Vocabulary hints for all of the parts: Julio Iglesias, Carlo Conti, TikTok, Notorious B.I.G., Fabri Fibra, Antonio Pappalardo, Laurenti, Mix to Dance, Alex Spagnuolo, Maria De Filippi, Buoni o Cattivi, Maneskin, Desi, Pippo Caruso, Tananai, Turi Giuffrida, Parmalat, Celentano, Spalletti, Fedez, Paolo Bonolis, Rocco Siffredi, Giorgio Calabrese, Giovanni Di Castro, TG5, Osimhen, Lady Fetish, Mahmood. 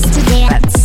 to Dance.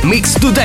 Mix to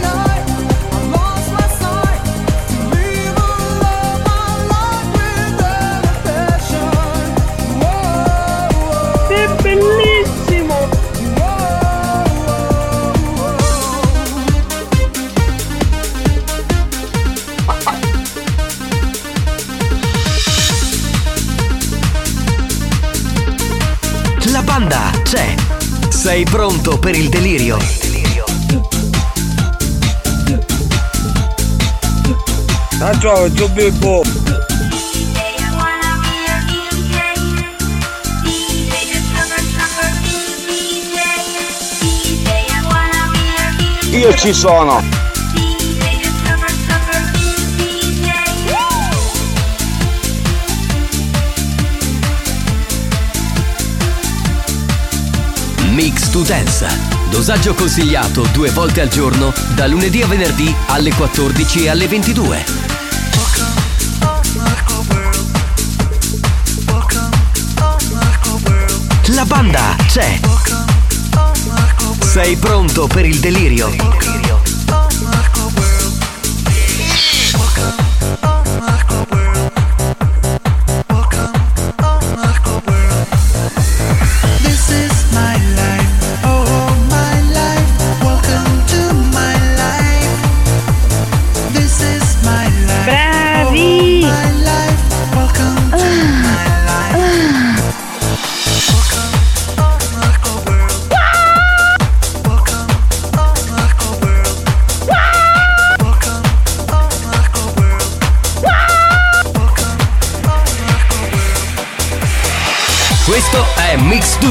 night. Banda c'è, sei pronto per il delirio? Ah, ciao, ciao bimbo. Io ci sono. Mix to Dance, dosaggio consigliato 2 volte al giorno da lunedì a venerdì alle 14 e alle 22. La banda c'è. Sei pronto per il delirio? Questo è Mix to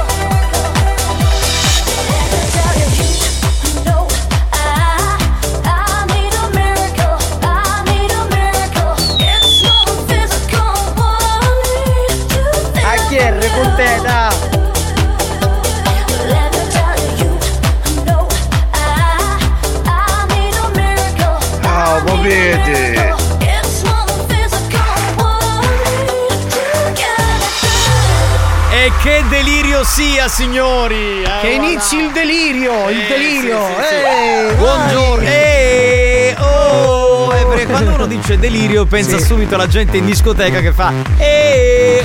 AGR completa! Ah, lo vedi! E che delirio sia, signori! Che inizi il delirio! Sì. Buongiorno! Perché quando uno dice delirio pensa subito alla gente in discoteca che fa e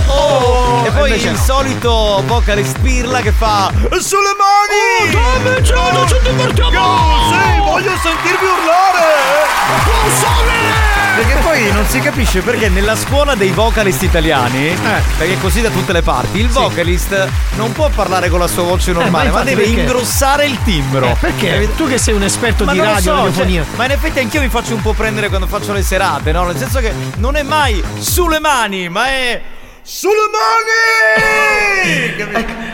poi il solito vocale spirla che fa sulle mani! Dammi, ci divertiamo! Sì, voglio sentirvi urlare! Un sole! Perché poi non si capisce perché nella scuola dei vocalist italiani, perché è così da tutte le parti, il vocalist non può parlare con la sua voce normale, ma deve ingrossare il timbro. Perché? Tu che sei un esperto di radio, radiofonia. Ma in effetti anch'io mi faccio un po' prendere quando faccio le serate, no? Nel senso che non è mai sulle mani, ma è Sulle mani!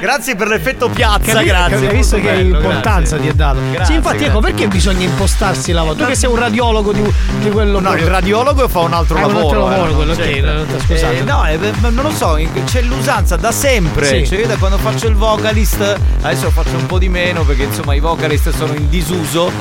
Grazie per l'effetto piazza, grazie. Hai visto che importanza ti è dato? Sì, infatti, ecco perché bisogna impostarsi la Tu che sei un radiologo di quello. No, il radiologo fa un altro lavoro. Un altro lavoro, quello che. Scusate. No, non lo so, c'è l'usanza da sempre. Sì. Cioè, io da quando faccio il vocalist, adesso lo faccio un po' di meno perché insomma i vocalist sono in disuso.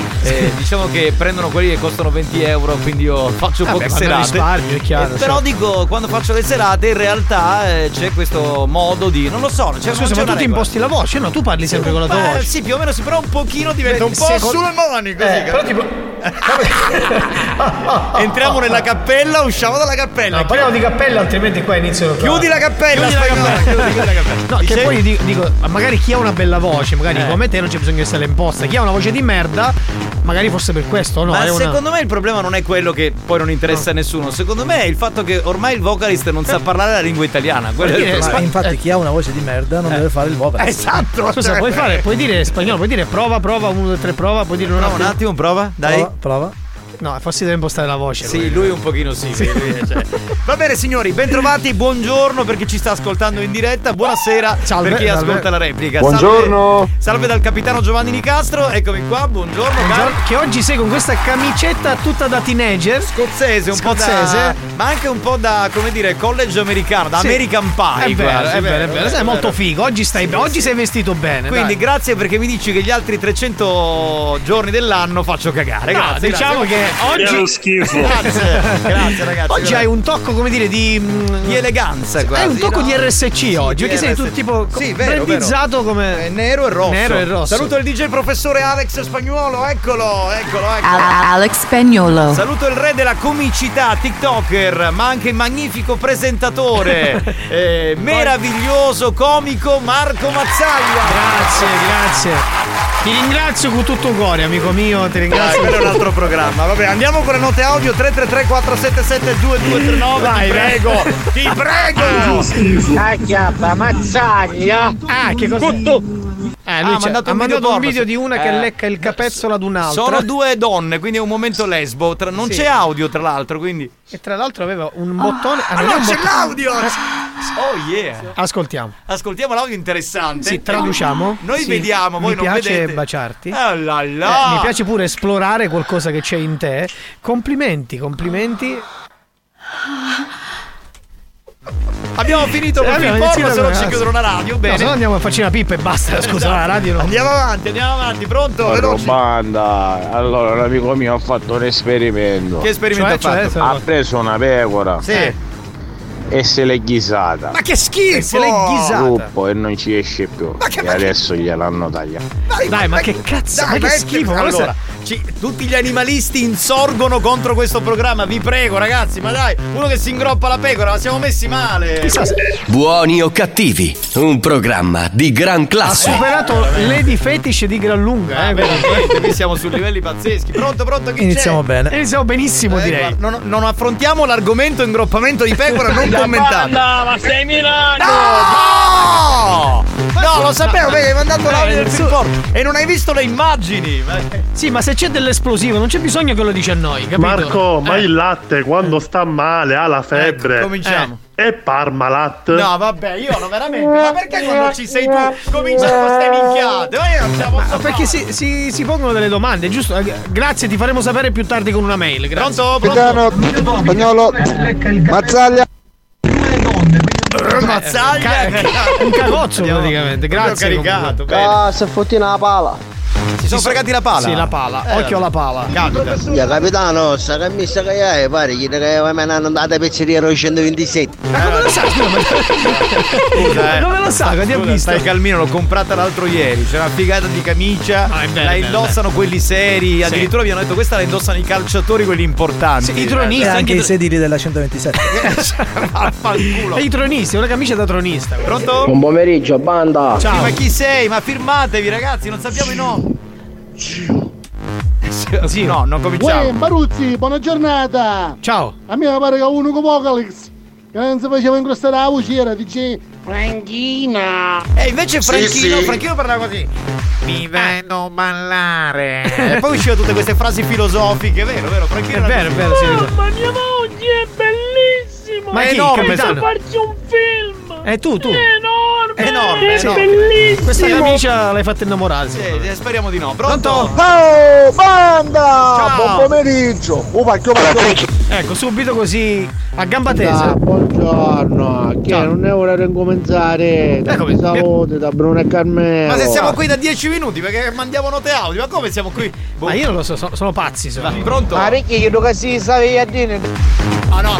Diciamo che prendono quelli che costano 20 euro, quindi io faccio poche serate. Risparmio, è chiaro, però dico, quando faccio le serate, in realtà. C'è questo modo di non lo so, cioè, scusa, ma tu ti imposti la voce, no? Tu parli sempre con la tua voce. Sì, più o meno sì, però un pochino diventa un po' sulle mani così. Però tipo entriamo nella cappella, usciamo dalla cappella. No, parliamo di cappella, altrimenti qua iniziano. Chiudi la cappella, chiudi la cappella. No, che poi dico, magari chi ha una bella voce, magari come te non c'è bisogno di essere imposta. Chi ha una voce di merda, magari forse per questo, no? Ma secondo me il problema non è quello che poi non interessa a nessuno. Secondo me è il fatto che ormai il vocalist non sa parlare la lingua italiana. Infatti, chi ha una voce di merda non deve fare il vocalist. Esatto. Scusa, puoi dire spagnolo, puoi dire prova, 1, 2, 3, prova, puoi dire un attimo, prova. Dai. Prova. No, forse deve impostare la voce. Sì, lui un pochino sì. Cioè. Va bene signori, bentrovati, buongiorno per chi ci sta ascoltando in diretta. Buonasera, salve, per chi ascolta la replica. Buongiorno. Salve dal capitano Giovanni Di Castro, eccomi qua, buongiorno. Che oggi sei con questa camicetta tutta da teenager. Scozzese. Ma anche un po' da, come dire, college americano, da American Pie. È vero. Sei molto figo, oggi sei vestito bene. Quindi grazie perché mi dici che gli altri 300 giorni dell'anno faccio cagare. Grazie, diciamo che oggi è uno schifo. Grazie ragazzi. Oggi hai un tocco, come dire, di eleganza quasi. Hai un tocco di RSC oggi, perché sei tutto tipo brandizzato come nero e rosso. Saluto il DJ professore Alex Spagnuolo. Eccolo. Alex Spagnuolo. Saluto il re della comicità, TikToker, ma anche magnifico presentatore meraviglioso comico Marco Mazzaglia. Grazie. Ti ringrazio con tutto cuore, amico mio, ti ringrazio. Per un altro programma. Vabbè, andiamo con le note audio 333-477-2239. Vai, ti prego. Cacchiappa, Mazzaglia. Ah, che cosa? Lui ha mandato un video di una che lecca il capezzolo ad un'altra. Sono due donne, quindi è un momento lesbo. Non c'è audio, tra l'altro, quindi. E tra l'altro aveva un bottone. Ah, non c'è l'audio! Oh yeah. Ascoltiamo l'audio interessante. Sì, traduciamo. Noi vediamo, voi non vedete. Mi piace baciarti. Mi piace pure esplorare qualcosa che c'è in te. Complimenti. Abbiamo finito con il porno, se non ci chiudono la radio. Bene. No, se no andiamo a farci una pippa e basta. Scusa, la radio no. Andiamo avanti, pronto? Domanda. Allora, un amico mio ha fatto un esperimento. Che esperimento ha fatto? Ha preso una pecora. Sì. E se l'è ghisata. Ma che schifo! E non ci esce più. E adesso gliel'hanno tagliata. Dai, ma che cazzo! Dai, ma che schifo! Allora, tutti gli animalisti insorgono contro questo programma. Vi prego, ragazzi, ma dai, uno che si ingroppa la pecora, la siamo messi male. Buoni o cattivi, un programma di gran classe. Ha superato Lady Fetish di gran lunga. Qui siamo su livelli pazzeschi. Pronto, chi c'è? Iniziamo benissimo, direi. Non affrontiamo l'argomento ingroppamento di pecora, non commentate. Ma sei Milano! No, lo sapevo, perché hai mandato l'audio del supporto e non hai visto le immagini. Sì, ma se c'è dell'esplosivo non c'è bisogno che lo dici a noi, capito? Marco, ma il latte quando sta male, ha la febbre. Ecco, cominciamo. E Parmalat. No, vabbè, io non veramente. Ma perché quando ci sei tu cominciano queste minchiate? Ma perché si pongono delle domande, giusto? Grazie, ti faremo sapere più tardi con una mail. Grazie. Pronto? Spagnolo. Mazzaglia. Mazzaglia. Un cagozzo praticamente. Grazie. L'ho caricato. Si è fottina la pala. Si sono fregati la pala. Sì, la pala. Occhio alla pala. Capita. Capitano, sa che messa che hai, pare che me ne hanno andata pizzeria 127. Ma come lo sa? Come lo sa? Che ti ha visto? Stai calmino, l'ho comprata l'altro ieri. C'era una figata di camicia. La indossano quelli seri. Addirittura vi hanno detto questa la indossano i calciatori, quelli importanti. I tronisti. Anche i sedili della 127. Vaffanculo. I tronisti, una camicia da tronista. Pronto? Buon pomeriggio, banda. Ciao. Ma chi sei? Ma firmatevi, ragazzi, non sappiamo i nomi. Sì, no, non cominciamo. Uè, Baruzzi, buona giornata. Ciao. A me pare che uno con Vocalix che non si faceva incrostare la vocera, dice Franchina. E invece Franchino parlava così. Mi vedo ballare. E poi usciva tutte queste frasi filosofiche, vero? Franchino. È vero, mamma mia, oggi è bellissimo. Ma è enorme, voglio farci un film. È tu. È enorme. Sì, bellissimo. Questa camicia l'hai fatta innamorare. Sì, speriamo di no. Pronto? Oh, banda! Ciao. Buon pomeriggio. Ecco, subito così a gamba tesa. Buongiorno. Che non è ora di cominciare. Eccomi. Salute da Bruno e Carmelo. Ma se siamo qui da 10 minuti, perché mandiamo note audio? Ma come siamo qui? Boh. Ma io non lo so, sono pazzi, sono. Pronto? Ma perché io che si sapevi a dire? Ah no,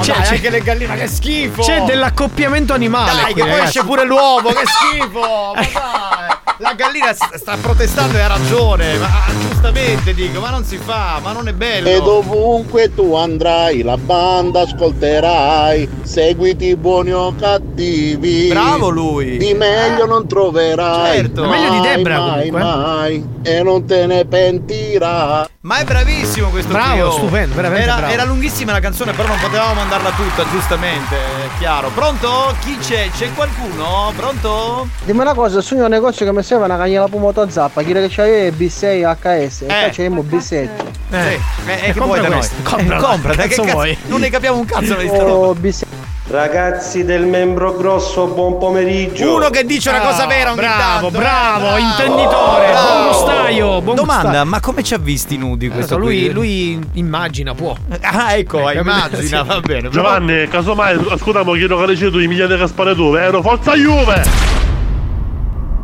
c'è anche le galline, che schifo. C'è dell'accoppiamento animale. Dai, qui, che poi esce pure l'uovo, che schifo. Ma dai, la gallina sta protestando e ha ragione. Ma giustamente dico, ma non si fa, ma non è bello. E dovunque tu andrai, la banda ascolterai, seguiti buoni o cattivi. Bravo lui. Di meglio non troverai. Certo. Mai, meglio di Debra comunque. Mai, e non te ne pentirai. Ma è bravissimo questo video. Bravo, stupendo, veramente bravo. Era lunghissima la canzone, però non potevamo mandarla tutta, giustamente, è chiaro. Pronto? Chi c'è? C'è qualcuno? Pronto? Dimmi una cosa, sogno un negozio che mi serve una cagnola pomoto zappa, chi che c'aveva B6 HS, e qua c'è B7. E che vuoi da noi? Compra, che cazzo vuoi? Non ne capiamo un cazzo di sta roba. B6. Ragazzi del membro grosso, buon pomeriggio. Uno che dice una cosa vera ogni tanto. Bravo, intenditore, buon gustaio. Domanda, ma come ci ha visti nudi questo qui? Lui immagina, può. Ah, ecco, immagina, va bene. Giovanni, casomai, ascoltiamo, chiedo che leggi tu i miliardi che spara tu, vero? Forza Juve!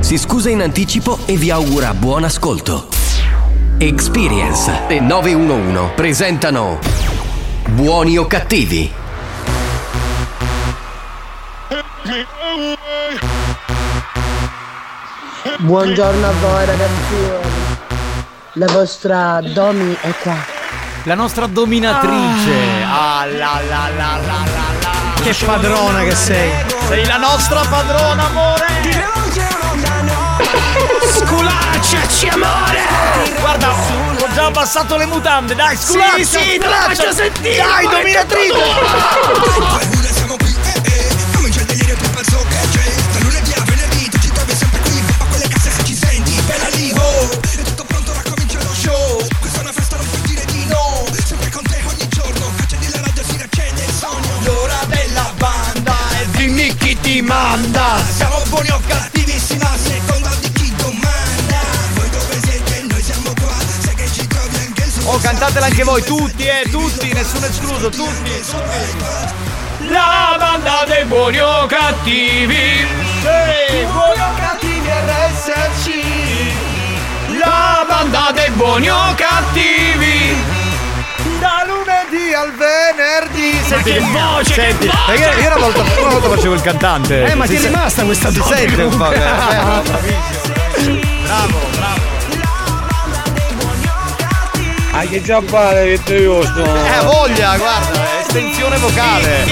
si scusa in anticipo e vi augura buon ascolto. Experience e 911 presentano Buoni o Cattivi. Buongiorno a voi ragazzi, la vostra Domi è qua. La nostra dominatrice. Che padrona che sei. Sei la nostra padrona, amore. Sculacciaci, amore. Guarda, ho già abbassato le mutande. Dai, sculacciaci. Sì, te la faccio sentire. Dai, dominatrice. Manda. Siamo buoni o cattivissimi a seconda di chi domanda. Voi dove siete? Noi siamo qua. Sai che ci trovi anche il suo. Oh, cantatela anche voi, tutti, nessuno escluso, tutti. La banda dei buoni o cattivi. Sì, buoni o cattivi RSC. La banda dei buoni o cattivi. Da lunedì al venerdì. Senti, che voce, senti, che voce. Perché io una volta facevo il cantante. Ma ti è rimasta questa voce. Si sente un po'. Bravo. Ah, che già pare che te io sto. Voglia, guarda, estensione vocale.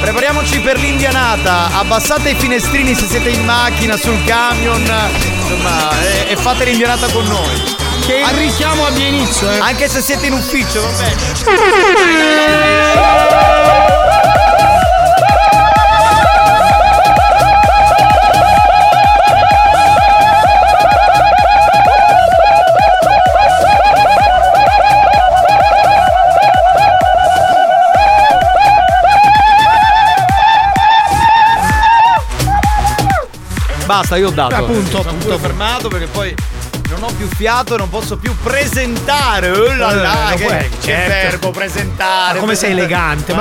Prepariamoci per l'indianata. Abbassate i finestrini se siete in macchina, sul camion. Insomma, e fate l'indianata con noi. Che il richiamo abbia inizio, anche se siete in ufficio, va bene. Basta, io ho dato. Appunto fermato, perché poi non ho più fiato, non posso più presentare. Che verbo presentare. Ma come sei elegante.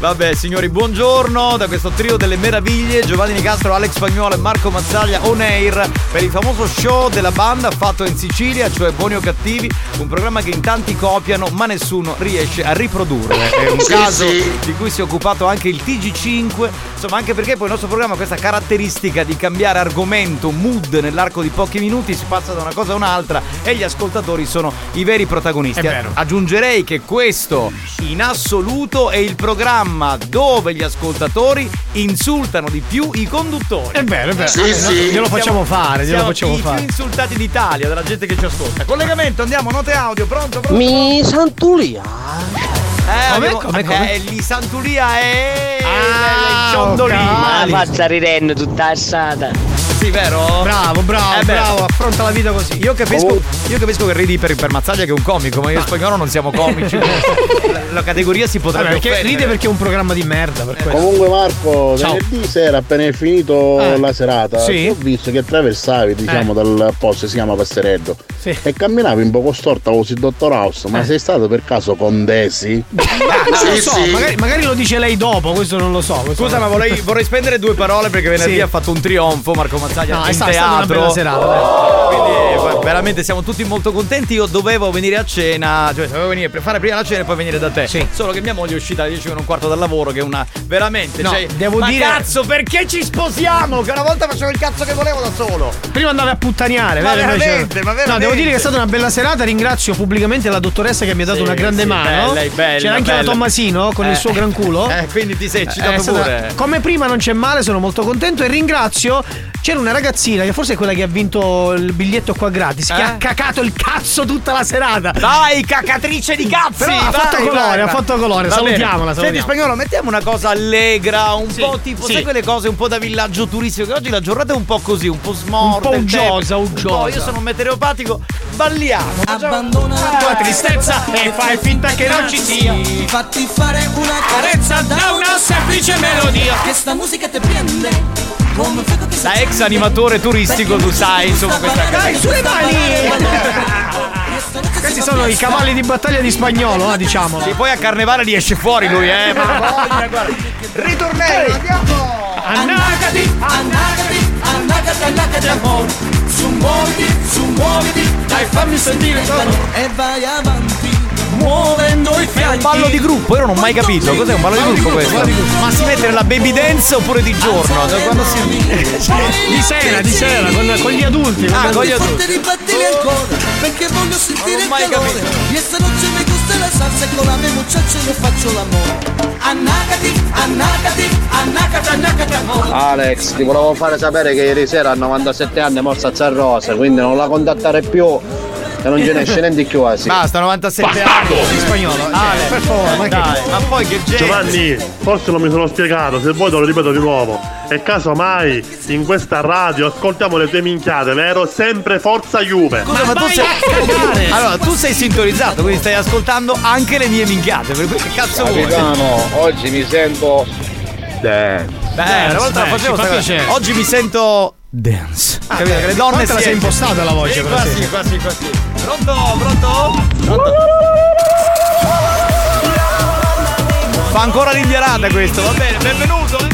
Vabbè, signori, buongiorno da questo trio delle meraviglie, Giovanni Di Castro, Alex Spagnuolo e Marco Mazzaglia on air per il famoso show della banda fatto in Sicilia, cioè Buoni o Cattivi, un programma che in tanti copiano ma nessuno riesce a riprodurre. È un caso di cui si è occupato anche il TG5, insomma, anche perché poi il nostro programma ha questa caratteristica di cambiare argomento, mood nell'arco di pochi minuti, si passa da una cosa a un'altra e gli ascoltatori sono i veri protagonisti. Aggiungerei che questo in assoluto è il programma dove gli ascoltatori insultano di più i conduttori. È vero, sì, sì. Glielo facciamo fare, glielo facciamo fare. Siamo i più insultati d'Italia, dalla gente che ci ascolta. Collegamento, andiamo, note audio, pronto, pronto? Mi santuria. Come? Li santuria e il ciondolino. Ma sta ridendo tutta assata. Sì, vero? Bravo, bravo, affronta la vita così. Io capisco che ridi per Mazzaglia che è un comico, ma io in spagnolo non siamo comici. La categoria si potrebbe offendere. Ride perché è un programma di merda, per quello. Comunque Marco, venerdì sera appena è finito la serata, sì, ho visto che attraversavi, diciamo, dal posto si chiama Passereggio, sì, e camminavi un poco storta così, dottor House, ma sei stato per caso con Desi? Non lo so. Magari lo dice lei dopo, questo non lo so. Scusa, ma vorrei spendere due parole perché venerdì ha fatto un trionfo Marco Mazzaglia in teatro. È stata una bella serata. Quindi veramente siamo tutti molto contenti. Io dovevo venire a cena, cioè dovevo venire per fare prima la cena e poi venire da te. Sì. Solo che mia moglie è uscita alle 10:15 dal lavoro, che è una veramente, no, cioè, devo dire, cazzo, perché ci sposiamo? Che una volta facevo il cazzo che volevo da solo. Prima andavo a puttaniare, ma veramente. No, devo dire che è stata una bella serata. Ringrazio pubblicamente la dottoressa che mi ha dato una grande mano. Bella. C'era anche la Tommasino con il suo gran culo. Quindi ti sei eccitato pure. Come prima non c'è male, sono molto contento e ringrazio. C'era una ragazzina che forse è quella che ha vinto il biglietto qua gratis, che ha cacato il cazzo tutta la serata. Dai, cacatrice di cazzo! Però ha fatto colore, va salutiamola. Senti, Spagnolo, mettiamo una cosa allegra, un po' tipo, sai quelle cose un po' da villaggio turistico, che oggi la giornata è un po' così, un po' smorta, un po' uggiosa. Io sono un meteoropatico, balliamo. Abbandona la tua tristezza e fai finta che non ci sia. Fatti fare una carezza da una semplice melodia. Che sta musica te prende. Da ex animatore turistico, tu sai, insomma, questa cosa. Dai, sulle mani! Questi sono i cavalli di battaglia di Spagnolo, diciamo. Sì, poi a Carnevale riesce fuori lui, ma voglia, guarda. Ritornello, andiamo! Annagati amore. Su muoviti, dai, fammi sentire solo. E vai avanti. Muovendo i fianchi. È un ballo di gruppo, io non ho mai capito cos'è un ballo di gruppo questo. Ma si mette nella baby dance oppure di giorno? Quando si... di sera, con gli adulti. Con gli adulti. Perché voglio sentire il calore. E esta noche mi gusta la salsa e con la mia muchacha le faccio l'amore. Annacati amore. Alex, ti volevo fare sapere che ieri sera a 97 anni è morta a San Rosa, quindi non la contattare più. E non ce ne esce niente più quasi. Basta, 97 anni in spagnolo. Ale, per favore, ma poi che gente. Giovanni, forse non mi sono spiegato, se vuoi te lo ripeto di nuovo. E casomai in questa radio ascoltiamo le tue minchiate, vero? Sempre Forza Juve. Scusa, ma tu sei Allora, tu sei sintonizzato, quindi stai ascoltando anche le mie minchiate. Per cui che cazzo vuoi? Capitano, oggi mi sento dance. Una volta la facevo, oggi mi sento dance. Capito? Che le donne te la sei impostata la voce, però. Quasi. Pronto? Fa ancora l'indierata questo, va bene, benvenuto.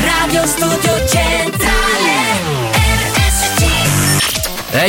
Radio Studio Centrale. È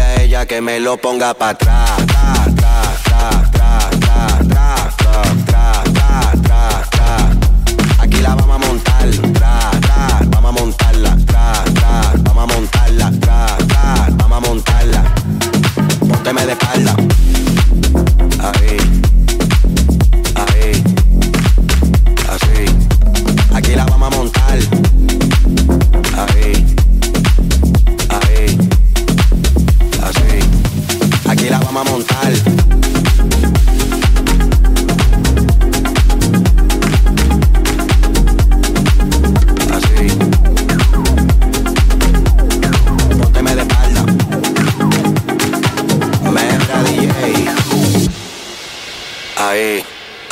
a ella che me lo ponga pa' atrás. Aquí la vamos a montar. Vamos a montarla. Vamos a montarla. Vamos a montarla. Pónteme de espalda. Ahí. ae, ae, ae, ae, ae, ae, ae, ae, ae, ae, ae, ae, ae,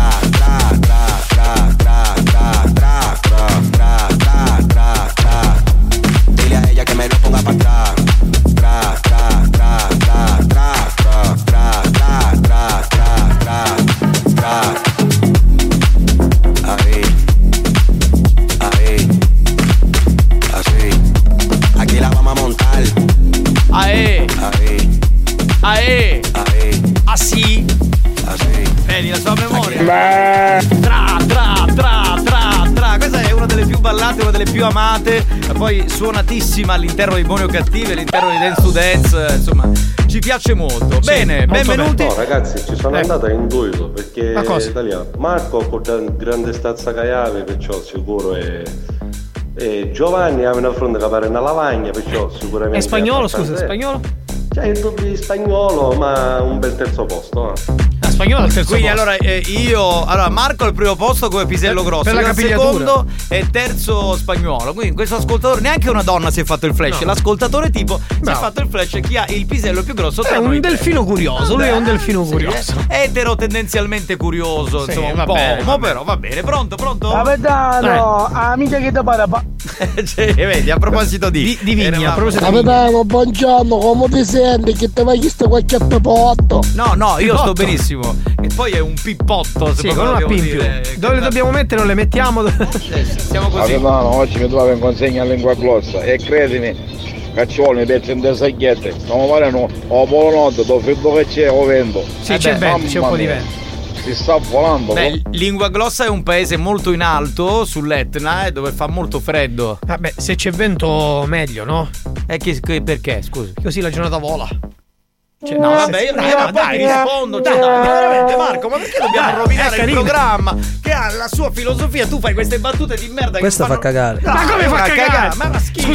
atrás, atrás, atrás, atrás, atrás, atrás, atrás, atrás, atrás. Dile a ella que me lo ponga para atrás. Più amate, poi suonatissima all'interno di Buoni o Cattivi, all'interno di Dance to Dance, insomma ci piace molto. Sì, bene, benvenuti. No, ragazzi, ci sono andata in dubbio perché è italiano. Marco con grande stazza caiave, perciò sicuro è. E Giovanni ha una fronte che pare una lavagna, perciò sicuramente. È spagnolo, scusa, è spagnolo? Cioè il doppio spagnolo, ma un bel terzo posto. Spagnolo al terzo quindi posto. Allora io allora Marco al primo posto come pisello grosso per la capigliatura, secondo e terzo spagnolo, quindi questo ascoltatore neanche una donna si è fatto il flash, no. L'ascoltatore tipo bravo, si è fatto il flash chi ha il pisello più grosso tra noi, delfino curioso, lui è un delfino curioso, etero tendenzialmente curioso, sì, insomma un po', bene, ma però va bene. Pronto capitano, amica che da paraba. Cioè, vedi, a proposito di vigna, capitano buongiorno, come ti senti, che te vai chiesto qualche pippotto? No io sto benissimo. E poi è un pippotto, sì, con una pin più. Dove le dobbiamo mettere? Non le mettiamo? Siamo così. Allora, oggi mi trovo in consegna a lingua grossa e credimi, caccioli, mi piacciono delle sagliette. Stiamo parlando o polonotto, dove c'è o vento. Sì, c'è vento, c'è un po' di vento. Si sta volando. Beh, Lingua Grossa è un paese molto in alto sull'Etna e dove fa molto freddo. Vabbè, se c'è vento meglio, no? E perché? Scusa. Così la giornata vola. Cioè, no, vabbè, rispondo. Cioè, no, veramente, Marco, ma perché dobbiamo rovinare il programma che ha la sua filosofia? Tu fai queste battute di merda. Questo fa cagare. No, ma come fa cagare? Ma schifo,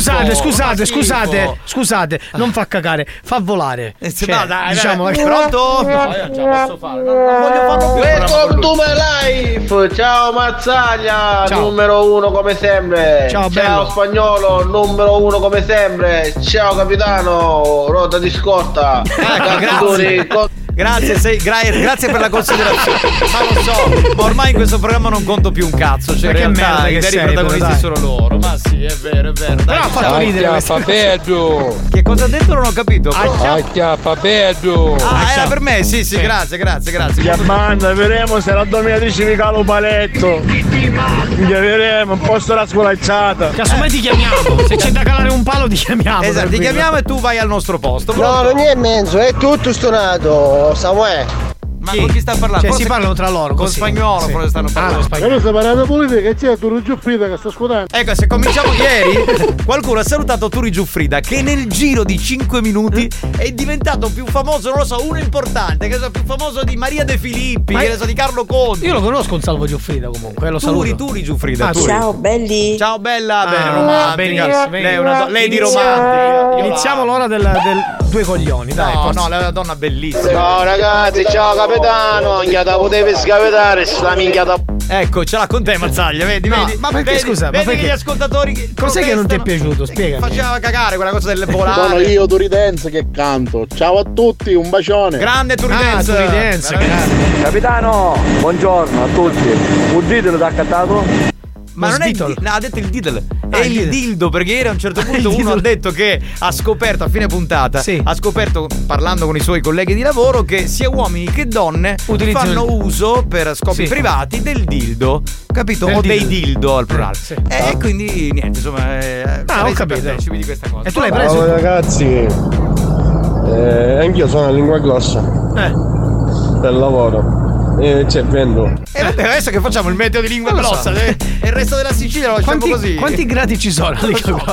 scusate, non fa cagare, fa volare. Cioè, no, dai, diciamo, pronto? No, io già posso fare. Non voglio farlo più. Welcome to my life. Ciao Mazzaglia, ciao. Numero uno come sempre. Ciao, ciao spagnolo, numero uno come sempre. Ciao capitano, rota di scorta. Grazie per la considerazione. Ma lo so, ma ormai in questo programma non conto più un cazzo. Cioè, in realtà i veri protagonisti sono loro. Ma sì, è vero, è vero. Però ha fatto ridere. Che cosa ha detto? Non ho capito. Ah, era per me, sì, grazie. Chiamando, vedremo se la domenica 10 mi calo paletto. Vedremo, un po' la scolacciata. Casomai ti chiamiamo. Se c'è da calare un palo, ti chiamiamo. Esatto, ti chiamiamo e tu vai al nostro posto. No, non è mezzo, è tutto stonato, Samuele. Ma con chi sta parlando? Cioè, forse si parlano tra loro. Con spagnolo, sì. Forse stanno parlando spagnolo. Io sto parlando politica, che c'è Turi Giuffrida che sta scudando. Ecco, se cominciamo ieri, qualcuno ha salutato Turi Giuffrida, che nel giro di 5 minuti è diventato più famoso, non lo so, uno importante, che so, più famoso di Maria De Filippi, che ne so, di Carlo Conti. Io lo conosco un Salvo Giuffrida comunque, lo saluto. Turi Giuffrida. Ciao belli. Ciao bella, romantica. Lei è una lei di romantica. Iniziamo l'ora del due coglioni, dai. No, lei è una donna bellissima. Ciao ragazzi, ciao capito. Capitano, inghiata potevi scavitare sta minchiata. Ecco, ce l'ha con te Mazzaglia, vedi. Ma perché scusa? Vedi ma perché? Che gli ascoltatori cos'è che non ti è piaciuto? Spiega. Faceva cagare quella cosa delle volate. Sono io Turi Dance che canto. Ciao a tutti, un bacione. Grande Turi Dance. Turi Dance, grande. Capitano, buongiorno a tutti. Un ditelo da accattato. Ma non è il, ha detto il dildo, è il dildo, perché ieri a un certo punto uno ha detto che ha scoperto a fine puntata, ha scoperto parlando con i suoi colleghi di lavoro che sia uomini che donne fanno uso per scopi privati del dildo, capito? Del o dildo. Dei dildo al plurale. Sì. E quindi niente, insomma, ho capito di questa cosa. E tu l'hai preso? Ciao ragazzi. Anch'io sono a lingua grossa. Per lavoro. C'è vendo. E vabbè, adesso che facciamo il meteo di lingua grossa? e il resto della Sicilia lo lasciamo così. Quanti gradi ci sono?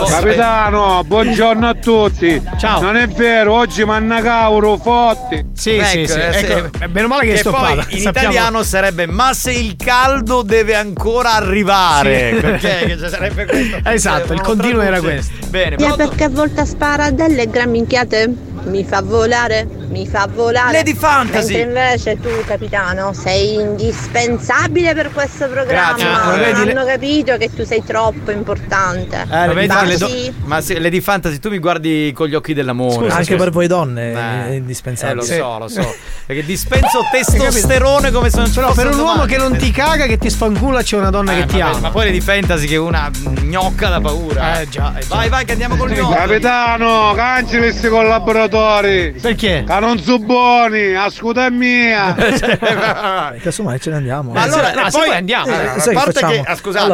Capitano, buongiorno a tutti. Ciao. Non è vero, oggi manna cauro forte. Sì, ecco, sì, sì. Ecco, meno male che poi in italiano sarebbe ma se il caldo deve ancora arrivare. Sì. Okay, che sarebbe questo. Esatto, il continuo era questo. Bene, pronto? Perché a volte spara delle gran minchiate. Mi fa volare Lady Fantasy. Invece tu, capitano, sei indispensabile per questo programma. Hanno capito che tu sei troppo importante. Ma se, Lady Fantasy, tu mi guardi con gli occhi dell'amore. Scusa, anche per voi donne è indispensabile. Lo so perché dispenso testosterone come se non ce l'ho. Per un uomo che non ti caga, che ti spangula, c'è una donna che ti ama. Ma poi Lady Fantasy che è una gnocca da paura. Vai che andiamo con gli occhi. Capitano, cancella questi collaboratori. Perché? Che non so buoni, ascolta mia. Casomai ce ne andiamo. Ma allora poi andiamo.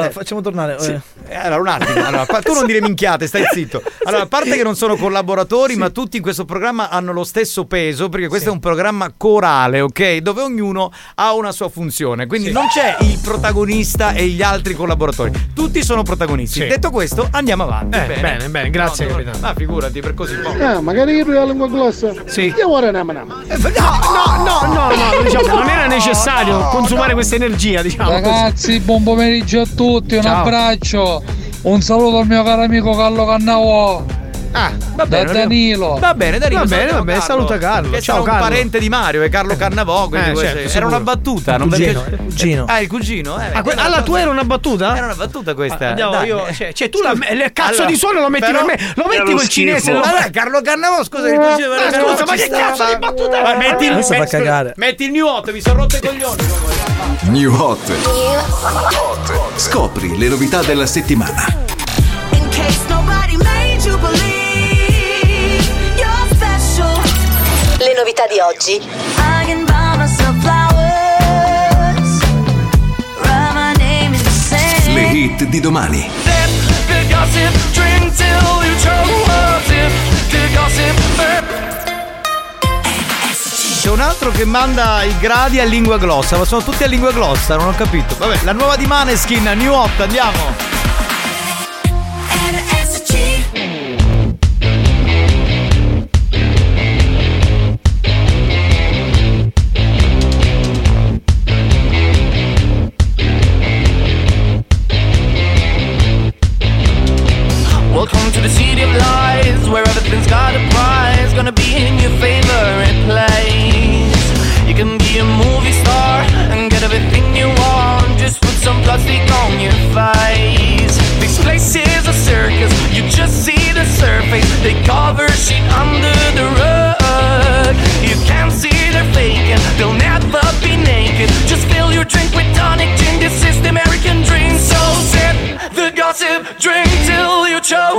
Facciamo tornare. Allora un attimo. Allora, tu non dire minchiate, stai zitto. Allora, a parte che non sono collaboratori, ma tutti in questo programma hanno lo stesso peso, perché questo è un programma corale, ok? Dove ognuno ha una sua funzione. Quindi non c'è il protagonista e gli altri collaboratori. Tutti sono protagonisti. Detto questo, andiamo avanti. Bene, grazie, capitano. Ma figurati, per così poco. Magari io la lingua grossa. Sì. Io ora no, diciamo, non era necessario consumare questa energia, diciamo. Ragazzi, buon pomeriggio a tutti, un abbraccio. Un saluto al mio caro amico Carlo Cannavò. Va bene, da Danilo. Va bene, saluta Carlo. Che ciao, Carlo. Un parente di Mario è Carlo Cannavò, certo, era una battuta, non cugino. Il cugino. Alla tua era una battuta? Era una battuta questa. Il cazzo di suono lo metti per me. Lo metti col cinese. Allora, Carlo Cannavò, scusa, ma che cazzo di battuta? Metti il New Hot, mi sono rotto i coglioni. New Hot. Scopri le novità della settimana. In case nobody made you believe. Le novità di oggi. Le hit di domani. C'è un altro che manda i gradi a lingua glossa, ma sono tutti a lingua glossa, non ho capito. Vabbè, la nuova di Maneskin, New Hot, andiamo. Where everything's got a prize, gonna be in your favorite place. You can be a movie star and get everything you want, just put some plastic on your face. This place is a circus, you just see the surface. They cover shit under the rug. You can't see they're faking, they'll never be naked. Just fill your drink with tonic gin, this is the American dream. So sip the gossip, drink till you choke.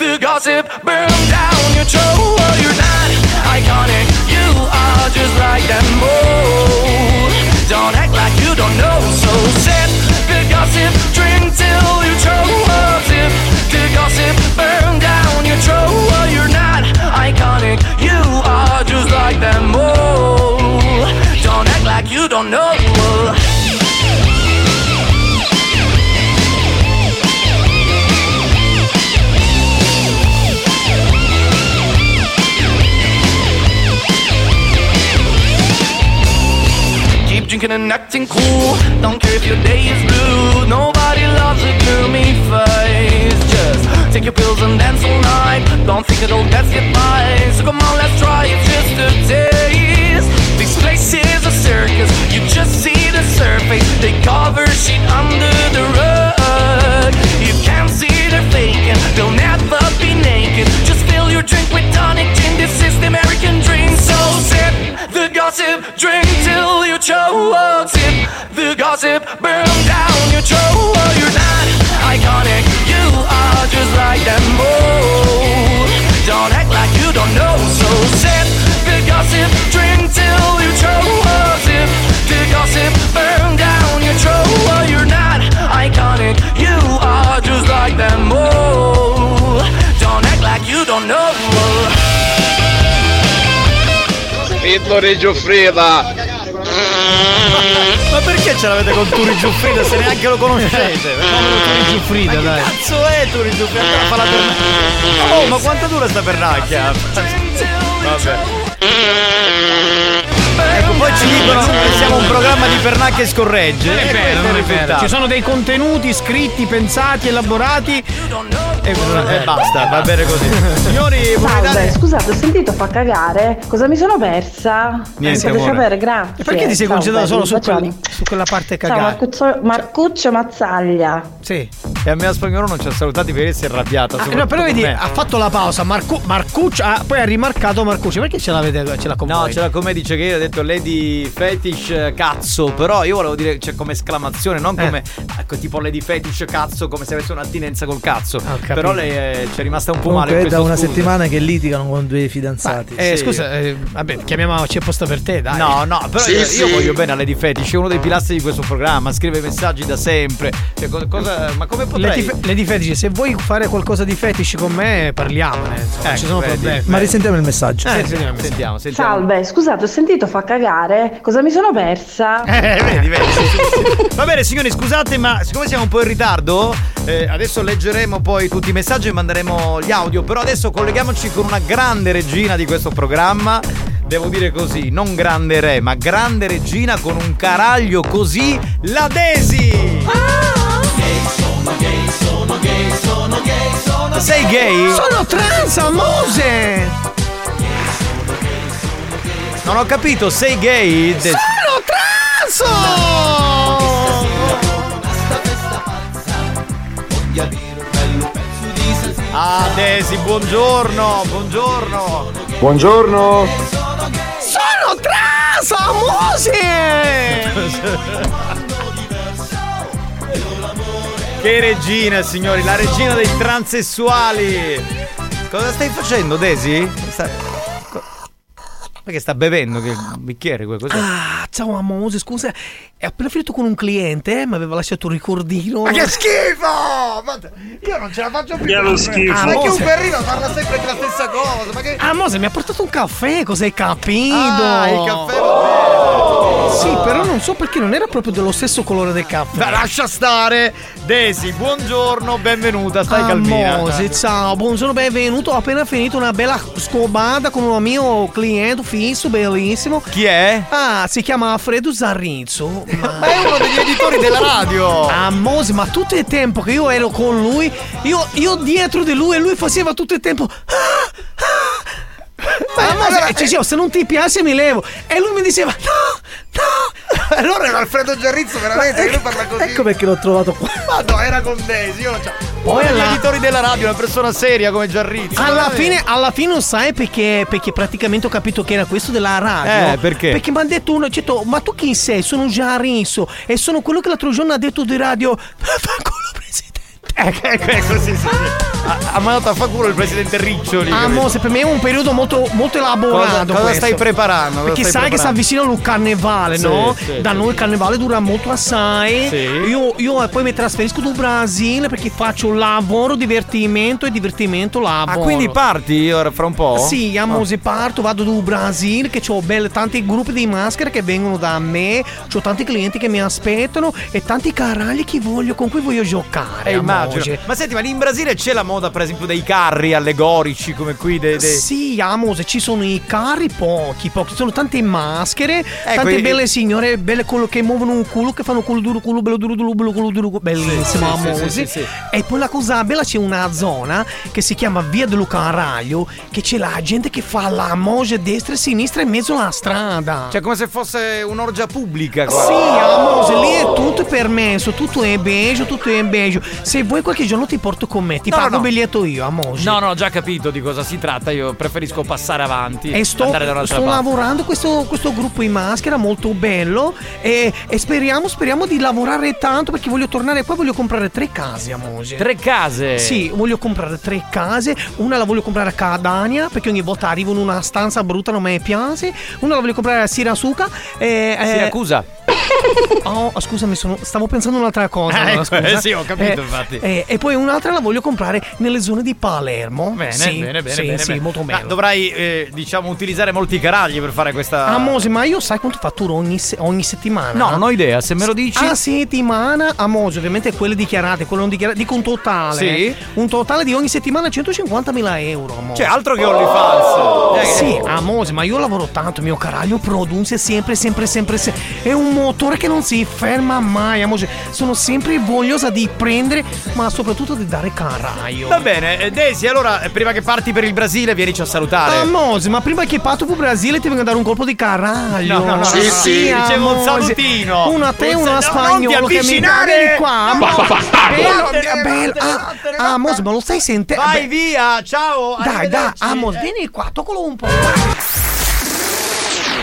The gossip, burn down your show. You're not iconic, you are just like them all. Don't act like you don't know. So sip the gossip, drink till you choke. The gossip, burn down your show. You're not iconic, you are just like them all. Don't act like you don't know. Drinking and acting cool, don't care if your day is blue. Nobody loves a gloomy face. Just take your pills and dance all night. Don't think it'll that's goodbye. So come on, let's try it just a taste. This place is a circus, you just see the surface. They cover shit under the rug. You can't see they're faking, they'll never be naked. Just fill your drink with tonic gin, this is the American dream. So sip the gossip, drink till you choke. Sip the gossip, burn down your throat. You're not iconic, you are just like them all. Don't act like you don't know. So sip the gossip, drink till you choke. Sip the gossip, burn down your throat. You're not iconic, you are just like them all. Don't act like you don't know. Turi Giuffrida, Ma perché ce l'avete con Turi Giuffrida se neanche lo conoscete? Turi Giuffrida, ma dai. Che cazzo è Turi Giuffrida? Oh, ma quanto dura sta pernacchia? Vabbè. Ecco, poi ci dicono che siamo un programma di pernacchie scorregge. Non è vero, non è vero. Ci sono dei contenuti scritti, pensati, elaborati e basta, va bene così. Signori, salve, scusate, ho sentito fa cagare. Cosa mi sono persa? Niente, potete sapere, grazie. E perché ti sei concentrato solo su quella parte cagare? Marcuccio Mazzaglia. Sì. E a me a Spagnuolo non ci ha salutati perché si è arrabbiata. No, però vedi, ha fatto la pausa Marcuccio, poi ha rimarcato Marcuccio. Perché ce l'ha con voi? No, ce l'ha con me, dice che io ho detto Lady Fetish cazzo. Però io volevo dire, cioè, come esclamazione, non come ecco, tipo Lady Fetish cazzo, come se avesse un'attinenza col cazzo. Okay. Però lei ci è rimasta un po' comunque male. È da una settimana che litigano con due fidanzati. Sì. Scusa, vabbè, chiamiamo C'è posta per te, dai. No, però sì, io voglio bene a Lady Fetish, è uno dei pilastri di questo programma. Scrive messaggi da sempre. Cioè, ma come potrei? Lady Fetish, se vuoi fare qualcosa di fetish con me, parliamone. Ci sono problemi. Ma risentiamo il messaggio. Sentiamo. Salve, scusate, ho sentito fa cagare. Cosa mi sono persa? Vedi. Va bene, signori, scusate, ma siccome siamo un po' in ritardo, adesso leggeremo poi tutti i messaggi e manderemo gli audio. Però adesso colleghiamoci con una grande regina di questo programma. Devo dire così, non grande re, ma grande regina con un caraglio così, la Desi! Gay, sono gay. Sei gay? Sono trans, amose! Non ho capito, sei gay? Sono trans! Desi, buongiorno. Sono trans, amose. Che regina, signori, la regina dei transessuali. Cosa stai facendo, Desi? Perché sta bevendo? Che bicchiere? Cos'è? Ciao amose, scusa, è appena finito con un cliente, mi aveva lasciato un ricordino. Ma che schifo! Ma io non ce la faccio più. Che schifo. Ma che un Ferrino parla sempre della stessa cosa. Ma che... Amose mi ha portato un caffè, cos'hai capito? Il caffè bello. Sì, però non so perché non era proprio dello stesso colore del caffè. Ma lascia stare. Desi, buongiorno, benvenuta, stai calmina. Amose, ciao, buongiorno, benvenuto. Ho appena finito una bella scobata con un mio cliente fisso, bellissimo. Chi è? Si chiama Alfredo Giarrizzo. Ma è uno degli editori della radio. Amose, ma tutto il tempo che io ero con lui, io dietro di lui, e lui faceva tutto il tempo. Cioè, se non ti piace mi levo. E lui mi diceva no. Allora era Alfredo Giarrizzo veramente, che lui parla così. Ecco perché l'ho trovato qua. Ma no, era con Desi. Poi gli editori della radio, una persona seria come Giarrizzo. Alla fine non sai perché praticamente ho capito che era questo della radio. Perché? Perché mi ha detto uno, certo, ma tu chi sei? Sono Giarrizzo e sono quello che l'altro giorno ha detto di radio vaffanculo presidente. Così. Ha mandato a fa culo il presidente Riccioli. Amose, per me è un periodo molto, molto elaborato. Cosa stai preparando? Perché sai che si avvicina il carnevale, sì, no? Sì, da noi il carnevale dura molto assai. Sì. Io poi mi trasferisco dal Brasile perché faccio un lavoro, divertimento e divertimento lavoro. Quindi parti io fra un po'? Sì, Amose, parto, vado dal Brasile, che ho tanti gruppi di maschere che vengono da me, ho tanti clienti che mi aspettano e tanti caragli con cui voglio giocare. Ma senti, ma lì in Brasile c'è la moda, per esempio, dei carri allegorici come qui? Sì, Amose, ci sono i carri pochi, sono tante maschere, tante belle signore, belle quello che muovono un culo, che fanno culo duro, bellissimo, Amose. Sì. E poi la cosa bella, c'è una zona che si chiama Via dello Carraglio, che c'è la gente che fa la moja destra e sinistra in mezzo alla strada. Cioè, come se fosse un'orgia pubblica. Sì, Amose, lì è tutto permesso, tutto è beige. Se vuoi qualche giorno ti porto con me, ti pago un biglietto io, Amose. No, ho già capito di cosa si tratta, io preferisco passare avanti e andare da un'altra parte. Sto lavorando questo gruppo in maschera molto bello e speriamo di lavorare tanto, perché voglio tornare qua, voglio comprare 3 case, Amose. 3 case? Sì, voglio comprare 3 case, una la voglio comprare a Catania perché ogni volta arrivo in una stanza brutta, non mi piace, una la voglio comprare a Siracusa. Oh, scusami, stavo pensando un'altra cosa. Ecco, sì, ho capito, infatti. E poi un'altra la voglio comprare nelle zone di Palermo. Bene, sì, bene. Sì, bene. Sì, molto bene. Dovrai, diciamo, utilizzare molti caragli per fare questa. Ah, Mose, ma io sai quanto fatturo ogni settimana? No, non ho idea. Se me lo dici. A settimana, a Mose, ovviamente quelle dichiarate, quelle non dichiarate. Dico un totale. Sì. Un totale di ogni settimana 150.000 euro. Cioè, altro che OnlyFans. Sì, a Mose, ma io lavoro tanto. Il mio caraglio produce sempre. È un motore che non si ferma mai, amore. Sono sempre vogliosa di prendere, ma soprattutto di dare caraglio. Va bene, Desi, allora prima che parti per il Brasile vienici a salutare. Amose, ma prima che parto per il Brasile ti vengo a dare un colpo di caraglio. No. Sì, dicevo un salutino. Una a te, una a Spagnuolo. Che mi dare qua. Amose, ma lo stai sentendo? Vai via, ciao. Dai, Amose, vieni qua, toccalo un po'.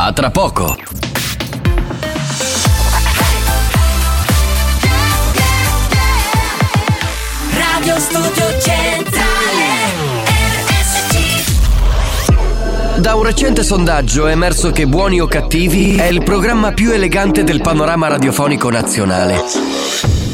A tra poco. Radio Studio Centrale. Da un recente sondaggio è emerso che Buoni o Cattivi è il programma più elegante del panorama radiofonico nazionale.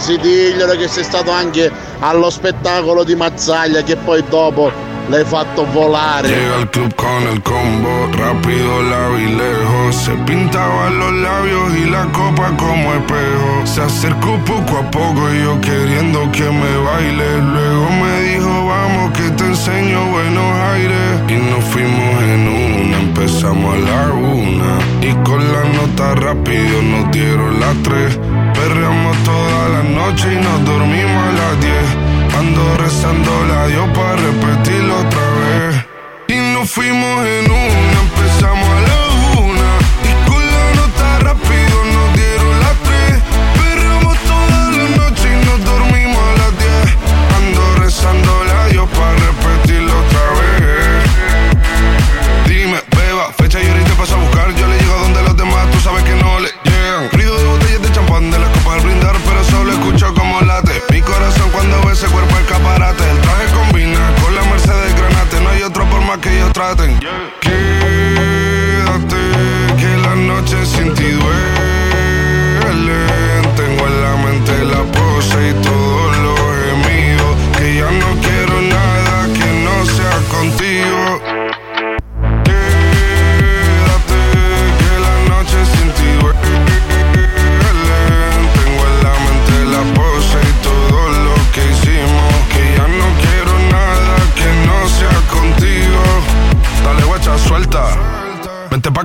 Sì, diglielo che sei stato anche allo spettacolo di Mazzaglia, che poi dopo l'hai fatto volare. Llega al club con el combo, rápido la vi lejos. Se pintaba los labios y la copa como espejo. Se acercó poco a poco y yo queriendo que me baile. Luego me dijo vamos que te enseño buenos aires. Y nos fuimos en una, empezamos a la una. Y con la nota rápido nos dieron las 3. Perreamos toda la noche y nos dormimos a las 10. Ando rezando la Dios para repetirlo otra vez. Y nos fuimos en una, empezamos a la una. Y con la nota rápido nos dieron las 3. Perramos toda la noche y nos dormimos a las 10. Ando rezando la Dios para repetirlo otra vez. Dime, beba, fecha y ahorita paso a buscar. Yo le llego donde los demás, tú sabes que no le llegan. Río de botellas de champán, de las copas al brindar, pero solo escucho como late. Mi corazón cuando ve ese cuerpo escaparate. El traje combina con la Mercedes Granate. No hay otra forma que ellos traten. Quédate, que la noche sin ti duelen. Tengo en la mente la pose y todos los gemidos. Que ya no quiero nada que no sea contigo. Vente pa'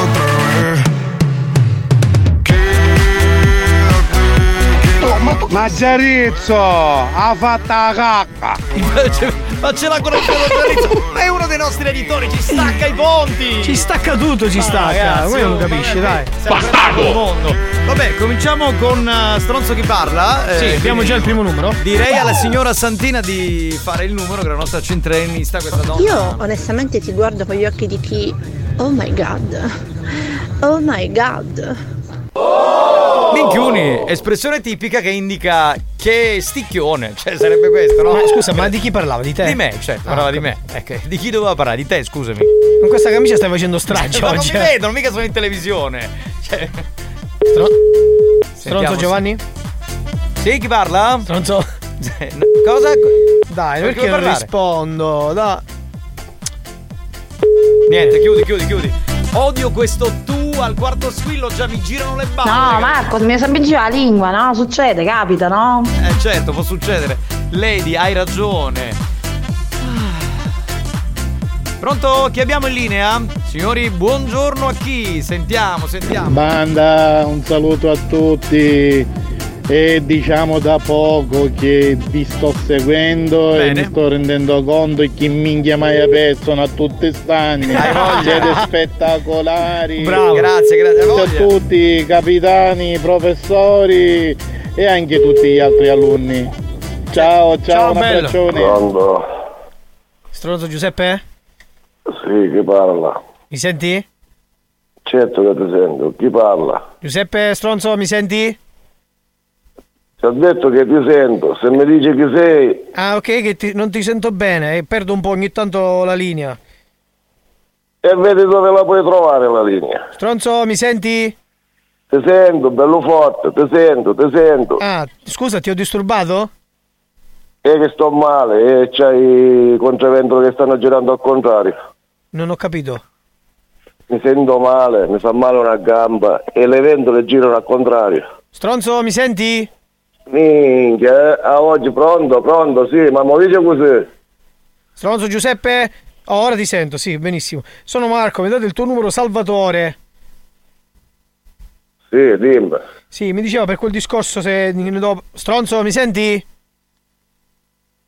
otra vez. Quédate, que la... Ma Ma Giarrizzo ha fatto la cacca. Ma ce l'ha ancora il Giarrizzo. È uno dei nostri editori, ci stacca i ponti. Ci stacca tutto, ci stacca. Voi non capisci, dai. Bastardo. Vabbè, cominciamo con Stronzo chi parla. Sì, abbiamo già il primo numero. Direi alla signora Santina di fare il numero, che è la nostra centralista, questa donna. Io onestamente ti guardo con gli occhi di chi. Oh my god. Oh my god. Oh! Minchioni, espressione tipica che indica che sticchione, cioè sarebbe questo, no? Ma scusa, ma di chi parlava? Di te? Di me, certo, parlava di me. Ecco, di chi doveva parlare? Di te, scusami. Con questa camicia stai facendo strage oggi. Non mi vedono, mica sono in televisione. Cioè... Stronzo Giovanni? Sì, chi parla? Stronzo. No, cosa? Dai, perché non rispondo? Da... Niente, chiudi. Odio questo tu al quarto squillo, già mi girano le balle. No, Marco, mi sabeggia la lingua, no? Succede, capita, no? Certo, può succedere. Lady, hai ragione. Pronto? Chi abbiamo in linea? Signori, buongiorno a chi? Sentiamo. Banda, un saluto a tutti. E diciamo da poco che vi sto seguendo. Bene. E mi sto rendendo conto che minchia mai ha perso a tutte stanne. Siete spettacolari. Bravo. Grazie a tutti, capitani, professori e anche tutti gli altri alunni. Ciao, un abbraccione. Pronto. Stronzo Giuseppe? Sì, chi parla? Mi senti? Certo che ti sento, chi parla? Giuseppe Stronzo, mi senti? Ti ho detto che ti sento, se mi dici chi sei... Ah, ok, che non ti sento bene, perdo un po' ogni tanto la linea. E vedi dove la puoi trovare la linea. Stronzo, mi senti? Ti sento, bello forte, ti sento. Ah, scusa, ti ho disturbato? Che sto male, c'hai i contravento che stanno girando al contrario. Non ho capito. Mi sento male, mi fa male una gamba e le ventole girano al contrario. Stronzo, mi senti? Minchia, oggi pronto, sì, ma mi dice così. Stronzo Giuseppe, ora ti sento, sì, benissimo. Sono Marco, mi date il tuo numero Salvatore. Sì, dimmi. Sì, mi diceva per quel discorso se... Stronzo, mi senti?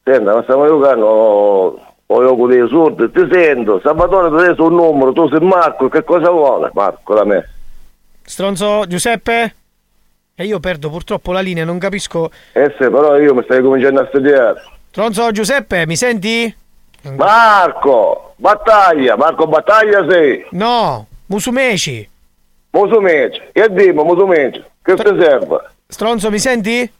Senta, ma stiamo giocando... Voglio con dei surdi, ti sento. Salvatore ti ha detto un numero, tu sei Marco, che cosa vuole? Marco da me. Stronzo Giuseppe? E io perdo purtroppo la linea, non capisco. Se però io mi stai cominciando a studiare. Stronzo Giuseppe, mi senti? Marco Battaglia sei. No, Musumeci, che dimmi Musumeci, che ti serve? Stronzo, mi senti?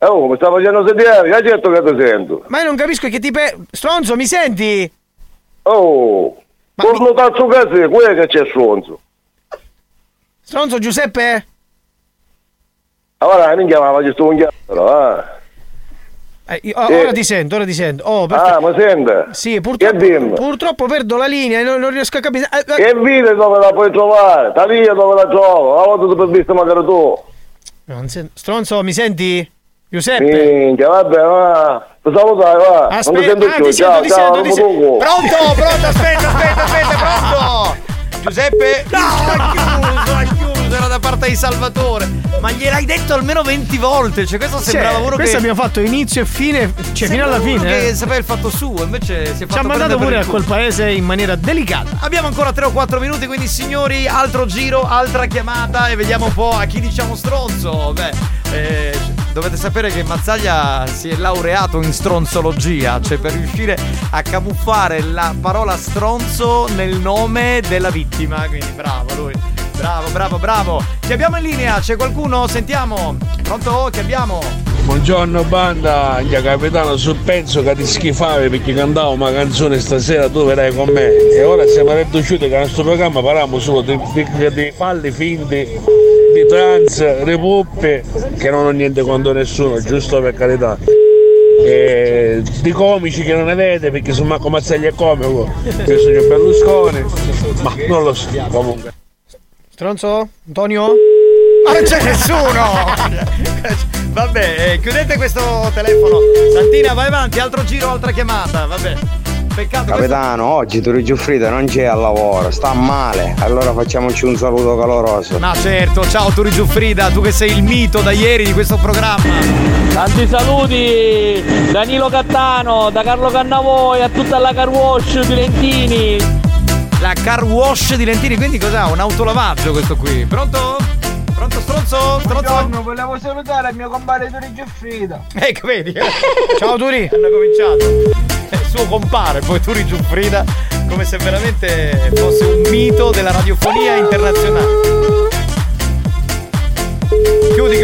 Oh, mi sta facendo studiare, hai detto che ti sento. Ma io non capisco che ti Stronzo, mi senti? Oh, torno cazzo cazzo, quello che c'è Stronzo. Stronzo Giuseppe? Allora mi chiamava giusto un chiaro, Ora ti sento. Oh, ma sente? Sì, purtroppo perdo la linea e non riesco a capire. Che vita dove la puoi trovare? Ta via dove la trovo? La volta tu visto magari tu. Stronzo, mi senti? Giuseppe? Minchia, vabbè, va. Ti salutare, va. Aspetta, non ti sento più. Ciao. Pronto, aspetta, pronto. Giuseppe? No, ha chiuso. Era da parte di Salvatore, ma gliel'hai detto almeno 20 volte. Cioè, questo sembrava uno che. Questo abbiamo fatto inizio e fine, cioè fino alla fine. Che sapeva il fatto suo, invece si è fatto. Ci ha mandato pure a quel paese in maniera delicata. Abbiamo ancora 3 o 4 minuti, quindi, signori, altro giro, altra chiamata e vediamo un po' a chi diciamo stronzo. Beh, dovete sapere che Mazzaglia si è laureato in stronzologia, cioè per riuscire a camuffare la parola stronzo nel nome della vittima. Quindi, bravo lui. Bravo. Chi abbiamo in linea? C'è qualcuno? Sentiamo. Pronto? Chi abbiamo? Buongiorno banda. Gli capitano, sul penso che ti schifavi perché cantavo una canzone stasera, tu verrai con me. E ora siamo riusciti che nel nostro programma parliamo solo di falli finti, di trans, di puppe, che non ho niente contro nessuno, giusto per carità. E di comici che non ne vede perché sono Marco Mazzaglia è comico, io sono Berlusconi, ma non lo so, comunque. Stronzo? Antonio? Non c'è nessuno! Vabbè, chiudete questo telefono. Santina, vai avanti, altro giro, altra chiamata, vabbè. Peccato. Capitano, oggi Turi Giuffrida non c'è al lavoro, sta male. Allora facciamoci un saluto caloroso. Ma certo, ciao Turi Giuffrida, tu che sei il mito da ieri di questo programma. Tanti saluti Danilo Cattano, da Carlo Cannavoi a tutta la car wash di Lentini. La car wash di Lentini, quindi cos'ha? Un autolavaggio questo qui. Pronto? Pronto stronzo? Buongiorno, volevo salutare il mio compare Turi Giuffrida. Ecco, vedi? Ciao Turi, hanno cominciato. È il suo compare, poi Turi Giuffrida, come se veramente fosse un mito della radiofonia internazionale. Chiudi.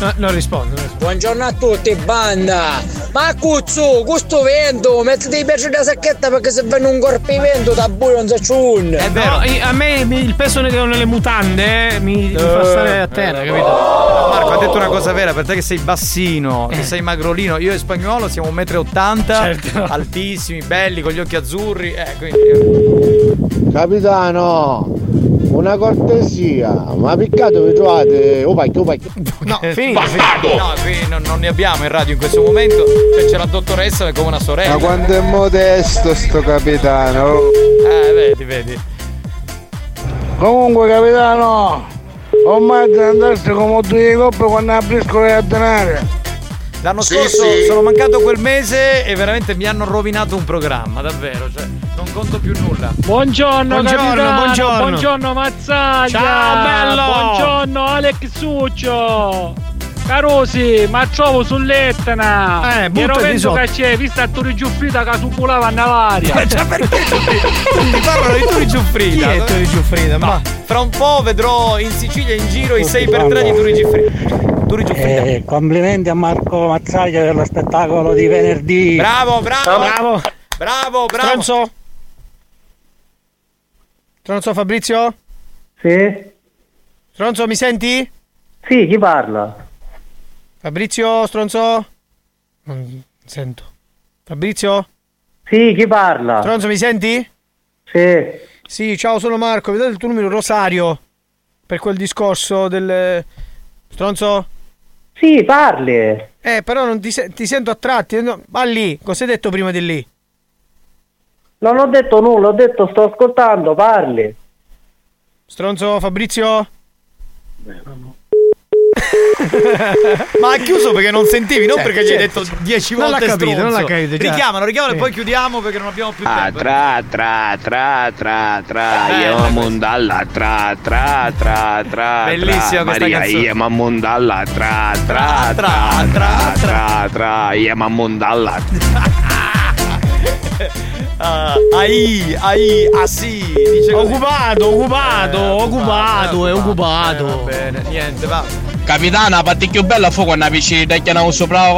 No, non rispondo. Buongiorno a tutti, banda. Ma cuzzo, questo vento, mettiti i pesci da sacchetta perché se venne un corpimento da buio non si ciun. È vero, no, a me il peso nelle mutande mi fa stare a terra, capito? No, Marco ha detto una cosa vera, per te che sei bassino, che sei magrolino, io e Spagnuolo siamo 1,80 m, certo, altissimi, belli, con gli occhi azzurri, quindi. Capitano, una cortesia, ma piccato vi trovate o pacchio. No, finito. No, qui non ne abbiamo in radio in questo momento, cioè c'è la dottoressa come una sorella. Ma quanto è modesto sto capitano. Vedi. Comunque capitano, ormai deve andarsi come due di coppe quando apriscono le addenare. L'anno scorso sono mancato quel mese e veramente mi hanno rovinato un programma, davvero, cioè non conto più nulla. Buongiorno capitano. Buongiorno Mazzaglia. Ciao bello. Buongiorno Alex Succio. Carosi, ma trovo sull'Etna. Ero penso che c'è, vista a Turi Giuffrida che supulava a Navaria. Ma cioè, perché mi parlano di Turi Giuffrida? Chi è Turi Giuffrida? Ma fra un po' vedrò in Sicilia in giro i 6x3 di Turi Giuffrida. Complimenti a Marco Mazzaglia per lo spettacolo di venerdì. Bravo. Stronzo Fabrizio? Sì. Stronzo, mi senti? Sì, chi parla? Fabrizio, stronzo? Non sento. Fabrizio? Sì, chi parla? Stronzo, mi senti? Sì, ciao, sono Marco. Vedete il tuo numero Rosario per quel discorso del stronzo? Sì, parli. Però non ti sento a tratti. No. Ma lì, cosa hai detto prima di lì? Non ho detto nulla, ho detto sto ascoltando, parli. Stronzo Fabrizio? No. Ma ha chiuso perché non sentivi, non perché gli hai detto 10 volte stronzo. Non l'ha capito. Richiamano e poi chiudiamo perché non abbiamo più tempo. Io mondalla tra. Bellissima questa canzone. Maria io mondalla tra. Io mondalla. Sì, dice occupato. Va bene, niente, va. Capitana, paticchio bella fu quando avvicini tagliano sopra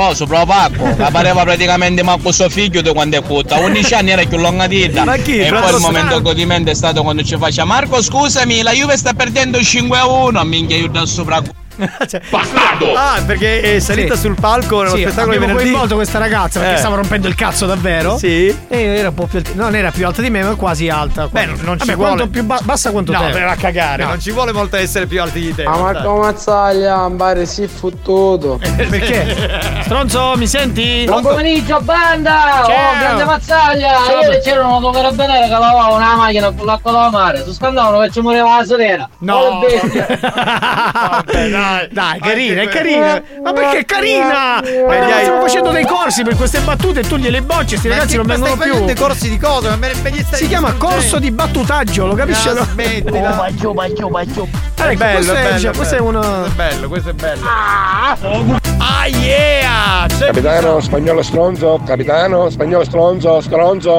pacco. La pareva praticamente manco suo figlio di quando è putta. 11 anni era più lunga dita. Ma chi? E poi il momento godimento è stato quando ci faccia Marco, scusami, la Juve sta perdendo 5-1. Minchia, io da sopra. Cioè, bastardo! Perché è salita sul palco nello spettacolo di venerdì. Ho coinvolto questa ragazza perché stava rompendo il cazzo davvero. Sì. E era un po' più non era più alta di me, ma quasi alta. Beh, non ci vuole quanto più bassa quanto te. No, per la cagare. No. Non ci vuole molto essere più alti di te. Ma Marco Mazzaglia, Mbare si è fottuto. Perché? Stronzo, mi senti? Buon pomeriggio, banda! Ciao. Oh, grande Mazzaglia! Ieri c'era una carabiniere che lavava una macchina con l'acqua da mare. Si scandavano che ci muoveva la sorella. No! Oh, Dai, carina. Ma perché è carina? Stiamo facendo dei corsi per queste battute e tu gliele bocci, sti ragazzi non vengono più. Ma stai facendo dei corsi di cosa? Si chiama corso di battutaggio, lo capisci? No, smettila. Baggio. Questo è bello. Yeah! Capitano, spagnolo stronzo,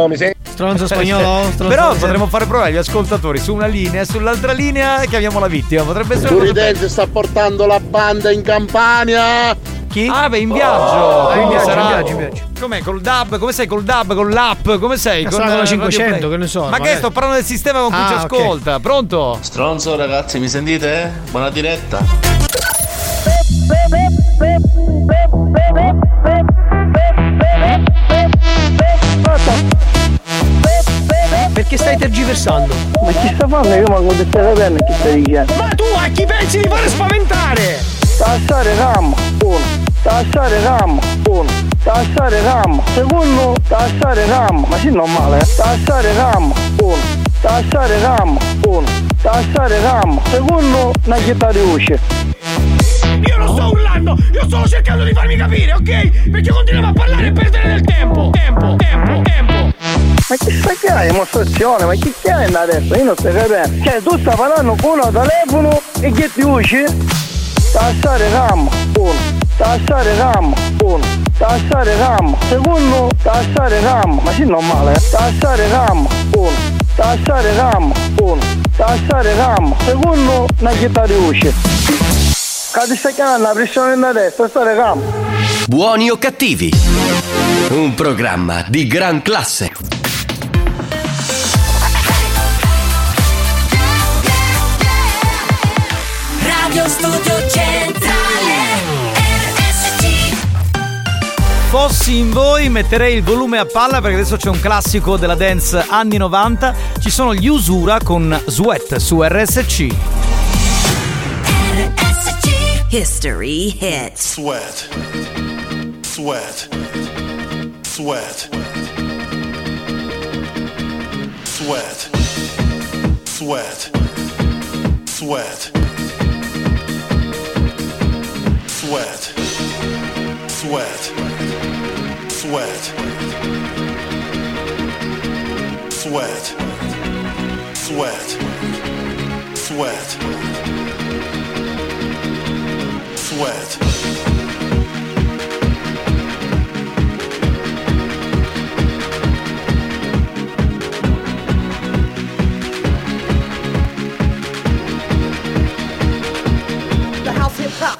mi senti? Stronzo spagnolo? Però potremmo fare provare gli ascoltatori su una linea e sull'altra linea chiamiamo la vittima. Potrebbe essere Turidense sta portando la banda in Campania. Chi? In viaggio. In viaggio. Com'è? Col DAB? Come sei col DAB? Con l'app? Come sei? Con la 500, che ne so. Ma che sto parlando del sistema con cui ci ascolta? Okay. Pronto? Stronzo ragazzi, mi sentite? Buona diretta. Perché stai tergiversando? Ma chi sta facendo? Io manco di stare bene chi stai dicendo. Ma tu a chi pensi di fare spaventare? Tassare Ram, uno. tassare gamma, uno, tassare gamma, secondo, tassare gamma, ma sì normale, tassare gamma, uno, tassare gamma, uno, tassare gamma, secondo, una chietà di uscire. Io non sto urlando, io sto cercando di farmi capire, ok? Perché continuiamo a parlare e perdere del tempo. Tempo. Ma che sta che hai dimostrazione? Ma chi è adesso? Io non sto capendo. Cioè tu stai parlando con uno telefono e che ti usci? Tassare gamma, uno, tassare gamma, uno, tassare gamma, secondo, tassare gamma, ma sì normale, tassare gamma, uno, tassare gamma, uno, tassare gamma, secondo, una chietà di usci. La pressione da destra, sta regam. Buoni o cattivi? Un programma di gran classe. Radio Studio Centrale. Fossi in voi metterei il volume a palla, perché adesso c'è un classico della dance anni 90. Ci sono gli Usura con Sweat su RSC. History hit. Sweat, sweat, sweat, sweat, sweat, sweat, sweat, sweat, sweat, sweat, sweat, sweat. Sweat. The house hip hop.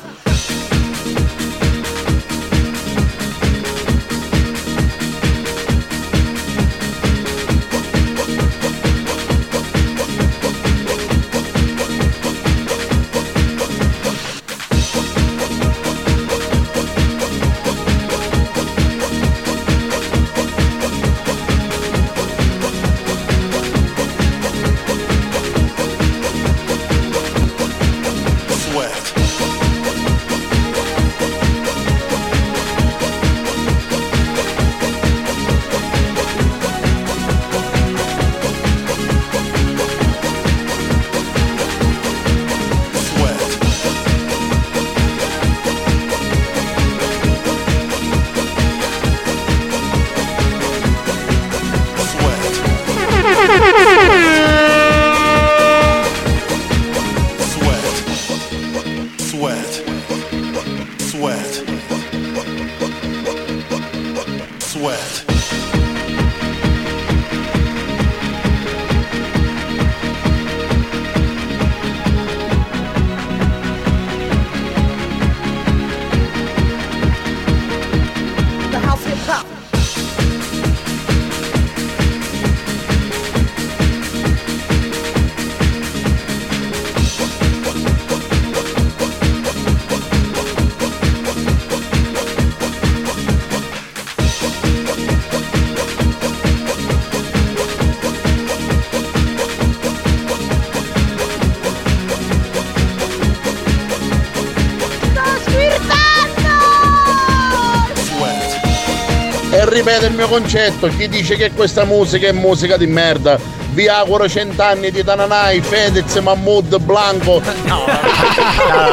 Ripeto il mio concetto, chi dice che questa musica è musica di merda vi auguro 100 anni di Tananai, Fedez, Mahmood, Blanco. No,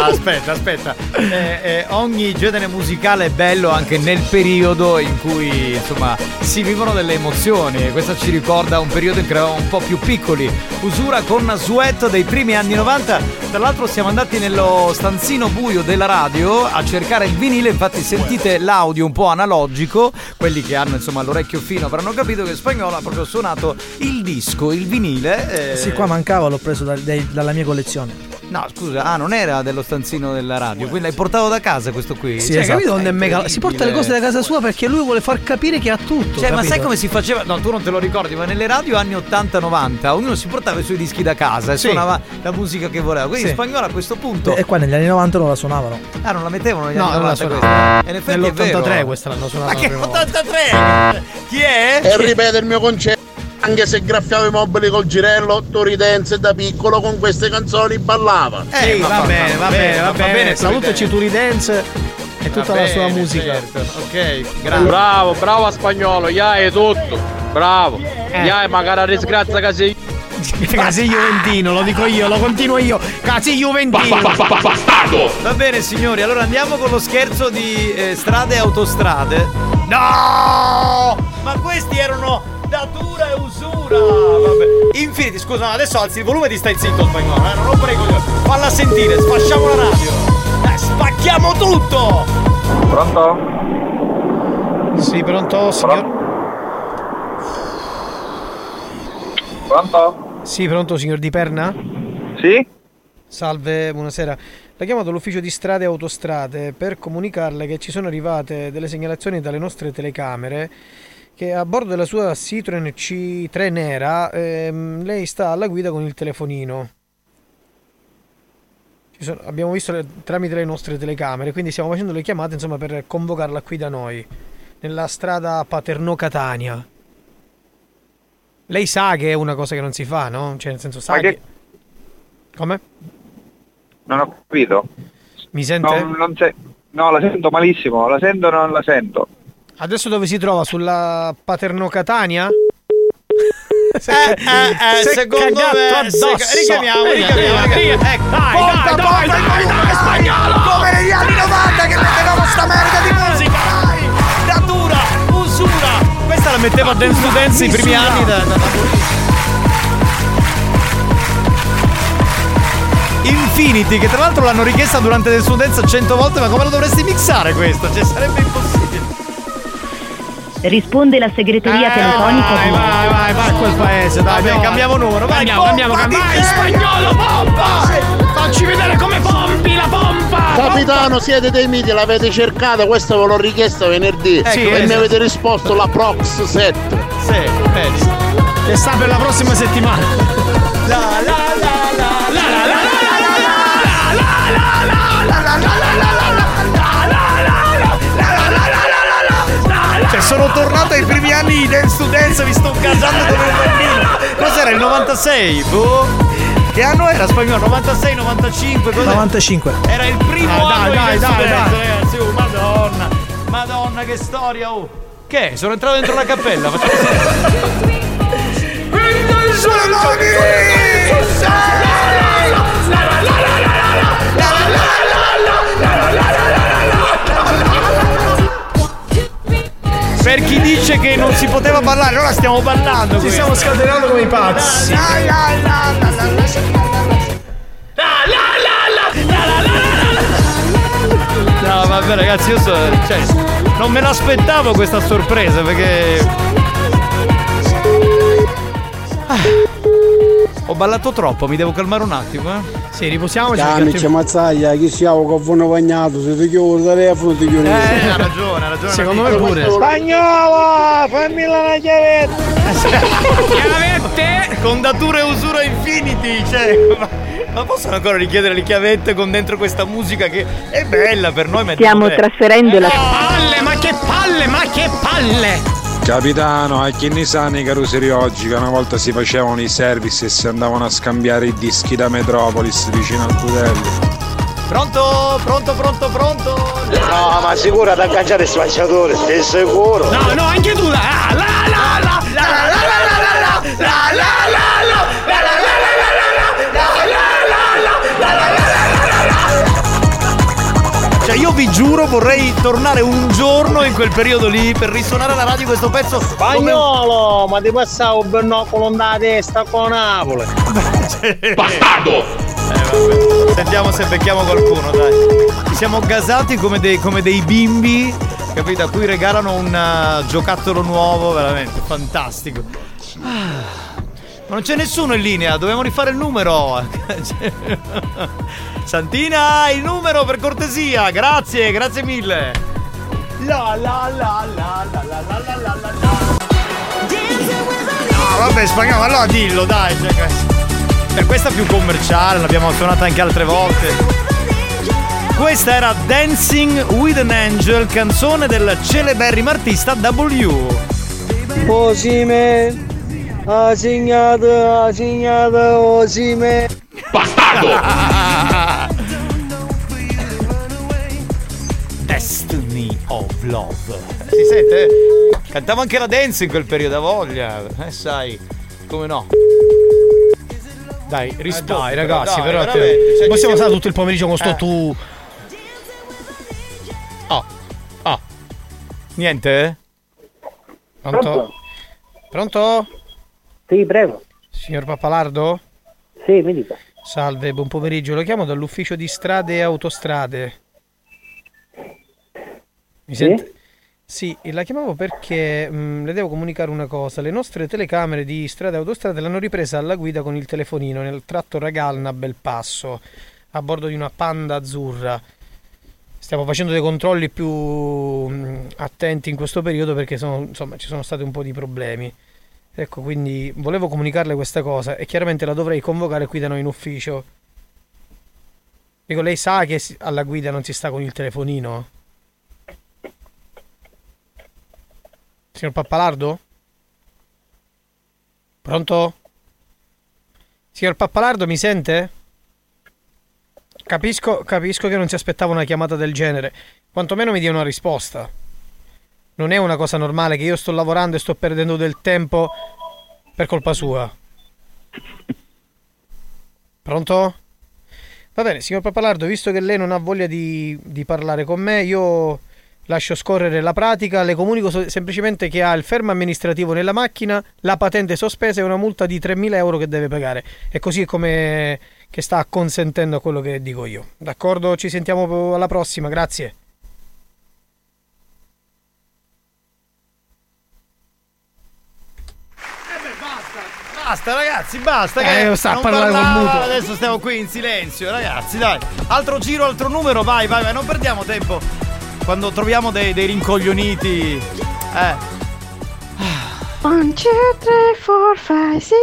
aspetta. Ogni genere musicale è bello anche nel periodo in cui insomma si vivono delle emozioni. Questa ci ricorda un periodo in cui eravamo un po' più piccoli. Usura con Sweat dei primi anni 90. Tra l'altro siamo andati nello stanzino buio della radio a cercare il vinile, infatti sentite l'audio un po' analogico. Quelli che hanno insomma l'orecchio fino avranno capito che Spagnuolo ha proprio suonato il disco, il vinile. Sì, qua mancava, l'ho preso dalla mia collezione. No, scusa, non era dello stanzino della radio, quindi l'hai portato da casa questo qui. Sì, cioè, esatto. Capito dove è mega. Si porta le cose da casa sua perché lui vuole far capire che ha tutto. Cioè, capito? Ma sai come si faceva? No, tu non te lo ricordi, ma nelle radio anni 80-90 ognuno si portava i suoi dischi da casa e suonava la musica che voleva. Quindi in Spagnuolo a questo punto. E qua negli anni 90 non la suonavano. Ah, non la mettevano negli anni 90 questa. E in effetti nell'83 questa l'hanno suonata. Ma che 83? Chi è? E ripeto il mio concetto. Anche se graffiavo i mobili col girello, Turi Dance da piccolo con queste canzoni ballava. Sì, va bene. Salutaci Turi Dance. e tutta bene, la sua musica. Certo. Ok, grazie. Bravo, bravo a Spagnuolo, ya è tutto. Bravo. Ya è magari disgrazia che sei. Casi Juventino, lo dico io, lo continuo io. Casi Juventino. Bastardo. Va bene signori, allora andiamo con lo scherzo di strade e autostrade. No! Ma questi erano datura e usura. Vabbè. Infiniti, scusa, adesso alzi il volume e ti stai zitto Spagnuolo, non lo prego. Falla sentire, sfasciamo la radio. Spacchiamo tutto. Pronto? Sì, pronto, signor. Pronto? Sì, pronto, signor Di Perna? Sì? Salve, buonasera. La chiamato l'ufficio di strade e autostrade per comunicarle che ci sono arrivate delle segnalazioni dalle nostre telecamere che a bordo della sua Citroen C3 nera lei sta alla guida con il telefonino. Abbiamo visto tramite le nostre telecamere, quindi stiamo facendo le chiamate insomma per convocarla qui da noi, nella strada Paternò-Catania. Lei sa che è una cosa che non si fa, no? Cioè, nel senso, sa che... Come? Non ho capito. Mi sente? No, la sento malissimo. La sento o non la sento? Adesso dove si trova? Sulla Paternò-Catania? Secondo me... Richiamiamo. Ecco, dai, Spagnuolo! Come negli anni 90 che mettevamo sta merda di musica! Datura, usura! Questa la metteva Dance to Dance i primi anni da Infinity, che tra l'altro l'hanno richiesta durante Dance to Dance 100 volte, ma come la dovresti mixare questa? Cioè sarebbe impossibile. Risponde la segreteria telefonica. Vai quel paese, dai, cambiamo numero, cambiamo. Spagnuolo, pompa! Facci vedere come pompi la pompa! Capitano, siete dei media, l'avete cercata, questa ve l'ho richiesta venerdì. Sì, e mi avete risposto la Prox 7. Sì, bene. E sta per la prossima settimana. Cioè sono tornato ai primi anni di Dance to Dance, vi sto casando come un bambino. Cos'era il 96? Che anno era Spagnuolo? 96, 95? 95. Era il primo anno dai, ragazzi, madonna che storia, Che? Sono entrato dentro la cappella, Per chi dice che non si poteva ballare, allora stiamo ballando. Ci stiamo scatenando come i pazzi. No, vabbè ragazzi, cioè, non me l'aspettavo questa sorpresa perché ho ballato troppo, mi devo calmare un attimo, Sì, riposiamoci. C'è Mazzaglia, chi siamo con fono bagnato, se ti chiudo il telefono ti chiudo. Ha ragione. Secondo me pure. Spagnuolo, fammi la chiavetta. Chiavette con datura e usura infiniti, cioè. Ma possono ancora richiedere le chiavette con dentro questa musica che è bella per noi, ma stiamo trasferendo la palle. Capitano, a chi ne sa nei caruseri oggi che una volta si facevano i service e si andavano a scambiare i dischi da Metropolis vicino al Cudello. Pronto? No, ma sicuro ad agganciare il sfasciatore, sei sicuro? No, anche tu! Cioè io vi giuro vorrei tornare un giorno in quel periodo lì per risuonare alla radio questo pezzo. Spagnuolo, ma ti passavo il binocolo da testa con Napoli. Bastardo! Vabbè. Sentiamo se becchiamo qualcuno, dai. Ci siamo gasati come dei bimbi, capito? A cui regalano un giocattolo nuovo, veramente fantastico. Ma non c'è nessuno in linea, dobbiamo rifare il numero. Santina, il numero per cortesia, grazie mille. No, vabbè, Spagnuolo, allora dillo, dai. Per questa più commerciale, l'abbiamo suonata anche altre volte. Questa era Dancing with an Angel, canzone del celeberrimo artista W. Osimhen. Ha segnato Osimhen. Bastardo! Destiny of Love. Si sente? Cantavo anche la dance in quel periodo, a voglia. Sai, come no? Dai, rispondi. Dai, ragazzi, dai, però cioè, possiamo stare tutto il pomeriggio con sto tu. Oh. Niente? Pronto? Pronto? Sì, prego. Signor Pappalardo? Sì, mi dica. Salve, buon pomeriggio. Lo chiamo dall'ufficio di strade e autostrade. Mi sente? Sì, la chiamavo perché le devo comunicare una cosa. Le nostre telecamere di strade e autostrade l'hanno ripresa alla guida con il telefonino nel tratto Ragalna a Belpasso, a bordo di una Panda azzurra. Stiamo facendo dei controlli più attenti in questo periodo perché insomma, ci sono stati un po' di problemi. Ecco, quindi volevo comunicarle questa cosa e chiaramente la dovrei convocare qui da noi in ufficio. Dico, lei sa che alla guida non si sta con il telefonino? Signor Pappalardo? Pronto? Signor Pappalardo, mi sente? Capisco che non si aspettava una chiamata del genere. Quantomeno mi dia una risposta. Non è una cosa normale che io sto lavorando e sto perdendo del tempo per colpa sua. Pronto? Va bene, signor Pappalardo, visto che lei non ha voglia di parlare con me, io lascio scorrere la pratica. Le comunico semplicemente che ha il fermo amministrativo nella macchina, la patente sospesa e una multa di 3.000 euro che deve pagare. È così come che sta consentendo a quello che dico io. D'accordo? Ci sentiamo alla prossima, grazie. Basta ragazzi, basta che non parlava, adesso stiamo qui in silenzio ragazzi, dai, altro giro, altro numero, vai, non perdiamo tempo quando troviamo dei rincoglioniti. 1, 2, 3, 4, 5, 6,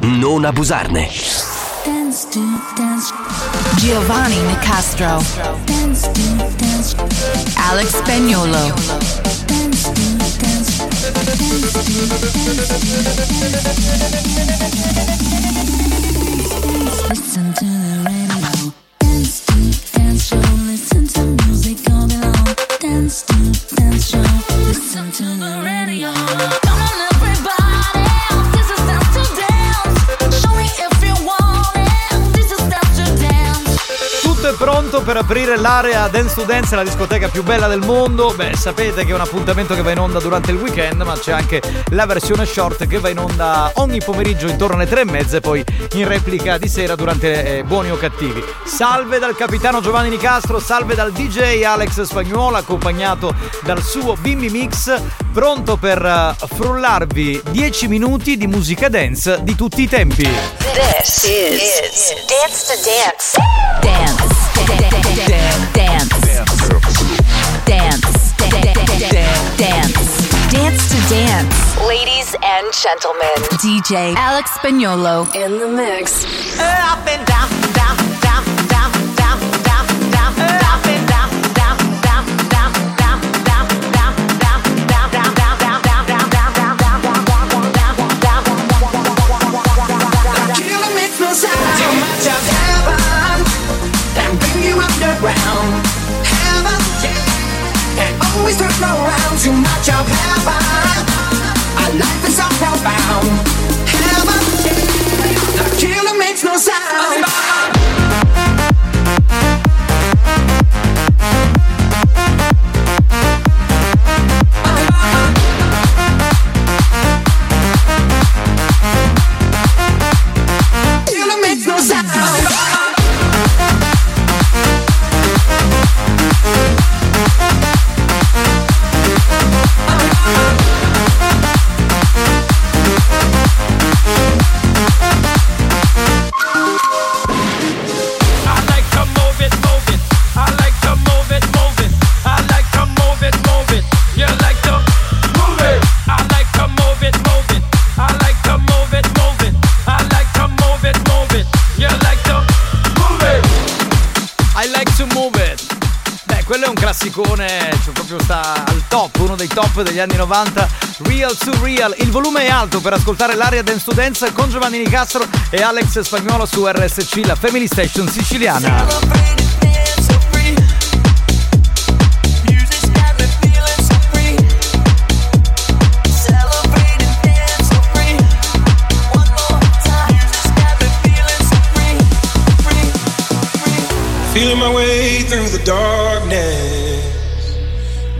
non abusarne. Dance to dance. Giovanni Di Castro. Dance to dance. Alex Spagnuolo. Dance to dance. Dance to dance. Listen to the radio. Dance to dance show. Listen to music all day long. Dance to dance show. Listen to the radio. Come on everybody. Tutto è pronto per aprire l'area Dance to Dance, la discoteca più bella del mondo. Beh, sapete che è un appuntamento che va in onda durante il weekend, ma c'è anche la versione short che va in onda ogni pomeriggio intorno alle 3:30 e poi in replica di sera durante Buoni o Cattivi. Salve dal capitano Giovanni Di Castro, salve dal DJ Alex Spagnuolo, accompagnato dal suo Bimbi Mix, pronto per frullarvi 10 minuti di musica dance di tutti i tempi. This is Dance to Dance. Dance. Dance to dance. Ladies and gentlemen, DJ Alex Spagnuolo in the mix. Up and down, down, down, down, down, down, down, up and down, down, down, down, down, down, down, down, down, down, down, down. Always turn around, too much of heaven. Our life is so profound. Heaven, the killer makes no sound. Killer makes no sound. Cioè proprio sta al top, uno dei top degli anni 90, Real Surreal. Il volume è alto per ascoltare l'area Dance to Dance con Giovanni Di Castro e Alex Spagnuolo su RSC, la Family Station siciliana. Feeling my way through the darkness,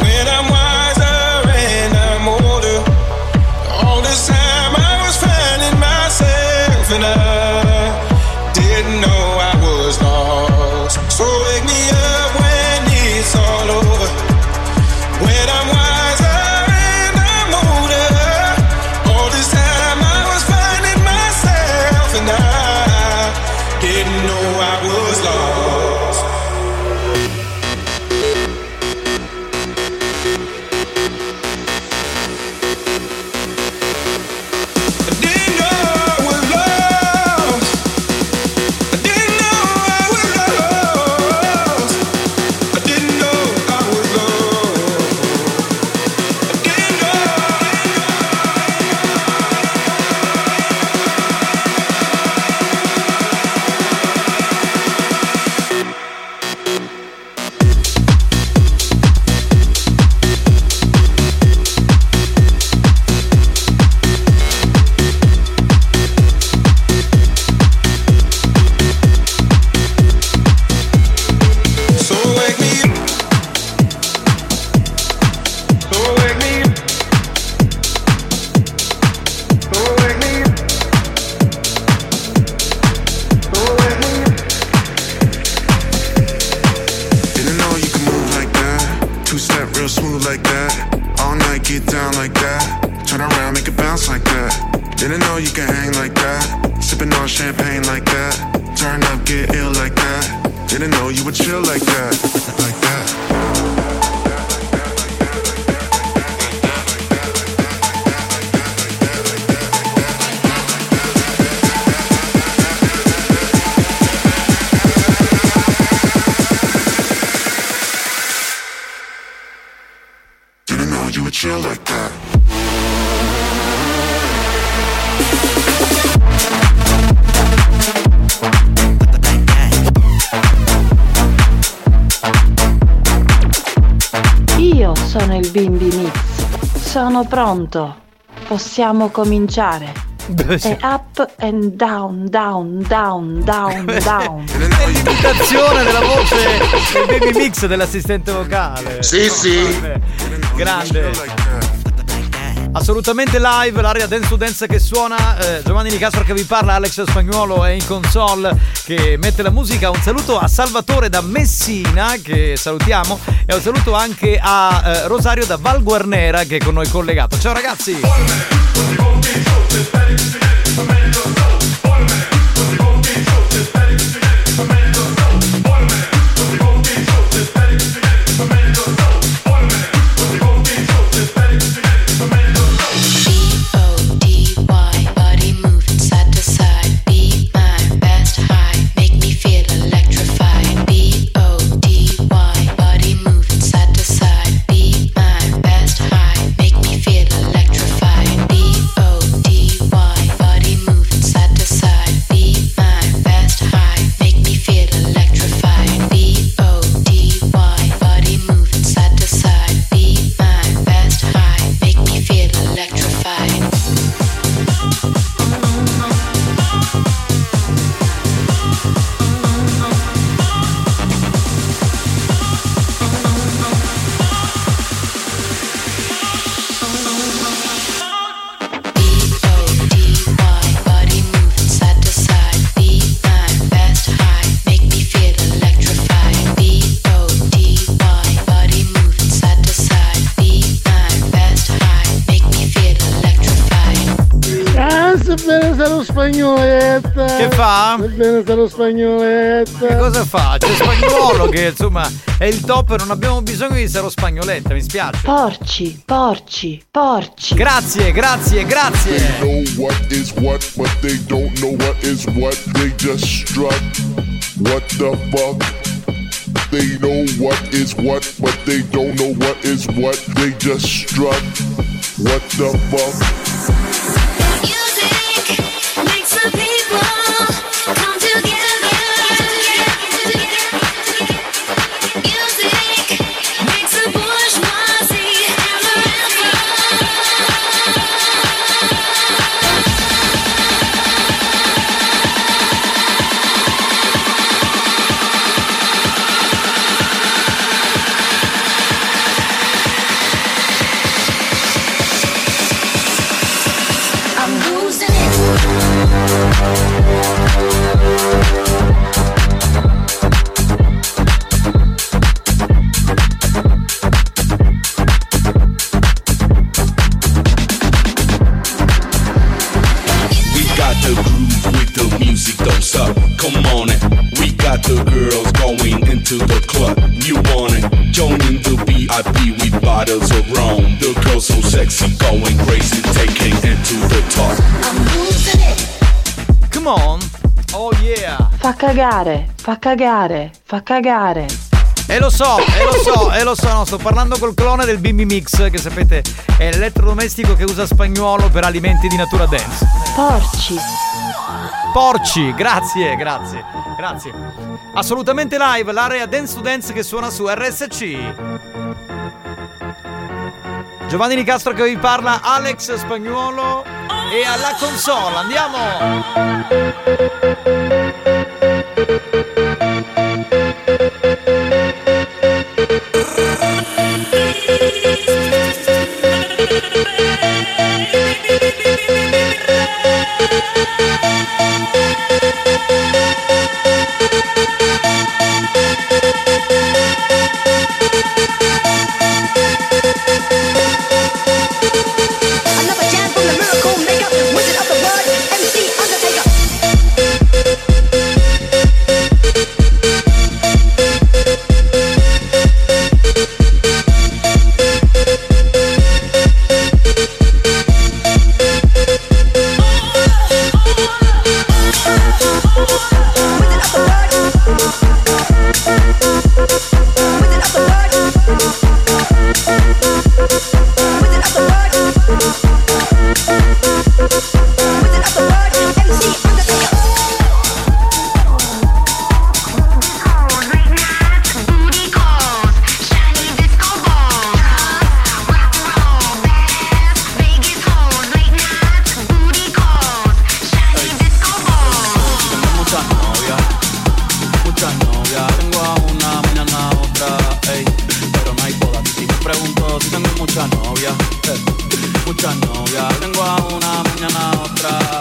when I'm wiser and I'm older. All this time I was finding myself and I didn't know I was lost. that. Turn around, make it bounce like that. Didn't know you could hang like that. Sipping on champagne like that. Turn up, get ill like that. Didn't know you would chill like that. Like that. Chill like that. Io sono il Bimbi Mix. Sono pronto. Possiamo cominciare. E up and down, down, down, down, down. L'imitazione della voce del Bimbi Mix dell'assistente vocale. Sì, sì. Grande, assolutamente live, l'area Dance to Dance che suona, Giovanni Di Castro che vi parla, Alex Spagnuolo è in console che mette la musica. Un saluto a Salvatore da Messina che salutiamo e un saluto anche a Rosario da Val Guarnera che è con noi collegato. Ciao ragazzi. Che fa? Che cosa fa? C'è Spagnuolo che insomma è il top, non abbiamo bisogno di Sero Spagnoletta, mi spiace. Porci. Grazie. They know what is what, but they don't know what is what. They just struck. What the fuck? They know what is what, but they don't know what is what. They just struck. What the fuck? Fa cagare. E lo so, no, sto parlando col clone del Bimbi Mix, che sapete è l'elettrodomestico che usa Spagnuolo per alimenti di natura dance. Porci, grazie. Assolutamente live, l'area Dance to Dance che suona su RSC. Giovanni Di Castro che vi parla, Alex Spagnuolo e alla console, andiamo! novia. Tengo a una, mañana a otra.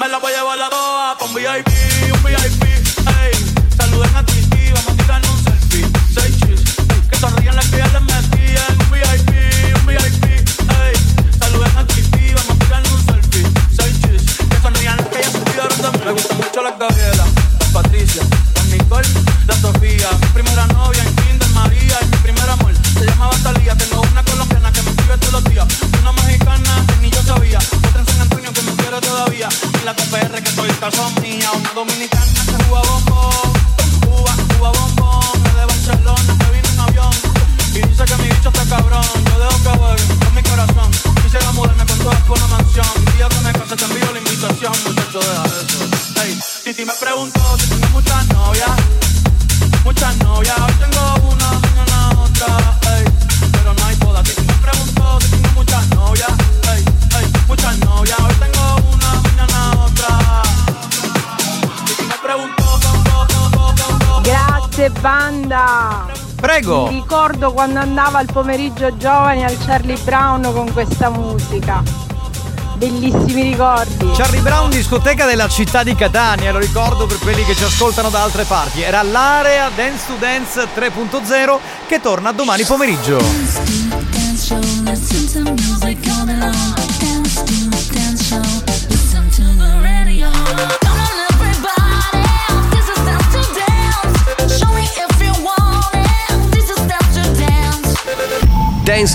Me la voy a llevar la toa pa' un VIP, un VIP. Ey, saluden a Twitty, vamos a tirar un selfie. Seis chis, que sonríen las que ya les metí. Un VIP, un VIP. Ey, saluden a Twitty, vamos a tirar un selfie. Seis chis, que sonríen las que ya subieron también. Me gustan mucho las Gabriela, las Patricia, las Nicole, las Sofía. Mi primera novia en Kinder María, y mi primer amor se llamaba Talía. Tengo una colombiana que me escribe todos los días, una mexicana que ni yo sabía, otra en San Antonio que me quiere todavía, y la TPR que soy caso mía, una dominicana que juega bombón, Cuba bombón, es de Barcelona, me vino en avión, y dice que mi bicho está cabrón, yo dejo que jueguen con mi corazón, quisiera mudarme con todas por una mansión, un día que me case te envío la invitación, muchacho deja eso, hey, Titi me preguntó si tengo muchas novias, hoy tengo una, mañana otra, ey, pero no hay boda. Si me pregunto si tengo muchas novias, ey, ey, muchas novias, hoy tengo una, mañana otra. Si me pregunto, grazie banda. Prego. Mi ricordo quando andavo al pomeriggio giovani al Charlie Brown con questa musica. Bellissimi ricordi. Charlie Brown, discoteca della città di Catania, lo ricordo per quelli che ci ascoltano da altre parti. Era l'area Dance to Dance 3.0 che torna domani pomeriggio. Dance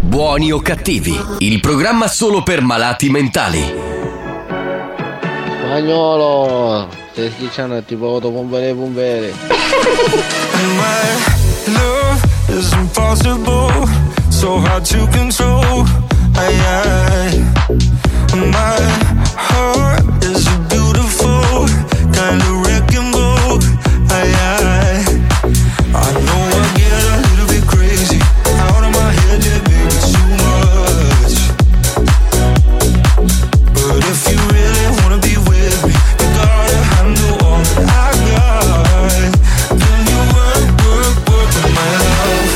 Buoni o cattivi, il programma solo per malati mentali. Spagnolo, stai schicciando tipo autopompere. Love is impossible, so hard to control. My heart is a beautiful kind of wreck and roll. I know I get a little bit crazy, out of my head, yeah, baby, too much. But if you really wanna be with me, you gotta handle all that I got. Can you work with my love?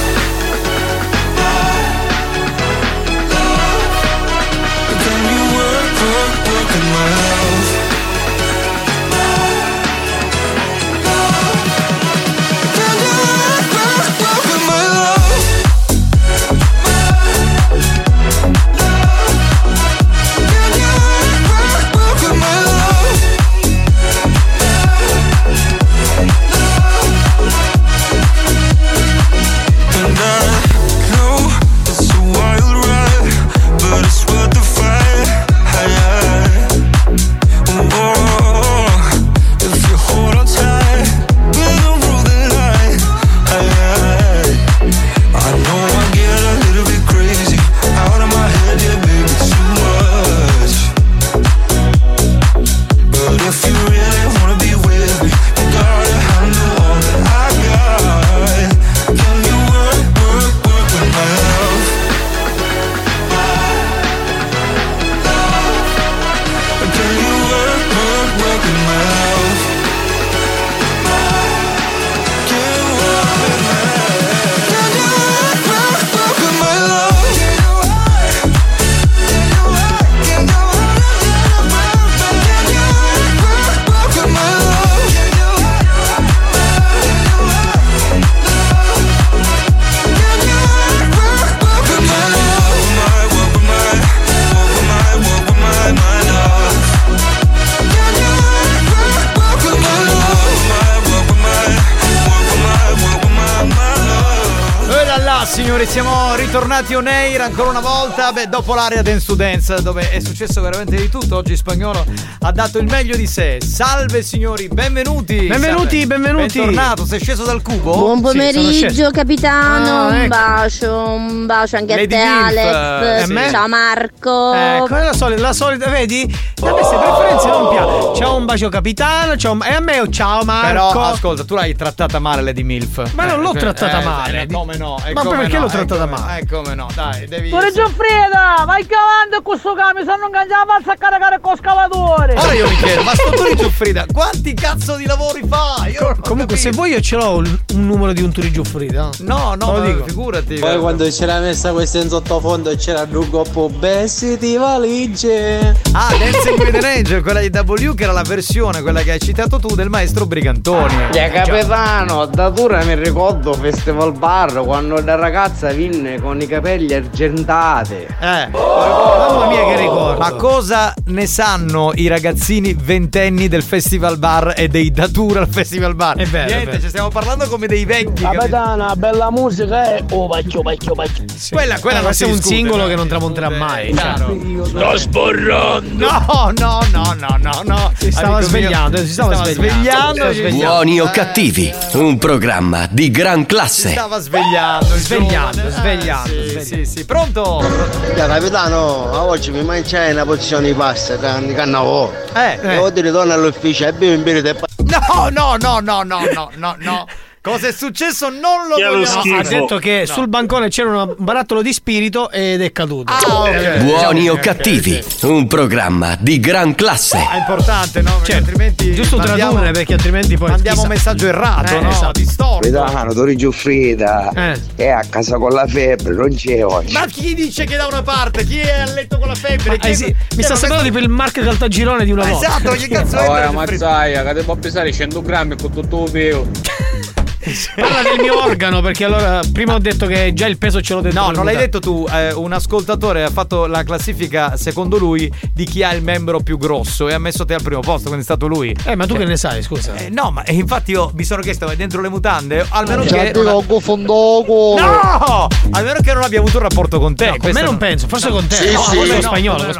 Can you work? signori, siamo ritornati on air ancora una volta. Beh, dopo l'area Dance to Dance, dove è successo veramente di tutto, oggi Spagnuolo ha dato il meglio di sé. Salve signori, benvenuti. Benvenuti, salve. Benvenuti. Bentornato, sei sceso dal cubo? Buon pomeriggio, sì, capitano. Ah, ecco. Un bacio anche Lady a te, Alex. Ciao Marco. Ecco, è la solita, vedi? Da me queste preferenze non piace. Ciao, un bacio capitano, ciao, e a me ciao Marco. Però ascolta, tu l'hai trattata male Lady Milf. Ma non l'ho trattata male. Come no? Ma come perché l'ho trattata male? Come no? Dai, devi. Turi Giuffrida, vai cavando questo camion, se non cangia la pazza a caricare con scavatore. Ora io mi chiedo, ma sto Turi Giuffrida quanti cazzo di lavori fa? Io comunque, se vuoi, io ce l'ho un numero di un Turi Giuffrida. No, lo dico, figurati. Poi quando c'era messa questa in sottofondo e c'era un gruppo Bessi di valigie. Ah, Dancing with an Angel, quella di W, che era la versione, quella che hai citato tu, del maestro Brigantoni. Già capitano, da Tura mi ricordo Festival Bar, quando la ragazza vinne con i capelli argentati. Mamma mia che ricordo. Ma cosa ne sanno i ragazzini ventenni del Festival Bar e dei Datura al Festival Bar? È vero. Niente, ci stiamo parlando come dei vecchi. Capitana, bella musica è pacchio. Sì. Quella non si è un discute, singolo che non tramonterà mai. Chiaro. Sto sborrando. No. Si stava svegliando. Buoni o cattivi, un programma di gran classe. Stava svegliando. Sì, pronto? Yeah, capitano, ma oggi mi mangia una pozione di pasta di cannavo. Devo ritorno all'ufficio e bevo un bicchiere di pasta. No. Cosa è successo? Non lo vogliamo. Ha detto che sul bancone c'era un barattolo di spirito ed è caduto. Okay. Buoni o cattivi, un programma di gran classe. È importante, no? Perché altrimenti giusto tradurre, perché altrimenti poi mandiamo un messaggio errato, no? Esatto. Distorto. Vedano, Turi Giuffrida è a casa con la febbre, non c'è oggi. Ma chi dice che da una parte? Chi è a letto con la febbre? Mi sta sembrando tipo il Marco Caltagirone di una volta. Esatto, che cazzo è? Ora Mazzaglia, che devo pesare 100 grammi con tutto il peso. Parla del mio organo, perché allora prima ho detto che già il peso ce l'ho detto. No, non l'hai detto tu. Un ascoltatore ha fatto la classifica secondo lui di chi ha il membro più grosso e ha messo te al primo posto, quindi è stato lui. Ma tu che ne sai, scusa? No, ma infatti io mi sono chiesto dentro le mutande, almeno che no, almeno che non abbia avuto un rapporto con te. No, con me non penso, forse con te. Lo spagnolo, non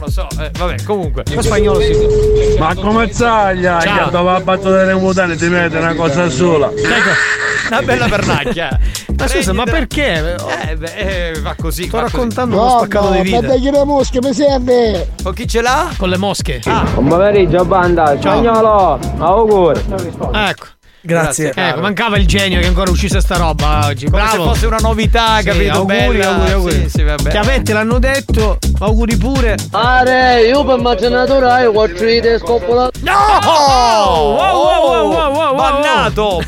lo so. Vabbè, comunque. Lo spagnolo sì. Ma come Zaglia, che doveva battere le mutande, ti mette una cosa sola. Una bella pernacchia. Ma scusa, ma perché? Va così. Sto raccontando uno spaccato di vita. Ma dai, le mosche mi serve. Con chi ce l'ha? Con le mosche. Buon pomeriggio, banda. Spagnolo, auguri. Ecco. Grazie. Ecco, mancava il genio che ancora uscisse sta roba oggi. Come bravo. Se fosse una novità, sì, capito? Auguri. Sì, vabbè. Chiavette l'hanno detto, auguri pure. Are, io per immaginatore io quattro idee scopolate. No! Wow.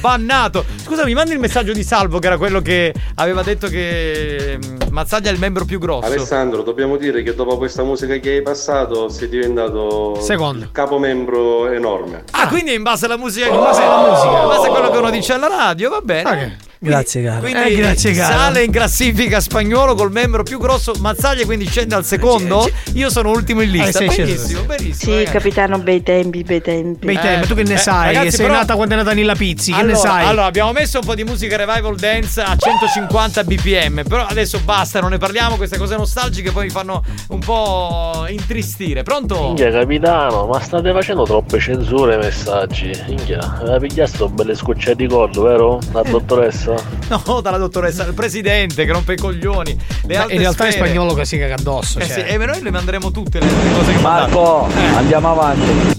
Bannato. Scusa, mi mandi il messaggio di Salvo, che era quello che aveva detto che Mazzaglia è il membro più grosso. Alessandro, dobbiamo dire che dopo questa musica che hai passato sei diventato secondo capomembro enorme. Quindi in base alla musica, basta quello che uno dice alla radio, va bene. Okay. Grazie caro. Quindi grazie, sale in classifica Spagnolo col membro più grosso, Mazzaglia quindi scende al secondo. Io sono ultimo in lista. Benissimo. Sì, capitano, bei tempi. Ma tu che ne sai? Ragazzi, sei nata quando è nata Nilla Pizzi, che ne sai? Allora, abbiamo messo un po' di musica revival dance a 150 bpm, però adesso basta, non ne parliamo, queste cose nostalgiche poi mi fanno un po' intristire. Pronto? Minchia capitano, ma state facendo troppe censure ai messaggi. Minchia, aveva pigliato belle scocciate di cordo, vero? La dottoressa? No, dalla dottoressa, il presidente che rompe i coglioni. In realtà è Spagnolo che si caga addosso. E noi le manderemo tutte le cose. Marco, andiamo avanti. Ecco,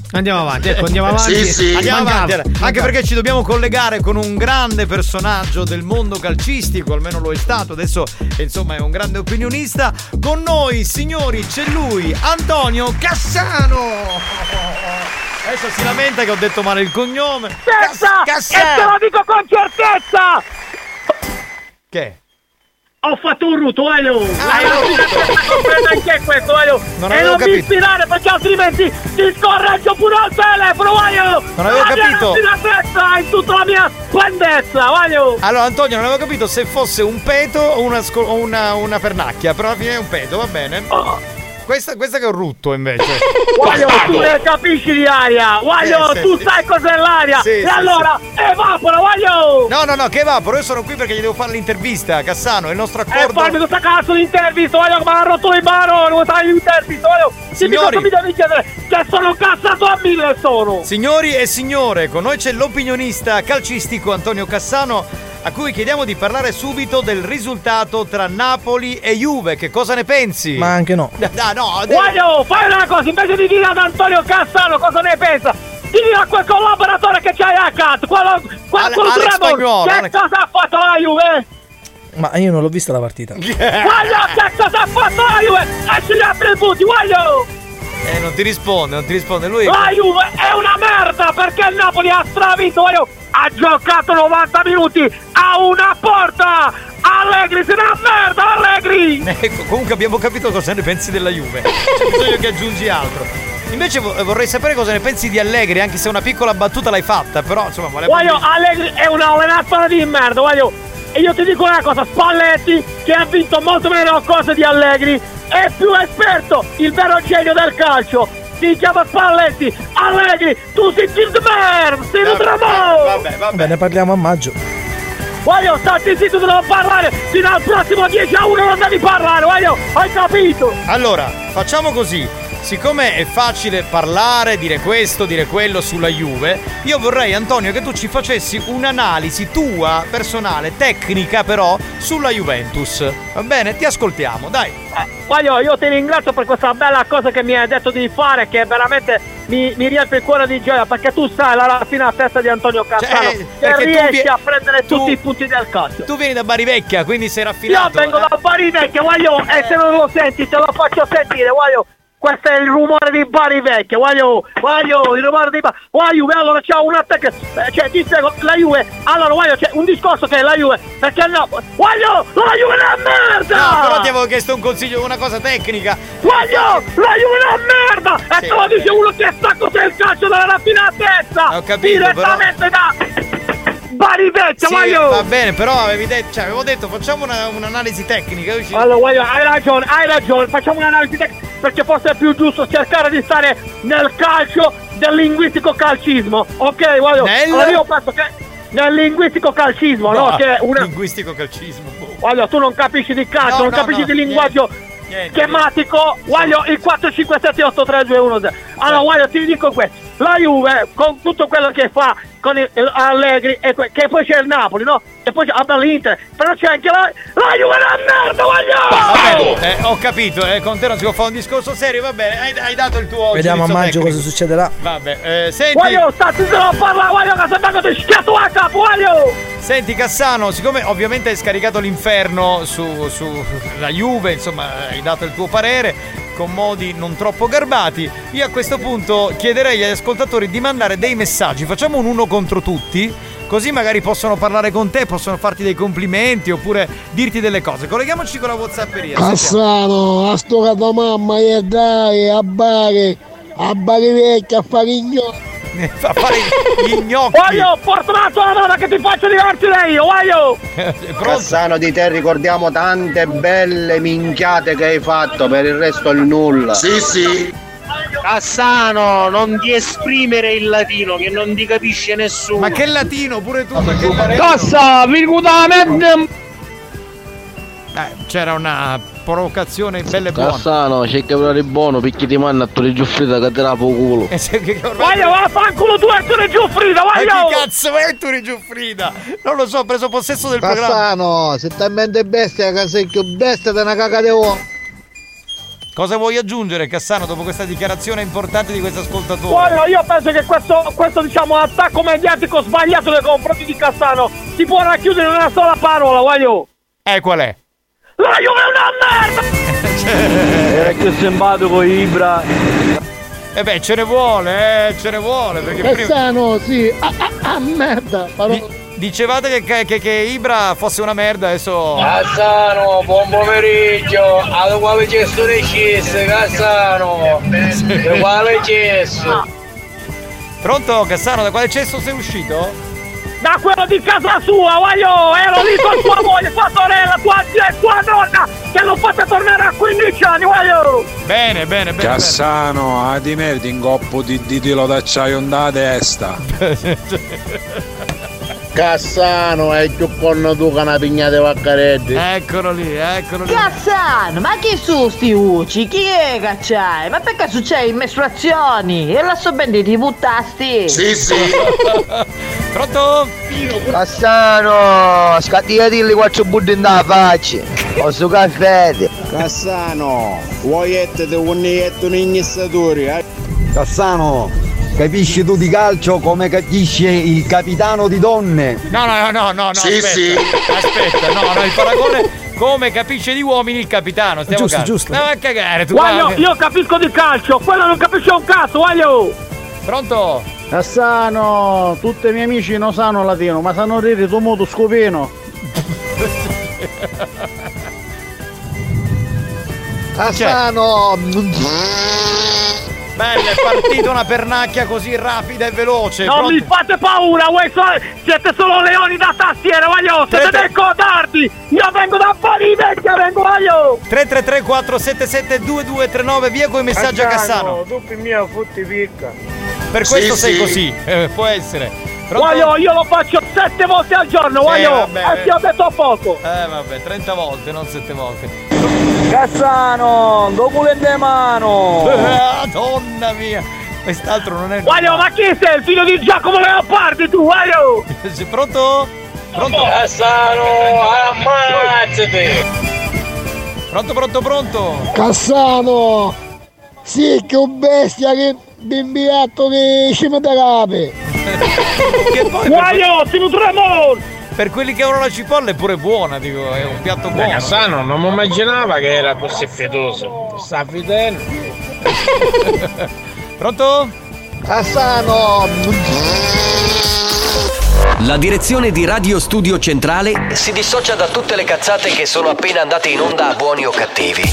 Sì. Andiamo avanti. Anche perché ci dobbiamo collegare con un grande personaggio del mondo calcistico, almeno lo è stato. Adesso, insomma, è un grande opinionista. Con noi, signori, c'è lui, Antonio Cassano. Adesso si lamenta che ho detto male il cognome. Cassano! E te lo dico con certezza! Che? Ho fatto un rutoio! Perché questo, voglio? E non mi ispirare, perché altrimenti ti scorreggio pure al telefono, voglio! Non avevo capito! La testa in tutta la mia grandezza, voglio! Allora Antonio, non avevo capito se fosse un peto o una pernacchia, però alla fine è un peto, va bene? Questa che è un rutto invece. Guaglio, tu ne capisci di aria. Guaglio, tu sai cos'è l'aria. Sì, e sì, allora sì. Evapora, Guaglio. No, che evapora. Io sono qui perché gli devo fare l'intervista, Cassano, è il nostro accordo. E farmi questa cazzo di intervista, Guaglio, ma ha rotto le mani, non sai l'intervista, Guaglio. Signori, mi devi chiedere che sono cazzato a 1000 sono. Signori e signore, con noi c'è l'opinionista calcistico Antonio Cassano, a cui chiediamo di parlare subito del risultato tra Napoli e Juve. Che cosa ne pensi? Ma anche no. Guaglio, fai una cosa, invece di dire ad Antonio Cassano cosa ne pensa, digli a quel collaboratore che c'hai accanto, quello Spagnuolo, che cosa ha fatto la Juve? Ma io non l'ho vista la partita. Guaglio, che cosa ha fatto la Juve? Esci gli attributi, Guaglio! Non ti risponde lui. La Juve è una merda perché il Napoli ha stravinto, Guaglio! Ha giocato 90 minuti a una porta. Allegri, sei una merda, Allegri! Ecco, comunque abbiamo capito cosa ne pensi della Juve. C'è bisogno che aggiungi altro. Invece vorrei sapere cosa ne pensi di Allegri, anche se una piccola battuta l'hai fatta, però insomma volevo. Guaglio, Allegri è una allenatore di merda, Guaglio. E io ti dico una cosa, Spalletti, che ha vinto molto meno cose di Allegri, è più esperto, il vero genio del calcio. Si chiama Spalletti. Allegri, tu sei Gildmer, sei un tramò. Vabbè, ne parliamo a maggio. Guaglio, stati zitto, non parlare. Fino al prossimo 10-1 non devi parlare, Guaglio, hai capito? Allora, facciamo così. Siccome è facile parlare, dire questo, dire quello sulla Juve, io vorrei, Antonio, che tu ci facessi un'analisi tua, personale, tecnica però, sulla Juventus. Va bene? Ti ascoltiamo, dai. Guaglio, io ti ringrazio per questa bella cosa che mi hai detto di fare, che veramente mi riempie il cuore di gioia, perché tu sai la raffina a testa di Antonio Cassano, che riesci a prendere tutti i punti del calcio. Tu vieni da Barivecchia, quindi sei raffinato. Io vengo da Barivecchia, Guaglio, e se non lo senti te lo faccio sentire, Guaglio. Questo è il rumore di Bari vecchia, Guaglio, il rumore di Bari. Guaglio, allora c'è un attacco, cioè ti spiego, la Juve, allora Guaglio c'è un discorso che è la Juve, perché no, Guaglio, la Juve è una merda! No, però ti avevo chiesto un consiglio, una cosa tecnica. Guaglio, la Juve è una merda! E te lo dice uno che sta cos'è il calcio dalla rapina a testa! Ho capito, direttamente da Bari vecchia, Guaglio! Va bene, però avevo detto facciamo un'analisi tecnica. Allora Guaglio, hai ragione, facciamo un'analisi tecnica. Perché forse è più giusto cercare di stare nel calcio del linguistico calcismo. Ok, Guaglio? Allora io penso che nel linguistico calcismo, no? Che una... Linguistico calcismo. Guaglio, tu non capisci di calcio, non capisci di linguaggio schematico. Guaglio, il 4-5-7-8-3-2-1-0. Allora, Guaglio, ti dico questo. La Juve, con tutto quello che fa con Allegri, che poi c'è il Napoli, no? E poi c'è l'Inter, però c'è anche la Juve la merda, Guaglio! Vabbè, ho capito, con te non si può fare un discorso serio, va bene, hai dato il tuo. Vediamo a maggio tecnico. Cosa succederà. Vabbè, senti. Guaglio, stai zitto, non parla, Guaglio, che se vengo ti schiatto a capo, Guaglio! Senti Cassano, siccome ovviamente hai scaricato l'inferno su la Juve, insomma, hai dato il tuo parere con modi non troppo garbati, io a questo punto chiederei agli ascoltatori di mandare dei messaggi, facciamo un uno contro tutti, così magari possono parlare con te, possono farti dei complimenti oppure dirti delle cose. Colleghiamoci con la WhatsApperia. Cassano, a sto tua mamma e dai a Bari vecchia a fare i gnocchi. A fare gli gnocchi. Guaglio, portato la roba che ti faccio divertire io, Guaglio. Cassano, di te ricordiamo tante belle minchiate che hai fatto, per il resto il nulla. Sì. Cassano, non ti esprimere il latino che non ti capisce nessuno. Ma che latino pure tu? Cassa, virgolamente. C'era una provocazione in belle buone. Cassano, c'è che parlare buono perché ti manda a Turi Giuffrida che te la po' culo. Guaglio, vaffanculo tu a Turi Giuffrida, guaglio! Che cazzo è Turi Giuffrida? Non lo so, ho preso possesso del Cassano, programma. Cassano, se talmente bestia che sei più bestia te una caca di uomo. Cosa vuoi aggiungere, Cassano, dopo questa dichiarazione importante di questo ascoltatore? Guaglio, io penso che questo diciamo attacco mediatico sbagliato nei confronti di Cassano si può racchiudere in una sola parola, Guaglio. Qual è? La Juve è una merda! Era più simpatico Ibra. Ce ne vuole perché Cassano, sì, merda, parola. Dicevate che Ibra fosse una merda, adesso. Cassano, buon pomeriggio. A quale cesso riuscisse, Cassano? Da quale cesso? Pronto Cassano, da quale cesso sei uscito? da quello di casa sua, guaglio, ero lì con tua moglie, tua sorella, tua zia e tua nonna, che l'ho fatta tornare a 15 anni, guaglio. Bene, bene, bene. Cassano, bene. A di merda in coppo di tiro d'acciaio da testa. Cassano, è più con tu che una pigna di vaccaretti. Eccolo lì, eccolo lì. Cassano, ma chi sono sti ucci? Chi è che c'hai? Ma perché succede in mestruazioni? E la so ben di ti buttasti. Sì, sì. Pronto? Cassano, scattiati le quattro budde in da faccia. Ho su caffè. Cassano, vuoi ettete un nietto in gnissatore? Cassano, capisci tu di calcio come capisce il capitano di donne? No, sì, aspetta, sì. Aspetta, no, il paragone come capisce di uomini il capitano, stiamo giusto, caldo. Giusto. No, a cagare, tu guaglio, io capisco di calcio, quello non capisce un cazzo, guaglio. Pronto? Cassano, tutti i miei amici non sanno latino, ma sanno dire tuo modo scopeno. Cassano! Bella, è partita una pernacchia così rapida e veloce. Non mi fate paura, voi siete solo leoni da tastiera, voglio. Siete dei codardi. Io vengo da Bari Vecchia, vengo, voglio. 333-477-2239, via coi messaggi a Cassano. Tu che mia fotti picca. Per questo sì, sei sì. Così, può essere. Voglio, io lo faccio 7 volte al giorno, voglio. E ti ho detto poco. Vabbè, 30 volte, non 7 volte. Cassano, dopo le mie mano! Madonna mia! Quest'altro non è. Guaglio, ma chi sei? Il figlio di Giacomo Leopardi tu, guaglio! Sei pronto? Pronto? Cassano, ammazzate! Pronto! Cassano! Sì, che un bestia che bimbiatto che cimoterape! Guaglio, si nutremon! Per quelli che ora la cipolla è pure buona, dico, è un piatto buono. Cassano non mi immaginava che era così fietoso. Sta fidendo. Pronto? Cassano! La direzione di Radio Studio Centrale si dissocia da tutte le cazzate che sono appena andate in onda a Buoni o Cattivi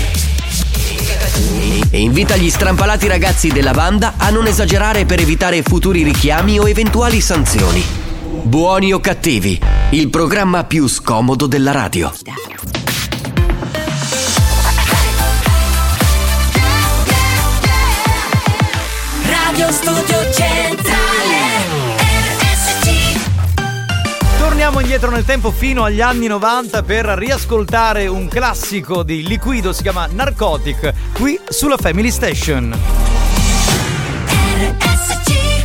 e invita gli strampalati ragazzi della banda a non esagerare per evitare futuri richiami o eventuali sanzioni. Buoni o Cattivi, il programma più scomodo della radio. Radio Studio Centrale. Torniamo indietro nel tempo fino agli anni 90 per riascoltare un classico di Liquido, si chiama Narcotic, qui sulla Family Station.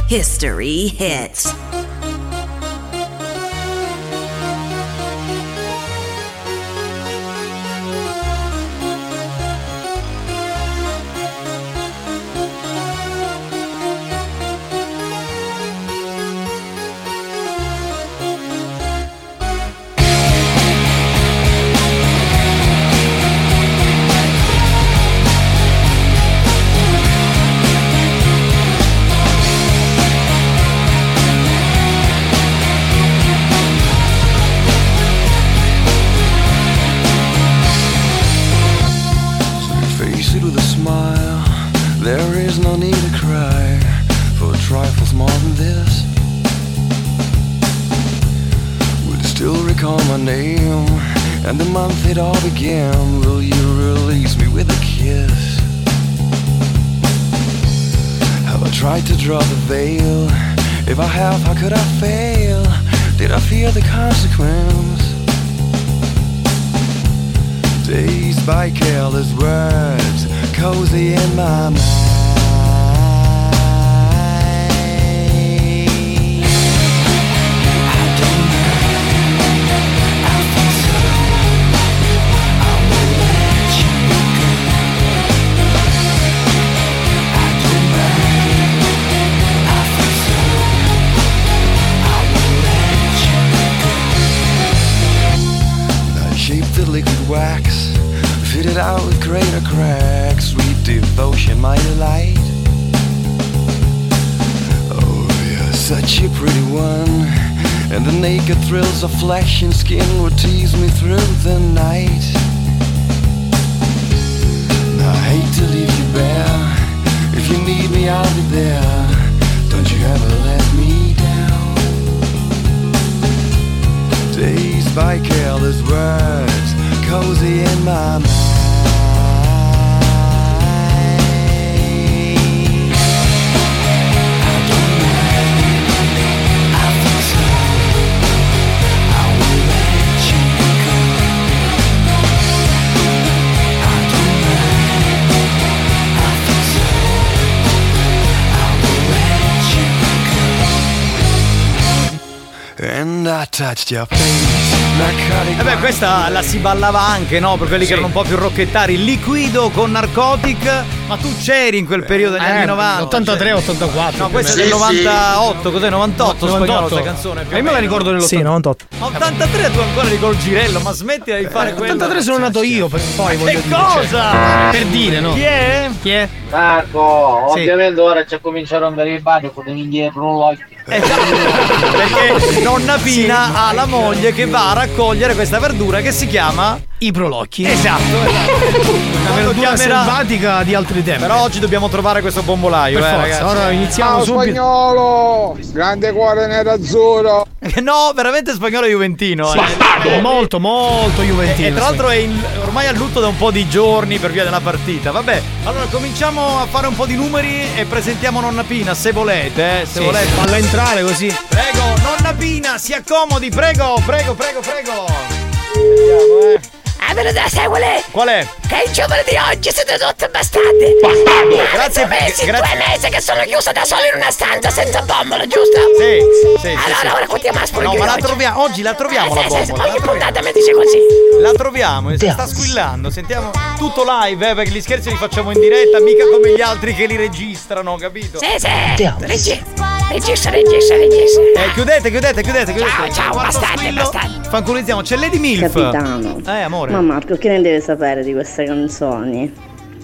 History Hits. I'll be there. Don't you ever let me down. dazed by careless words, cozy in my mind. E beh, questa la si ballava anche, no? Per quelli che erano un po' più rocchettari. Liquido con Narcotic. Ma tu c'eri in quel periodo degli anni 90? 83, 84. No, questa è del 98, cos'è? 98, 98. Questa canzone. E me la ricordo nell'88. Sì, 98. 83 tu ancora eri col girello, ma smettila di fare quello. 83 sono nato io, per poi voglio dire. Che cosa? Per dire, no? Chi è? Chi è? Marco, sì. Ovviamente ora ci cominciato a andare in bagno con le miglie l'occhio. Perché nonna Pina sì, ha la moglie che va a raccogliere questa verdura che si chiama i prolocchi. Esatto. Una verdura selvatica di altri tempi. Però oggi dobbiamo trovare questo bombolaio. Per forza, ragazzi. Ora iniziamo subito. Spagnuolo, grande cuore nero azzurro. No, veramente Spagnuolo juventino. Molto, molto juventino. E tra l'altro è ormai a lutto da un po' di giorni per via della partita. Vabbè, allora cominciamo a fare un po' di numeri e presentiamo nonna Pina, se volete. Se volete, falla entrare così. Prego, nonna Pina, si accomodi, prego, prego, prego, prego. Vediamo, Ah, me lo dai, sai qual è? Qual è? Che i giovani di oggi siete tutti bastardi. Bastardo. Grazie, mesi, grazie. 2 mesi che sono chiusa da solo in una stanza senza bombola, giusto? Sì. Allora, ora contiamo a sfruttare. No, ma la troviamo, oggi la troviamo la bombola. Ma ogni puntata mi dice così. La troviamo, sta squillando. Sentiamo tutto live, perché gli scherzi li facciamo in diretta, mica come gli altri che li registrano, capito? Sì. Registra. Chiudete. Ciao, bastardi. Fanculizziamo, c'è Lady Milf. Capitano. Amore. Ma Marco, che ne deve sapere di queste canzoni?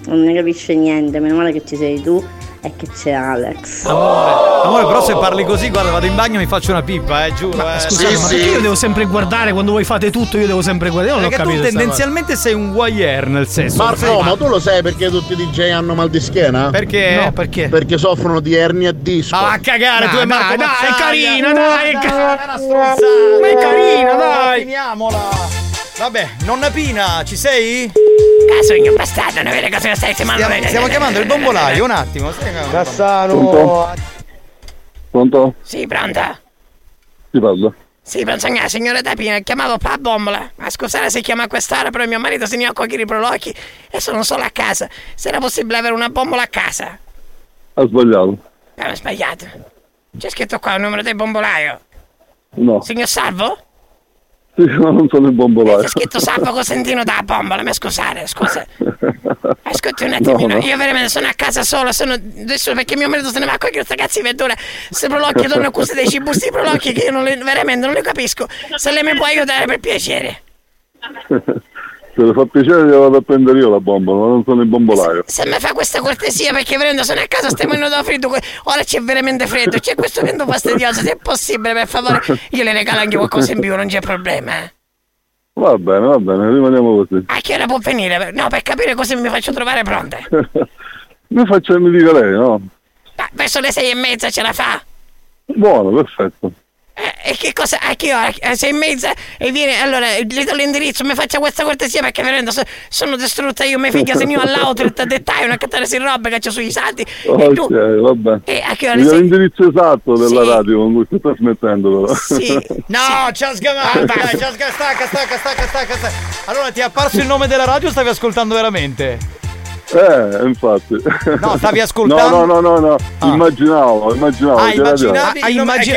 Non ne capisce niente, meno male che ci sei tu e che c'è Alex. Amore, però se parli così, guarda, vado in bagno e mi faccio una pippa, giuro. Ma, scusate, ma perché io devo sempre guardare quando voi fate tutto? Io devo sempre guardare. Io non ho capito. Perché tu tendenzialmente sei un voyeur, nel senso. Marco, ma tu lo sai perché tutti i DJ hanno mal di schiena? Perché? No, perché? Perché soffrono di ernia a disco. Ah, a cagare, tu e Marco. Dai, è carina, dai. Ma è carina, dai. Finiamola. Vabbè, nonna Pina, ci sei? Casogno bastardo, non vede cosa la stai settimana. Stiamo chiamando il bombolaio, un attimo. Cassano. Pronto? Sì, pronta. Ti parlo. Sì, pronta, signora Tapina, chiamavo pa bombola. Ma scusate se chiama a quest'ora, però mio marito se ne occupa di prolocchi e sono solo a casa. Se era possibile avere una bombola a casa. Ha sbagliato. Ha sbagliato. C'è scritto qua il numero del bombolaio. No. Signor Salvo? Sì, ma non sono il bombolaio. C'è scritto Salvo Cosentino da bombola, ma scusa. Ascolti un attimino, no. Io veramente sono a casa sola, sono adesso perché mio marito se ne va a cogliere questa cazzo di verdura. Se prolocchi torno a questi dei cibusti prolocchi che io veramente non li capisco. Se lei mi può aiutare, per piacere. Se le fa piacere gliela vado a prendere io la bombola, ma non sono il bombolaio. Se mi fa questa cortesia, perché veramente sono a casa, stiamo in da freddo, ora c'è veramente freddo, c'è questo vento fastidioso, se è possibile per favore io le regalo anche qualcosa in più, non c'è problema. Va bene, rimaniamo così. A che ora può venire? No, per capire cosa mi faccio trovare pronta. Mi dica lei, no? Ma verso le 6:30 ce la fa? Buono, perfetto. E che cosa? A che ora? 6:30 e viene. Allora, le do l'indirizzo, mi faccia questa cortesia perché veramente sono distrutta io, mi figlia se io all'outlet a dettaglio, una cattara si roba che c'ho sui salti. Ok, vabbè. E a che ora? Io l'indirizzo esatto della radio con cui sto trasmettendo però. Sì. No, c'ho sgamato, stacca. Allora ti è apparso il nome della radio o stavi ascoltando veramente? Infatti. No, stavi ascoltando? No. Ah. Immaginavo. Che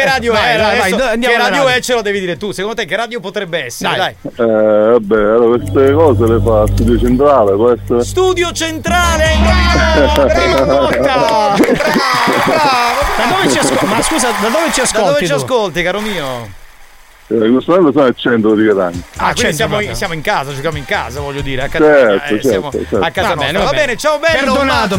radio era? Che radio è? Ce lo devi dire tu. Secondo te che radio potrebbe essere? Dai. Vabbè, allora queste cose le fa Studio Centrale, può essere? Studio Centrale! Bravo! Bravo! Ma scusa, da dove ci ascolti? Da dove ci ascolti, caro mio? Questo anno sono al centro di Catania. Quindi siamo in casa, giochiamo in casa, voglio dire, a Catania, certo. A casa bene. Va bene, ciao bello. Perdonato.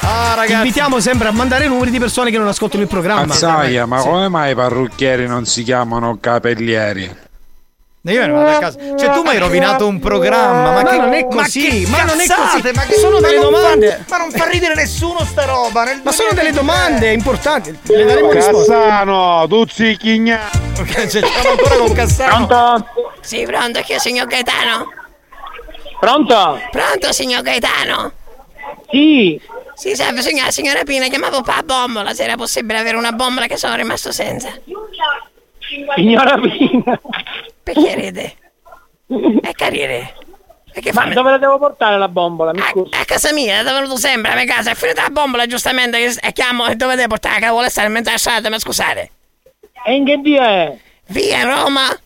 Ah, ragazzi. Invitiamo sempre a mandare numeri di persone che non ascoltano il programma. Mazzaglia, ma come mai i parrucchieri non si chiamano capellieri? Io ero andato a casa. Cioè tu mi hai rovinato un programma. Ma non è così. Ma non è così. Ma che sono delle domande. Ma non fa ridere nessuno sta roba. Ma sono delle domande importanti. Le daremo risposta. Cassano, tu zicchigna. Ok, cioè, siamo ancora con Cassano. Pronto? Sì, pronto, chi è, signor Gaetano? Pronto? Pronto, signor Gaetano? Sì. Sì, salve, signora, signora Pina, chiamavo per la bombola, se era possibile avere una bombola che sono rimasto senza. Signora Pina. Perché ride? È carriere. Perché ma dove la devo portare la bombola? Mi scusi. A casa mia, da venuto sempre, a mia casa, è finita la bombola, giustamente, e chiamo, e dove devo portare? Che vuole stare in mezzo alla strada, ma scusate. E in che via è? Via Roma.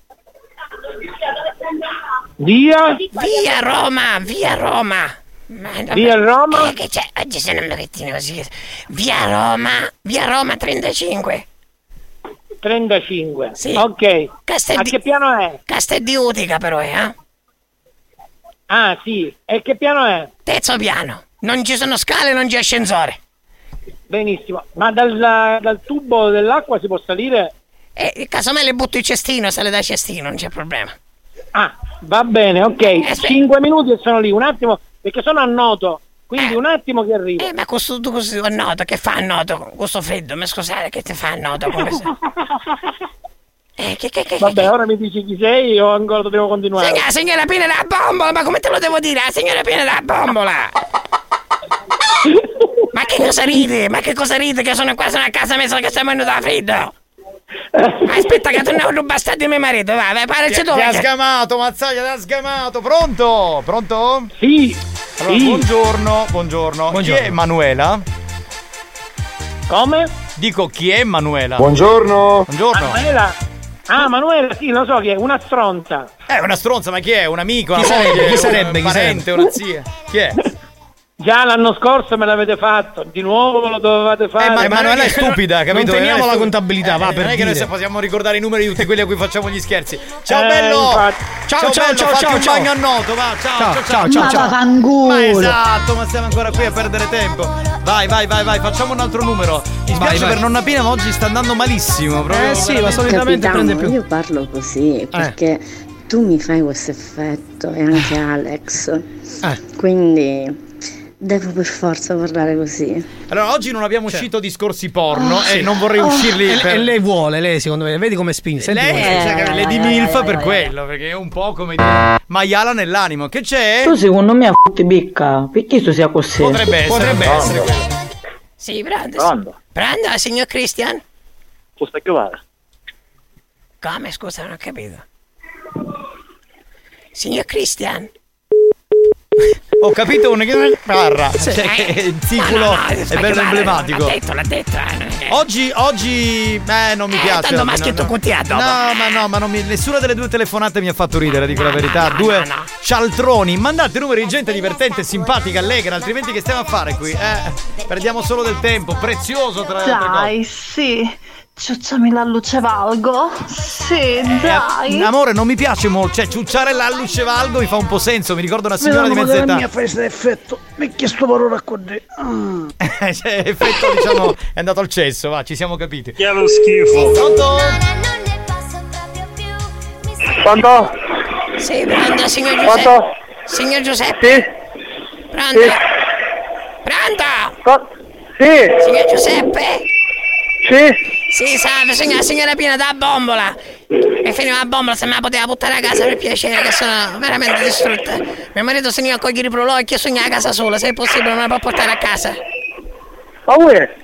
Via? Via Roma, via Roma. Madonna. Via Roma? Che c'è? Oggi sono un pochettino così. Via Roma 35. 35? Sì. Ok. A che piano è? Castel di Utica però è, eh? Ah, sì. E che piano è? Terzo piano. Non ci sono scale, non c'è ascensore. Benissimo. Ma dal tubo dell'acqua si può salire? Casomai le butto il cestino, sale da cestino, non c'è problema. Ah, va bene, ok. 5 minuti e sono lì, un attimo... Perché sono a Noto, quindi un attimo che arrivo. Ma questo a Noto, che fa a Noto con questo freddo? Ma scusate, che ti fa a Noto con questo? Vabbè, ora mi dici chi sei o ancora devo continuare? Signora Pina la bombola, ma come te lo devo dire? La signora Pina la bombola! Ma che cosa ride? Ma che cosa ride? Che sono qua, sono a casa messa che stiamo andando da freddo! Aspetta che torniamo un bastardo di mio marito, vai, pareci tu. Ti ha sgamato, Mazzaglia, ti ha sgamato. Pronto? Pronto? Sì. Allora, sì. Buongiorno. Chi è Emanuela? Come? Dico, chi è Emanuela? Buongiorno. Manuela. Ah, Manuela, sì, lo so chi è, una stronza. Una stronza, ma chi è? Un amico? Chi sarebbe? Un parente, una zia. Chi è? Già l'anno scorso me l'avete fatto, di nuovo lo dovevate fare. Ma Emanuela è stupida, capito? Non teniamo la contabilità, va, per non dire. Non è che noi possiamo ricordare i numeri di tutti quelli a cui facciamo gli scherzi. Ciao bello! Infatti. Ciao, bagno a Noto, va, ciao. Ma esatto, ma siamo ancora qui a perdere tempo. Vai, facciamo un altro numero. Mi spiace per nonna Pina, ma oggi sta andando malissimo. Proprio, sì, ma solitamente prende più. Io parlo così perché tu mi fai questo effetto e anche Alex. Quindi... devo per forza parlare così. Allora oggi non abbiamo uscito discorsi porno e non vorrei uscirli per... lei secondo me, vedi come spinge lei di Milf per quello. Perché è un po' come maiala nell'animo. Che c'è? Tu secondo me a fotti bicca. Perché tu sia così? Potrebbe essere quello. Sì, pronto, signor Christian? Posso chiamare? Come? Scusa, non ho capito. Signor Christian? Ho capito una barra, il siculo è bello emblematico. L'ha detto. Oggi non mi piace. Tanto mi ha scritto dopo. No, nessuna delle due telefonate mi ha fatto ridere, dico la verità. Due cialtroni, mandate numeri di gente divertente, simpatica, allegra, altrimenti che stiamo a fare qui? Perdiamo solo del tempo, prezioso tra le altre cose. Dai, sì. Ciucciami l'allucevalgo. Sì, dai. Amore, non mi piace molto. Cioè, ciucciare l'allucevalgo mi fa un po' senso. Mi ricordo una signora di mezza età. Mi ha preso l'effetto. Mi ha chiesto parola con te. Cioè, effetto, diciamo, è andato al cesso. Va, ci siamo capiti. Che è lo schifo. Pronto? Sì, pronto, signor Giuseppe. Signor Giuseppe? Sì. Pronto? Sì. Signor Giuseppe? Sì. Sì, salve, signora Pina da bombola. E finiva la bombola, se me la poteva buttare a casa per piacere, che sono veramente distrutta. Mio marito se ne va a cogliere i prolocchi e sogna a casa sola, se è possibile me la può portare a casa. Paure?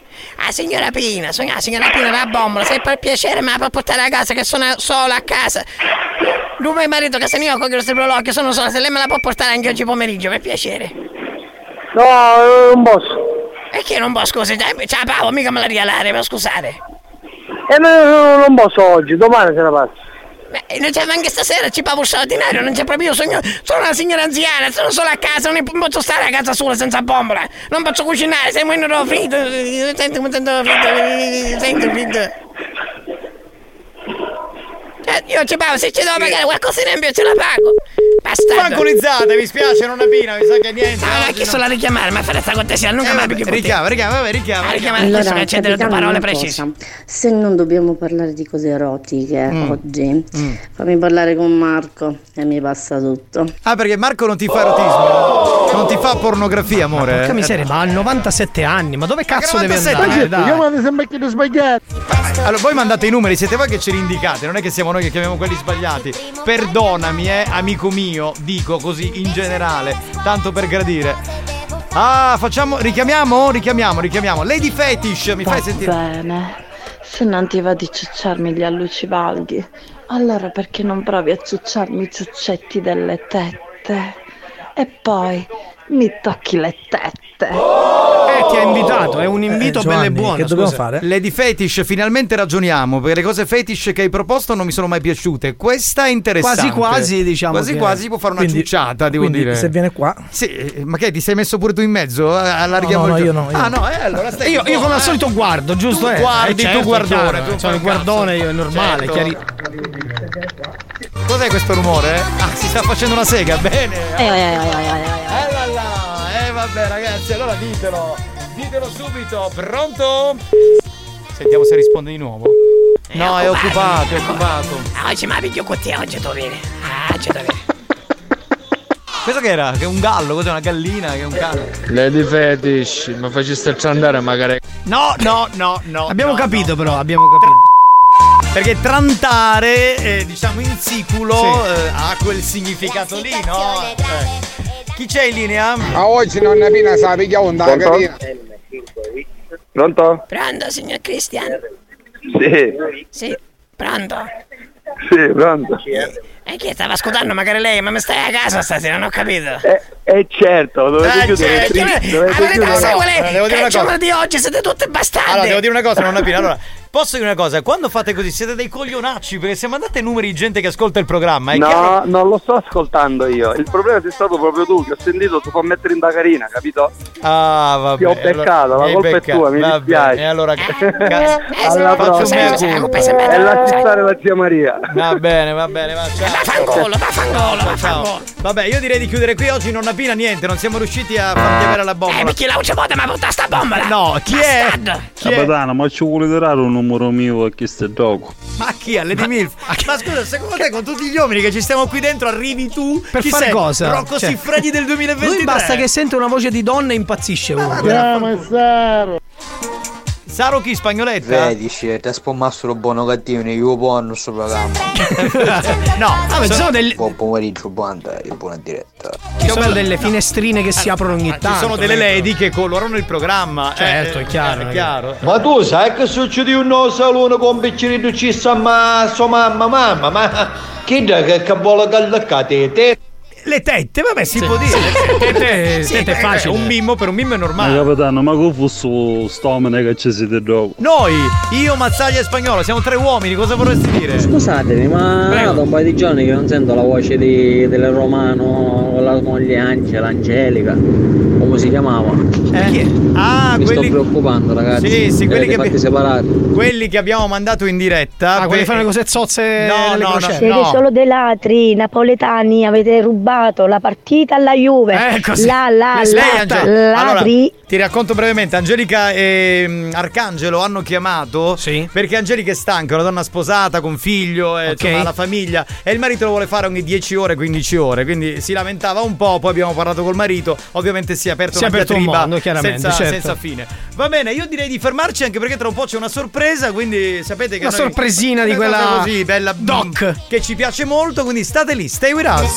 Ah, signora Pina da bombola, se per piacere me la può portare a casa, che sono sola a casa. Lui mio marito che se ne va a cogliere i prolocchi, sono sola, se lei me la può portare anche oggi pomeriggio, per piacere. No, non posso. Perché non posso, scusi? Ciao Paolo, mica me la regalare, ma scusate. Non posso oggi, domani se la passo. Non c'è anche stasera, ci pago il straordinario, non c'è proprio sogno. Sono una signora anziana, sono solo a casa, non posso stare a casa sola senza bombola. Non posso cucinare, se muoio non ho fritto. Sento fritto. Io ci pago, se ci devo pagare qualcosina in più ce la pago. Bastardo. Francolizzate, mi spiace, non la Pina, mi sa che niente. Ma che solo a richiamare, ma fare sta cortesia, non chiamare più. Richiama. Allora, che c'è delle tue parole precise. Se non dobbiamo parlare di cose erotiche oggi, fammi parlare con Marco e mi passa tutto. Ah, perché Marco non ti fa erotismo? Non ti fa pornografia, amore? Ma porca miseria, ma ha 97 anni, ma dove cazzo deve andare? Dai. Chiamate sempre chi lo sbagliato. Allora, voi mandate i numeri, siete voi che ce li indicate, non è che siamo noi che chiamiamo quelli sbagliati. Perdonami, amico mio, dico così in generale, tanto per gradire. Ah, facciamo, richiamiamo. Lady Fetish, mi fai sentire? Bene. Se non ti va di ciucciarmi gli allucivalghi, allora perché non provi a ciucciarmi i ciuccetti delle tette? E poi mi tocchi le tette. Ti ha invitato, è un invito Giovanni, belle buone. Che dobbiamo fare? Lady Fetish, finalmente ragioniamo, perché le cose fetish che hai proposto non mi sono mai piaciute. Questa è interessante. Quasi diciamo. Quasi può fare una ciucciata, devo dire. Se viene qua. Sì, ma che ti sei messo pure tu in mezzo? Allarghiamo il gioco. Io no. Ah no, allora stai. Io come al solito guardo, giusto? Guardi, certo, tu guardone. Sono il guardone, io è normale, certo. Cos'è questo rumore? Ah, si sta facendo una sega, bene. Vabbè ragazzi, allora ditelo subito, pronto? Sentiamo se risponde di nuovo. No, è occupato, Oggi mi ha pigliato con te, Questo che era? Che è un gallo, cos'è una gallina, che è un gallo? Lady Fetish, mi facessi andare magari. No. Abbiamo capito. Perché trantare, diciamo insiculo, sì. Ha quel significato lì, no? Chi c'è in linea? A oggi nonna Pina sa piglia onda la carina. Pronto? Pronto, signor Cristian? Sì. Pronto? Sì, pronto. E chi stava ascoltando magari lei? Ma mi stai a casa stasera, non ho capito. Certo, dovete chiudere. Devo dire una cosa. Di oggi siete tutte bastardi. Allora, devo dire una cosa, nonna Pina. Allora, posso dire una cosa? Quando fate così siete dei coglionacci, perché se mandate numeri di gente che ascolta il programma è chiaro... Non lo sto ascoltando io. Il problema sei stato proprio tu, che ho sentito tu puoi mettere in da carina, capito? Ah, vabbè. Ti ho beccato, allora, la colpa è tua, mi dispiace. E allora alla prossima. E lasci stare la zia Maria. Va bene, va. Vaffanculo. Vabbè, io direi di chiudere qui oggi, non appena niente, non siamo riusciti a farti avere la bombola. Perché la uccia vuota mi ha buttato sta bombola? No, chi è? Capitano, ma ci vuole dare un numero mio a chi sta gioco? Ma chi è? Lady Milf? Ma scusa, secondo te con tutti gli uomini che ci stiamo qui dentro arrivi tu? Per chi fare sei? Cosa? Rocco Siffredi del 2023. Lui basta che sente una voce di donna e impazzisce. Saro chi? Spagnoletta? Dice, te spommassero buono o cattivo, ne io buono sul programma. No, vabbè, sono delle... Buon pomeriggio, buona diretta. Ci sono delle finestrine che si aprono ogni tanto. Ci sono delle lady che colorano il programma. Certo, è chiaro. Ma tu sai che succede un nuovo salone con un piccinino ci sta, ma sua mamma, ma chi è che vuole calcate te? Le tette, vabbè, si può dire. Tette è facile. Un mimmo per un mimmo è normale. Ma capitano, ma come fosse stomene che ci siete dopo? Noi, io, Mazzaglia e Spagnuolo, siamo tre uomini, cosa vorresti dire? Scusatemi, ma prego. Da un paio di giorni che non sento la voce del Romano con la moglie Angela, Angelica. Come si chiamava? Chi è? Ah, mi sto preoccupando, ragazzi. Sì, quelli che fatti separare. Quelli che abbiamo mandato in diretta. Quelli fanno le cose zozze. No. Siete solo dei latri, napoletani, avete rubato la partita alla Juve. Allora, ti racconto brevemente. Angelica e Arcangelo hanno chiamato perché Angelica è stanca, è una donna sposata con figlio e insomma, la famiglia, e il marito lo vuole fare ogni 10 ore 15 ore, quindi si lamentava un po'. Poi abbiamo parlato col marito, ovviamente si è aperto un mondo, chiaramente, senza fine. Va bene, io direi di fermarci, anche perché tra un po' c'è una sorpresa, quindi sapete che una sorpresina di quella così bella doc che ci piace molto, quindi state lì, stay with us.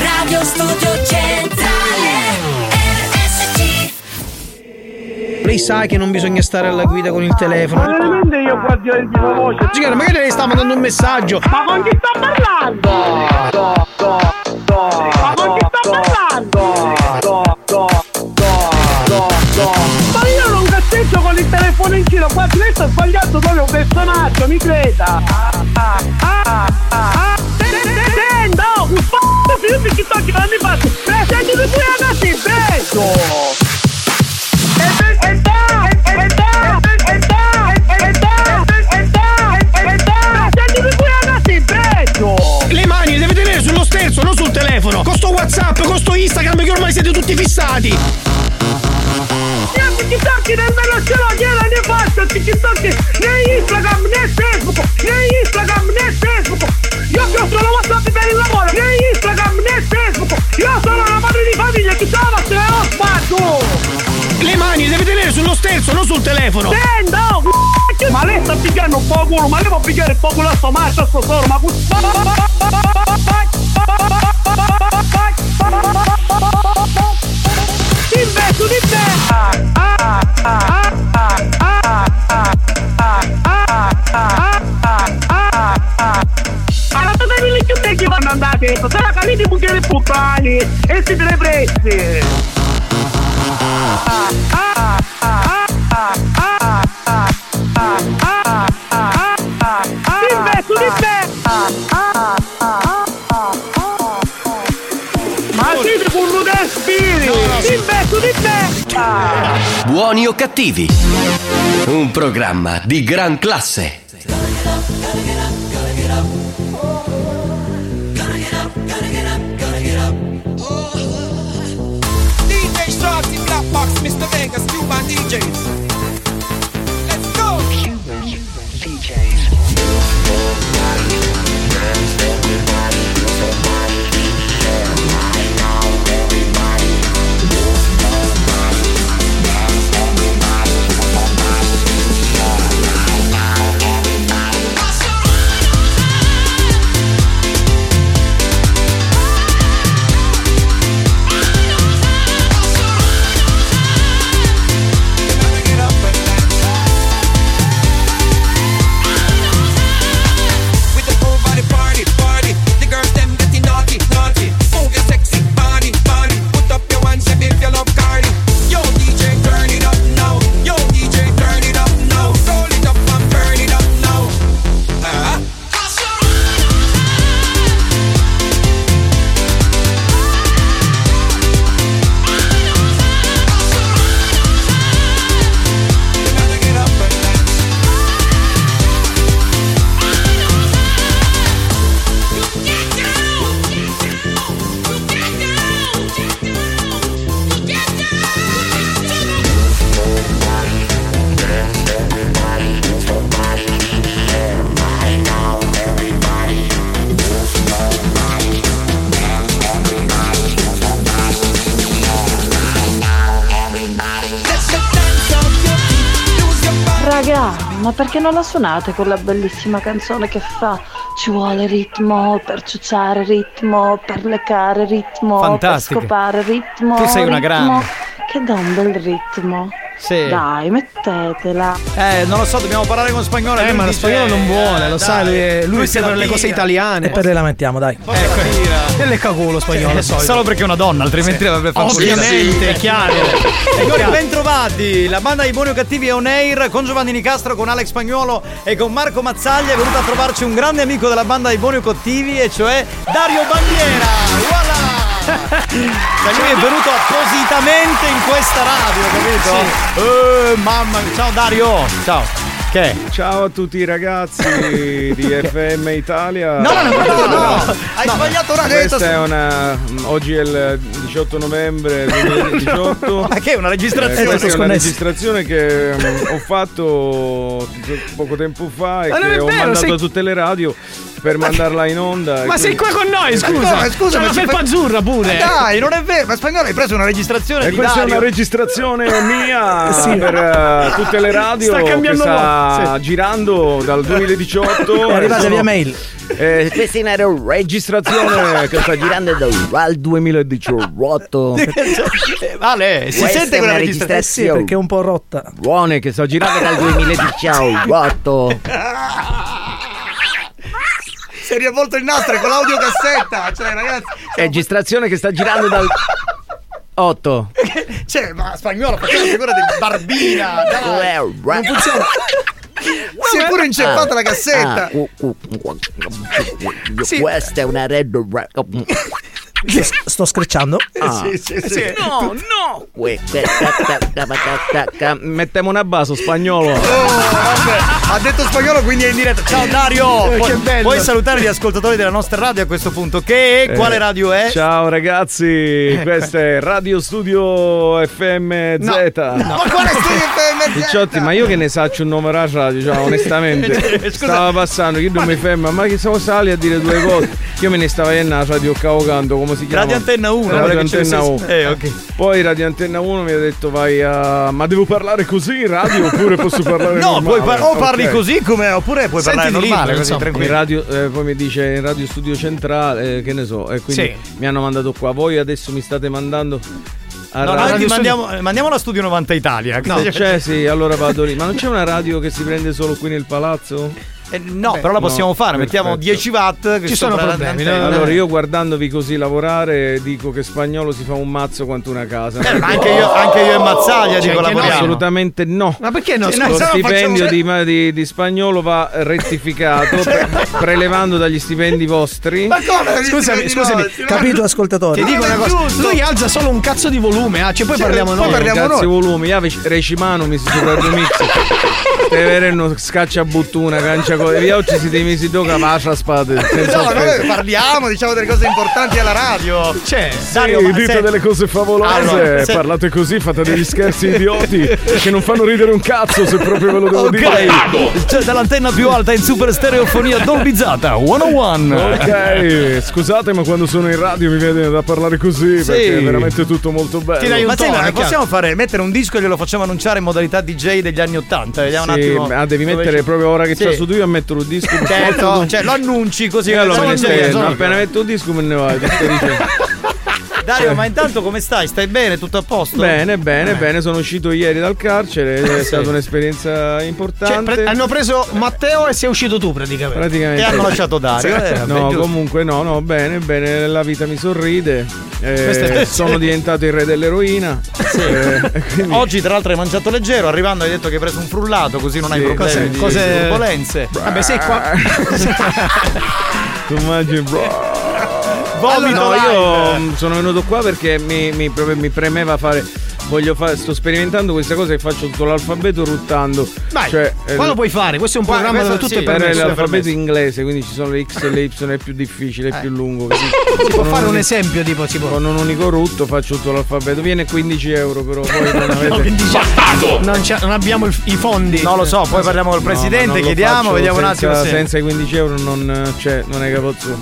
Radio Studio Centrale RSC. Lei sa che non bisogna stare alla guida con il telefono. Ma veramente io guardo il mio voce. Signora, magari lei sta mandando un messaggio. Ma con chi sta parlando? Ma con chi sta parlando? Ma io non cazzeggio con il telefono in giro. Guardi, lei sta sbagliando proprio un personaggio, mi creda. bend down, un p***o film di TikTok non mi faccio. Presenti di qui ragazzi, prego! Le mani le deve tenere sullo sterzo, non sul telefono. Con sto WhatsApp, con sto Instagram che ormai siete tutti fissati. Niente TikTok, nemmeno ce l'ho, io non ne faccio TikTok, né Instagram, né Facebook, né Instagram, né Facebook. Io ho solo WhatsApp per il lavoro, né Instagram, né Facebook. Io sono una madre di famiglia, chi sono? Se lo spaccio. Le mani le deve tenere sullo sterzo, non sul telefono. No, ma lei sta picchiando un po' culo, ma lei può picchiare un po' culo a sto marcio, a sto solo, ma Investo di te. Allora dai lì che te che vanno andate, sarà calini bucchiere puttani e si te ne prezzi. Investo di te. Ma siete con un respiro. Investo di te. Buoni o cattivi, un programma di gran classe. Mr. Vegas, you my DJs. Let's go! DJs. Everybody, everybody, right now, everybody. Dance, everybody, right now, perché non la suonate quella bellissima canzone che fa ci vuole ritmo per ciucciare ritmo per leccare ritmo fantastica. Per scopare ritmo tu sei una grande che dà un bel ritmo sì. Dai mettetela non lo so dobbiamo parlare con Spagnuolo ma lo Spagnuolo non vuole lo dai, sai lui sta per le cose italiane e per lei la mettiamo dai ecco e le cavolo Spagnuolo solo perché è una donna altrimenti sì. L'avrebbe fatto ovviamente sì. È chiaro e allora ben trovati la banda di Buoni o Cattivi on air con Giovanni Di Castro con Alex Spagnuolo e con Marco Mazzaglia è venuto a trovarci un grande amico della banda di Buoni o Cattivi e cioè Dario Bandiera voilà lui è venuto appositamente in questa radio, capito? Sì. Mamma mia, ciao Dario! Ciao! Che? Ciao a tutti i ragazzi di FM Italia. No. Hai sbagliato una rete. Questa è una. Oggi è il 18 novembre 2018. Ma che è una registrazione? Questa è una registrazione che ho fatto poco tempo fa e che ho mandato a tutte le radio. Per mandarla in onda. Ma sei qua con noi, scusa. C'è una felpa azzurra pure. Dai, non è vero. Ma Spagnuolo hai preso una registrazione di Dario. E questa è una registrazione mia sì. Per tutte le radio sta cambiando che sta sì. Girando dal 2018. È arrivata via mail. Questa è una registrazione che sta girando dal 2018. Vale, si questa sente quella registrazione? Sì, perché è un po' rotta. Buone che sta girando dal 2018. Si è riavvolto il nastro con l'audiocassetta. Cioè, ragazzi. Registrazione che sta girando dal 8. Cioè, ma Spagnuolo, facciamo la figura di barbina. Dai. Non funziona. Si è pure inceppata la cassetta. Sì. Questa è una red. Sto scricciando. Sì. No. Mettiamo una basso Spagnuolo. Ha detto Spagnuolo, quindi è in diretta. Ciao Dario. Che bello. Puoi salutare gli ascoltatori della nostra radio a questo punto? Che quale radio è? Ciao ragazzi, questa è Radio Studio FMZ. No. Ma quale Studio FMZ? Picciotti, ma io che ne saccio un numero a radio, cioè onestamente. Stava passando, io non mi fermo, ma che sono sali a dire due cose. Io me ne stavo in a radio Cavocanto, come si chiama? Radio Antenna 1. Radio Antenna 1. Okay. Poi Radio Antenna 1 mi ha detto vai a... Ma devo parlare così in radio oppure posso parlare normale? No, o parli così come... Oppure puoi parlare normale, così tranquillo. Radio, poi mi dice in Radio Studio Centrale, che ne so. E quindi mi hanno mandato qua. Voi adesso mi state mandando... Noi mandiamo la Studio 90 Italia. No, cioè sì, allora vado lì. Ma non c'è una radio che si prende solo qui nel palazzo? No, però la possiamo fare, perfetto. Mettiamo 10 watt. Ci sono problemi. Allora io guardandovi così lavorare dico che Spagnuolo si fa un mazzo quanto una casa. Anche io e Mazzaglia dico lavoriamo. Assolutamente no. Ma perché no? Lo stipendio di Spagnuolo va rettificato prelevando dagli stipendi vostri. Ma come? Scusami. Capito ascoltatore? Ti dico una cosa. Lui alza solo un cazzo di volume, cioè poi parliamo noi. Cazzo di volume. Io recimano mi si sopraddumizzo. Tevereno scaccia buttuna, cancia. E oggi si dei mesi dopo la spade. No, noi parliamo, diciamo delle cose importanti alla radio. Cioè, Dario, dite delle cose favolose. Allora, parlate così, fate degli scherzi idioti che non fanno ridere un cazzo, se proprio ve lo devo dire. Cioè, dall'antenna più alta in super stereofonia dolbizzata 101. Ok, scusate, ma quando sono in radio mi viene da parlare così perché è veramente tutto molto bello. Ti dai un tono, possiamo fare mettere un disco e glielo facciamo annunciare in modalità DJ degli anni 80. Vediamo un attimo. Devi mettere proprio ora che c'è su due. A mettere un disco, certo, cioè lo annunci così che lo metto. Appena metto un disco me ne vado. Dario, ma intanto come stai? Stai bene? Tutto a posto? Bene, sono uscito ieri dal carcere, è stata un'esperienza importante. Cioè, hanno preso Matteo e sei uscito tu praticamente. E hanno lasciato Dario. No, comunque no, bene, la vita mi sorride. Sono diventato il re dell'eroina. Oggi tra l'altro hai mangiato leggero, arrivando hai detto che hai preso un frullato, così non hai problemi di turbolenze. Vabbè, sei qua. Tu mangi, bro. Vomito. Allora, io sono venuto qua perché mi premeva fare. Sto sperimentando questa cosa che faccio tutto l'alfabeto ruttando. Vai, cioè, qua lo puoi fare, questo è un programma da tutto è l'alfabeto inglese, quindi ci sono le X e le Y, è più difficile, è più lungo. Si può fare un esempio tipo con un unico rutto faccio tutto l'alfabeto, viene 15 euro però poi non avete. Non abbiamo i fondi. Non lo so, poi parliamo col presidente, chiediamo, vediamo un attimo. Senza i 15 euro non è capozzo.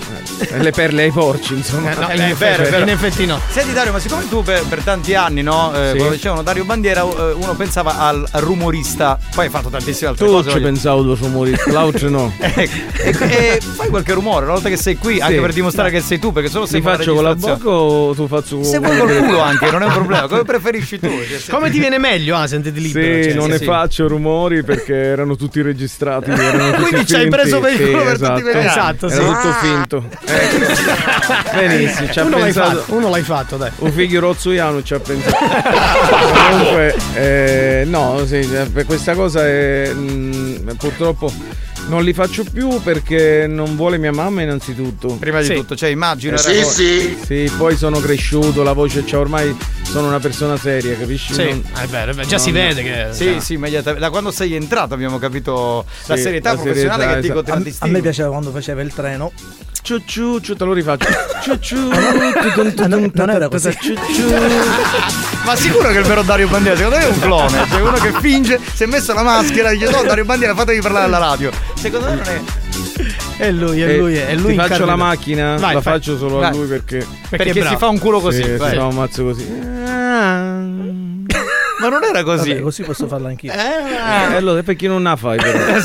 Le perle ai porci, insomma. No, è vero, in effetti no. Senti Dario, ma siccome tu per tanti anni, no? Quando dicevano Dario Bandiera, uno pensava al rumorista, poi hai fatto tantissime altre cose. Tu ci pensavo due rumoristi, l'altro no. E fai qualche rumore una volta che sei qui, anche per dimostrare che sei tu, perché solo se faccio con la bocca o tu faccio se vuoi col culo anche, non è un problema, come preferisci tu. Come ti viene meglio, sentiti libero. Sì, cioè, non ne faccio rumori perché erano tutti registrati. Quindi ci hai preso per il culo per tutti quelli. Esatto, era tutto finto. Benissimo, ci ha pensato. Uno l'hai fatto, dai. Un figlio rozzuiano ci ha pensato. Comunque per questa cosa purtroppo non li faccio più perché non vuole mia mamma innanzitutto. Prima di tutto, cioè immagino. Sì, poi sono cresciuto, la voce ormai sono una persona seria, capisci? Sì, è vero, già si vede che... Sì, immediatamente. Da quando sei entrato abbiamo capito la serietà professionale che dico a me piaceva quando faceva il treno. Ciu, te lo rifaccio. Non era cosa. Ma sicuro che il vero Dario Bandiera, secondo me è un clone, cioè uno che finge, si è messo la maschera e dice no Dario Bandiera fatemi parlare alla radio. Secondo me non è. È lui. Ti faccio la macchina, vai, faccio solo a lui perché si fa un culo così, si fa un mazzo così. Ma non era così. Vabbè, così posso farla anch'io. Allora per chi non la fai però.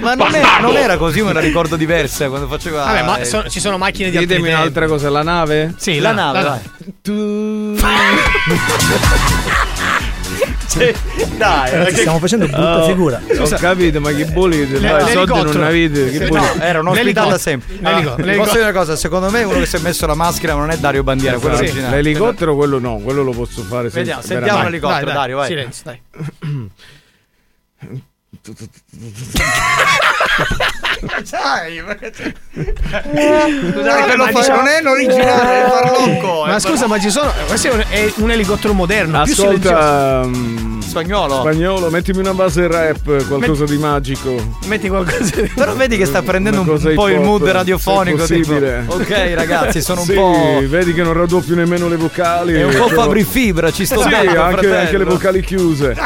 Ma non era così, ma era ricordo diversa quando faceva. Vabbè, ma ci sono macchine di altri tempi. Ditemi un'altra cosa, la nave? Sì, la nave. Dai. Dai, stiamo facendo brutta figura. Ho capito, ma che bolite? I soldi non avete. Era un'ospitata sempre. Posso dire una cosa? Secondo me uno che si è messo la maschera non è Dario Bandiera. Quello originale. L'elicottero, quello no, quello lo posso fare. Sentiamo l'elicottero, Dario, vai. Silenzio, dai. Scusate, quello non è l'originale, farlocco. Ma scusa, ma ci sono. Questo è un elicottero moderno. Ascolta, Spagnuolo, mettimi una base rap, qualcosa di magico. Metti qualcosa di... Però vedi che sta prendendo un po' il mood radiofonico. Ok, ragazzi, sono sì, un po'. Vedi che non raddoppio nemmeno le vocali. È un po' Fabri Fibra, ci sto dando. Sì, anche le vocali chiuse.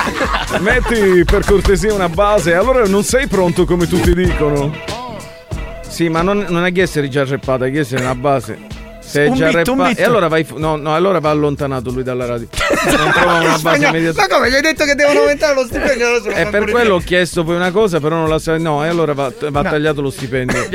Metti per cortesia una base. Allora non sei pronto come tutti dicono. Sì, ma non è che essere già rappata, è che essere una base. Se è già rappata. E allora vai. No, allora va allontanato lui dalla radio. Non trova una base immediata. Ma come? Gli hai detto che devono aumentare lo stipendio? E per quello ho chiesto poi una cosa, però non la sai. No, e allora va tagliato lo stipendio.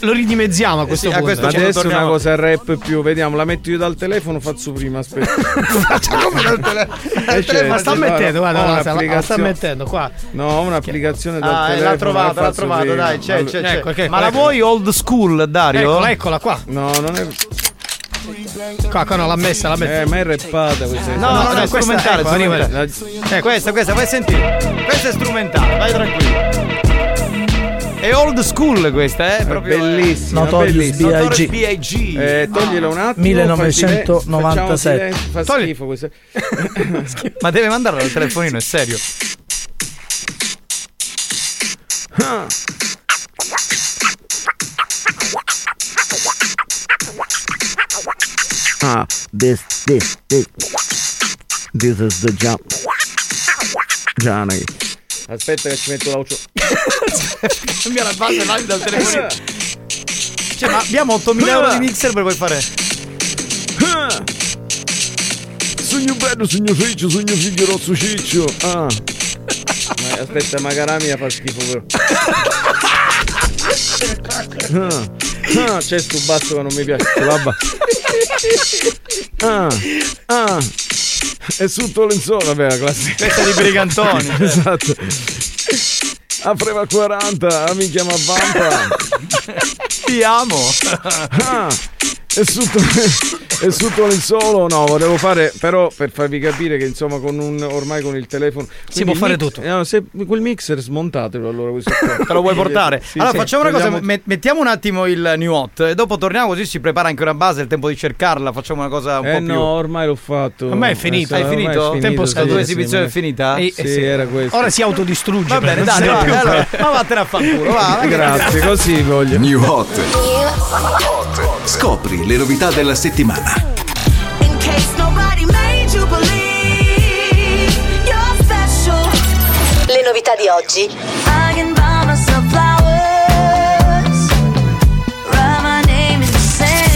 Lo ridimezziamo a questo punto. Adesso una cosa rap più. Vediamo, la metto io dal telefono, faccio prima, aspetta. Come dal telefono? Ma sta mettendo, guarda, sta mettendo qua. No, un'applicazione dal telefono. L'ha trovata, dai, c'è. Ecco, ma la vuoi old school, Dario? Eccola qua. No, non è. Qua no, l'ha messa. Ma è rappata questa. No, è strumentale. Questa, vai a sentire. Questa è strumentale, vai tranquillo. È old school questa, proprio bellissima. Notorious B.I.G. Togliela un attimo. 1997. Fa schifo questa. Ma deve mandarla al telefonino, è serio. This is the jump Johnny. Aspetta che ci metto l'auto. Cambia la base, vai dal telefonino. Cioè, ma abbiamo 8.000 euro di mixer per poi fare. Sogno bello, sogno felice, sogno figlio rosso ciccio. Ma aspetta, Magarami fa schifo però. C'è sto basso che non mi piace, vabbè. È sotto lenzuola, vabbè, la classica. Testa di brigantoni. Esatto. A preva 40, mi chiama Bampa. Ti amo. È sotto lenzuolo. No, volevo fare, però, per farvi capire che insomma con ormai con il telefono si può fare tutto. Se quel mixer smontatelo, allora questo te lo vuoi portare? Sì, allora sì, facciamo una cosa, mettiamo un attimo il new hot e dopo torniamo, così si prepara anche una base, il tempo di cercarla, facciamo una cosa un po' più. No, ormai l'ho fatto. Ormai è finito. Hai finito? Il tempo scaduto, l'esibizione è finita? Sì, era questo. Ora si autodistrugge. Va bene, dai, allora, ma vattene a fanculo, va. Grazie, così voglio. New hot. Scopri le novità della settimana. Le novità di oggi.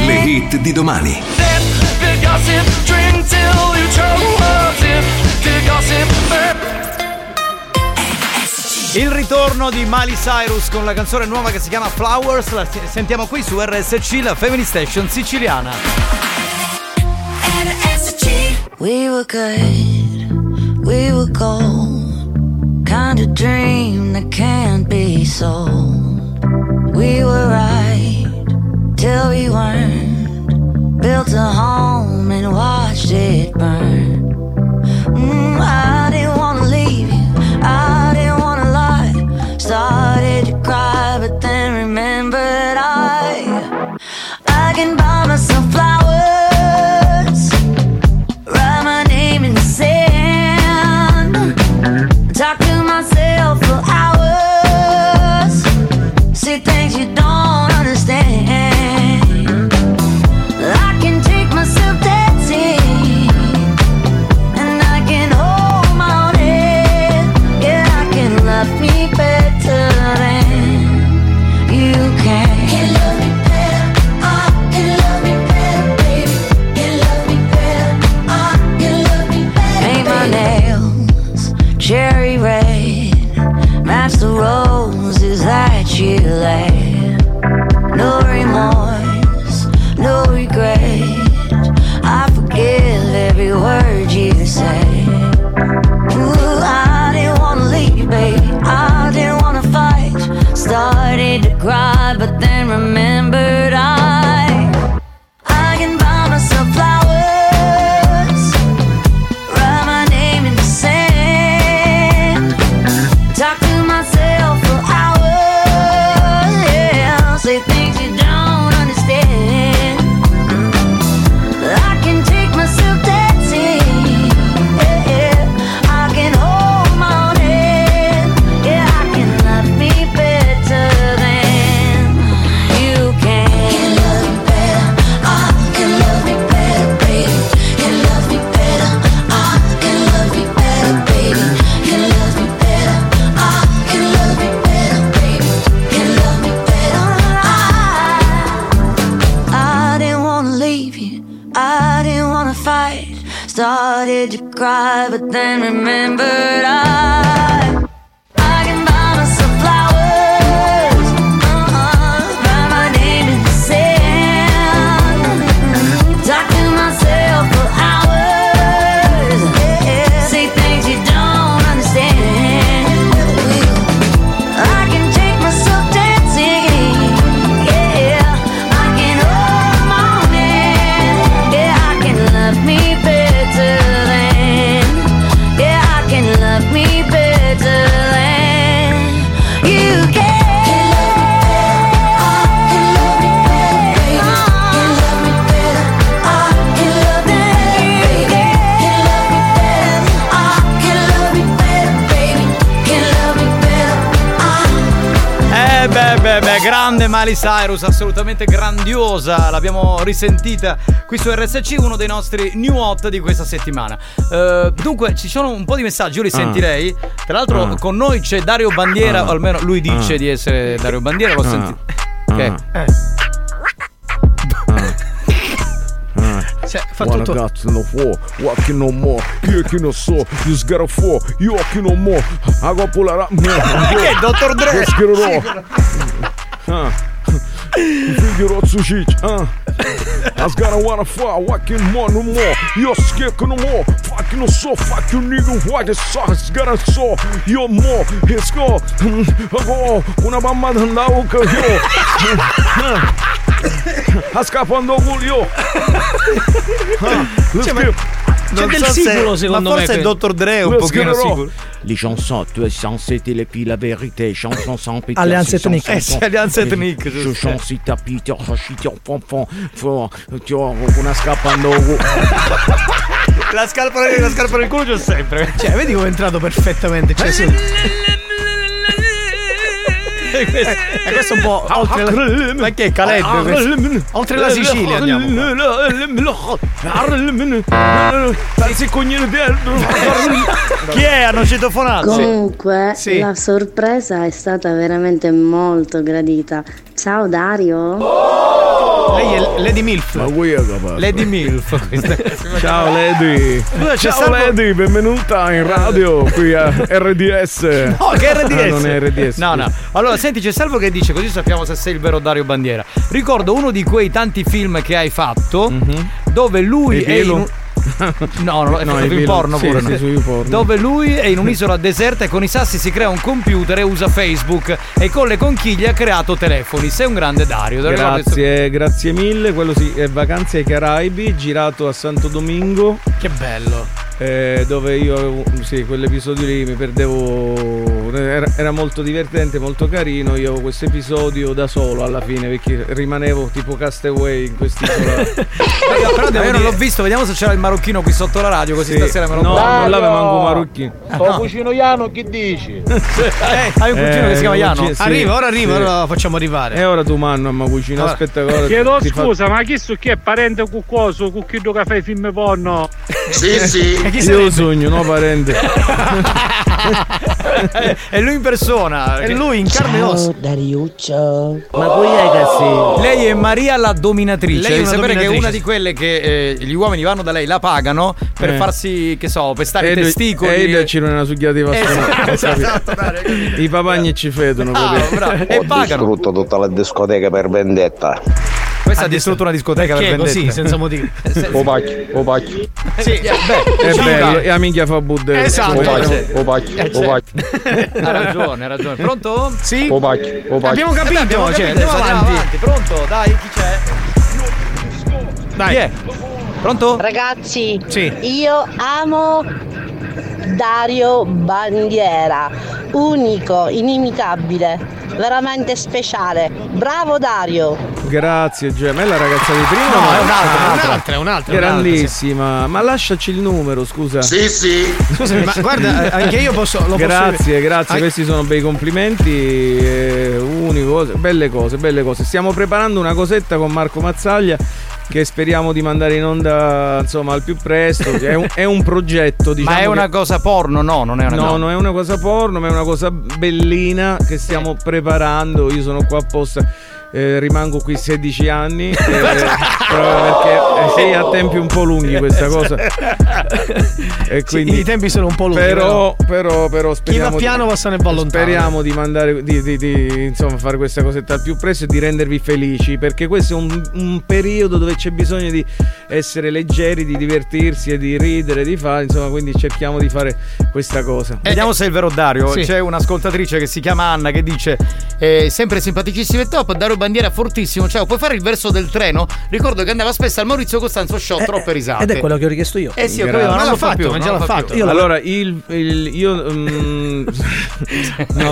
Le hit di domani. Il ritorno di Miley Cyrus con la canzone nuova che si chiama Flowers, la sentiamo qui su RSC, la Family Station siciliana. RSC. We were good, we were gold, kind of dream that can't be sold. We were right till we weren't, built a home and watched it burn. I didn't want to leave you, I didn't want to lie. Started to cry, but then remembered I can buy myself flowers, write my name in the sand, talk to myself for hours, see things you don't understand. I can take myself dancing, and I can hold my own head. Yeah, I can love me better than you can. You love me better, oh, you love me better, baby. You love me better, oh, you love me better. Paint my nails cherry red, match the roses that you laid. No remorse, no regret, I forgive every word you say. Ooh, I didn't want to leave you, baby, I didn't want to fight. Started to cry, but then remembered I can buy myself flowers, write my name in the sand, talk to myself cry, but then remembered I can buy myself flowers, write my name in the sand, talk to myself for hours, say things you don't understand. I can take myself dancing, yeah, I can hold my own hand, yeah, I can love me better. Beh, grande Miley Cyrus, assolutamente grandiosa, l'abbiamo risentita qui su RSC, uno dei nostri new hot di questa settimana. Dunque ci sono un po' di messaggi, io li sentirei. Tra l'altro con noi c'è Dario Bandiera, o almeno lui dice di essere Dario Bandiera, l'ho sentito. Ok. Cioè, fa ma tutto. Ragazzi, no fuoco, occhi no mo, io che non so, io sgaro fuoco, io occhi no mo, agua polarà. Che dottor Dre? Figlio rozzo cic, asgara wanna fa, walking more no more, io schicco no more, fucking no so, fucking nigga, why the socks gotta so, io mo, it's go, una mamma d'andavo che io. A scappando Giulio. Cioè, non c'è del so sicuro, secondo ma me. Forse è Dottor Dre un pochino sicuro. Les chansons, tu es censé t'élever la vérité, chansons sans pitié. Alliance ethnique. Alliance ethnique. Je chante si t'as pitié, chante un pompon, fort, tu ho una scappando. La scarpa nel culo c'è sempre. Cioè, vedi come è entrato perfettamente, cioè questo è un po' oltre la... Ma che è Caleb? Oltre la Sicilia andiamo. Chi è? Hanno citofonato. Comunque sì. La sorpresa è stata veramente molto gradita. Ciao Dario. Lei è Lady Milf. Ma voi capito? Lady Milf. Ciao Lady. Ciao Lady, benvenuta in radio qui a RDS. No, che RDS? Non è RDS. No. Allora senti, c'è Salvo che dice, così sappiamo se sei il vero Dario Bandiera. Ricordo uno di quei tanti film che hai fatto, dove lui è in un... No, è in porno pure. Sì, porno. Dove lui è in un'isola deserta e con i sassi si crea un computer e usa Facebook e con le conchiglie ha creato telefoni. Sei un grande Dario. Grazie mille. Quello sì, è Vacanze ai Caraibi, girato a Santo Domingo. Che bello. Dove io avevo, sì, quell'episodio lì mi perdevo, era molto divertente, molto carino. Io avevo questo episodio da solo alla fine, perché rimanevo tipo castaway in quest'isola. Però io non l'ho visto, vediamo se c'era il marocchino qui sotto la radio, così sì. Stasera me lo porto. No, non l'avevo manco un marocchino. Sto cucino Iano, che dici? Hai un cugino che si chiama Iano? Sì, arriva, sì. Ora lo facciamo arrivare. E ora tu manno a ma cucino, allora. Aspetta ora. Chiedo scusa, ma chi so chi è parente cuccoso, cucchino che fa i film porno? Sì. Io sogno, no parente. È lui in persona, è lui in carne e ossa. Ciao Dariuccio. Ma poi hai cassi. Lei è Maria la dominatrice. Lei deve sapere che è una di quelle che gli uomini vanno da lei, la pagano per farsi, che so, pestare i testicoli. E c'è una succhiata di vasca. Esatto, i papagni ci fedono. E pagano. Ho distrutto tutta la discoteca per vendetta. Questa ha distrutto una discoteca per vendetta. Sì, senza motivo. Opacchi. Sì, beh. E la minchia fa budde. Esatto. Opacchi. Ha ragione. Pronto? Sì. Opacchi. Abbiamo capito. Cioè, andiamo avanti. Pronto? Dai, chi c'è? Dai. Chi è? Pronto? Ragazzi. Sì. Io amo Dario Bandiera, unico, inimitabile, veramente speciale. Bravo Dario. Grazie Gemma, è la ragazza di prima. No, è un'altra. Grandissima. Ma lasciaci il numero, scusa. Sì. Scusami, ma guarda, anche io posso. Grazie. Questi sono bei complimenti. Unico, belle cose. Stiamo preparando una cosetta con Marco Mazzaglia, che speriamo di mandare in onda, insomma, al più presto. È un progetto, diciamo. Ma è una cosa porno? No, non è una cosa. No, non è una cosa porno, ma è una cosa bellina che stiamo preparando. Io sono qua apposta. Rimango qui 16 anni, proprio perché sei a tempi un po' lunghi questa cosa. E quindi sì, i tempi sono un po' lunghi. Però speriamo, chi va piano va sano e va lontano. Speriamo di mandare insomma fare questa cosetta al più presto e di rendervi felici, perché questo è un periodo dove c'è bisogno di essere leggeri, di divertirsi e di ridere, di fare, insomma, quindi cerchiamo di fare questa cosa. Vediamo se è il vero Dario. Sì. C'è un'ascoltatrice che si chiama Anna che dice sempre simpaticissimo e top, Dario Bandiera fortissimo, ciao, puoi fare il verso del treno? Ricordo che andava spesso al Maurizio Costanzo Show, troppe risate. Ed è quello che ho richiesto io. Eh sì, ma l'ho fatto, ma già l'ho fatto. Allora, io no,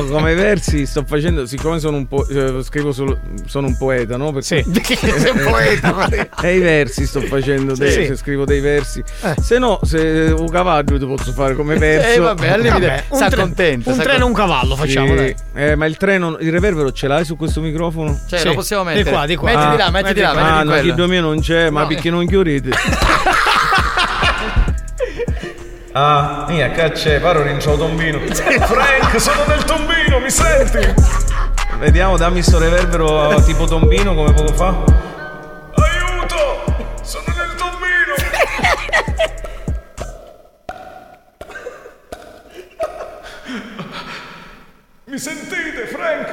come versi sto facendo, siccome sono un po', scrivo solo, sono un poeta, no? Perché sì. Sei un poeta. E i versi sto facendo, se scrivo dei versi. Se no, se un cavallo ti posso fare come verso. Vabbè, al limite sta contento. Un treno e un cavallo facciamo, dai. Ma il treno, il reverbero ce l'hai su questo microfono? Cioè, lo possiamo mettere. Di qua, di qua. Mettiti là, mettiti là. Ah, no, chi dormì non c'è, ma perché non chiudete? Ah, mia caccia, paro rincio tombino. Frank, sono del tombino, mi senti? Vediamo, dammi sto reverbero tipo tombino come poco fa. Aiuto! Sono del tombino! Mi sentite, Frank?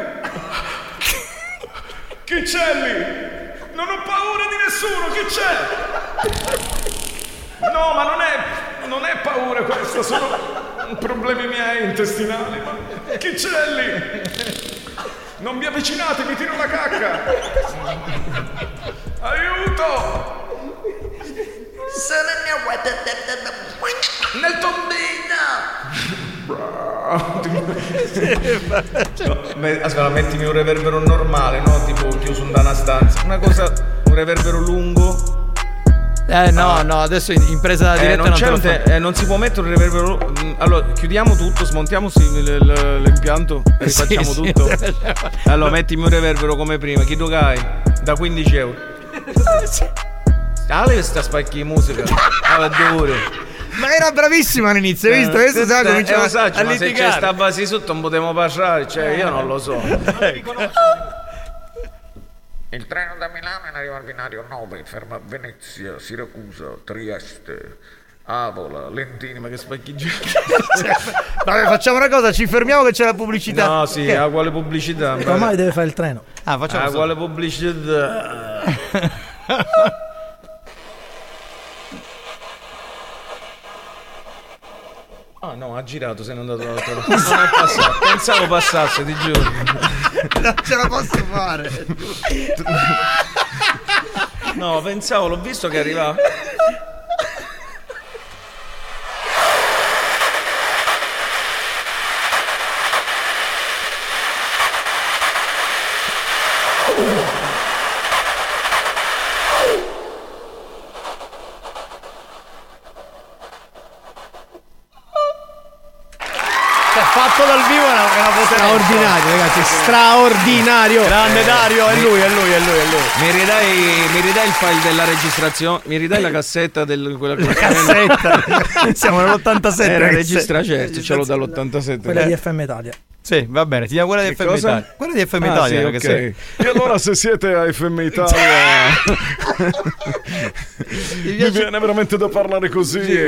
Chi c'è lì? Non ho paura di nessuno, chi c'è? No, ma non è paura questa, sono problemi miei intestinali, ma chi c'è lì? Non vi avvicinate, mi tiro la cacca! Aiuto! Sono nel tombino! Ascolta, mettimi un reverbero normale, no? Tipo chiuso in una stanza. Una cosa, un reverbero lungo. No, adesso in presa diretta non si può mettere il reverbero. Allora, chiudiamo tutto, smontiamo l'impianto e rifacciamo tutto. Allora, mettimi un reverbero come prima. Chi lo hai? Da 15 euro. Ale sta spacchi musica. Alla 2 ore. Ma era bravissima all'inizio, hai visto? Adesso sai cominciare a litigare. Se c'è sta base sotto non potevo parlare, cioè io non lo so. Il treno da Milano in arriva al binario 9, ferma Venezia, Siracusa, Trieste, Avola, Lentini. Ma che spacchiggia. Vabbè, facciamo una cosa, ci fermiamo che c'è la pubblicità. No, sì, a quale pubblicità? Ormai deve fare il treno. Ah, facciamo a quale pubblicità? Ah, no, ha girato, se n'è andato dall'altra parte. Non è passato. Pensavo passasse, ti giuro. Non ce la posso fare. No, pensavo, l'ho visto che arrivava. Fatto dal vivo è una potenza. Straordinario, ragazzi, straordinario. Grande Dario, è lui. Mi ridai il file della registrazione, mi ridai la cassetta del quella cassetta. Siamo nell'87. Era registra, certo, ce l'ho dall'87. Quella di FM Italia. Sì, va bene, ti diamo quella di FM Italia. Quella di FM Italia, sì, okay. Sei... E allora se siete a FM Italia mi viene veramente da parlare così. Sì.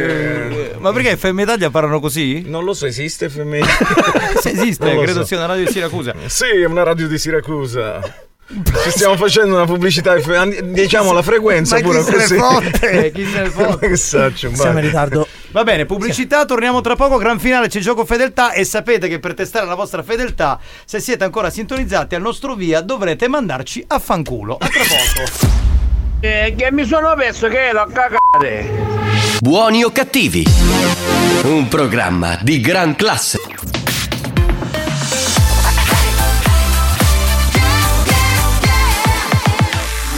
Ma perché FM Italia parlano così? Non lo so, esiste FM Italia? Se esiste, credo sia una radio di Siracusa. Sì, è una radio di Siracusa. Ci stiamo facendo una pubblicità, diciamo la frequenza. Ma pure così. Chi se ne fotte? Che saccio, siamo in ritardo. Va bene, pubblicità, torniamo tra poco, gran finale, c'è gioco fedeltà e sapete che per testare la vostra fedeltà, se siete ancora sintonizzati al nostro via, dovrete mandarci a fanculo. A tra poco. Che mi sono perso che l'ho cagate. Buoni o cattivi? Un programma di gran classe.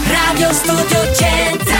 Radio Studio Centrale.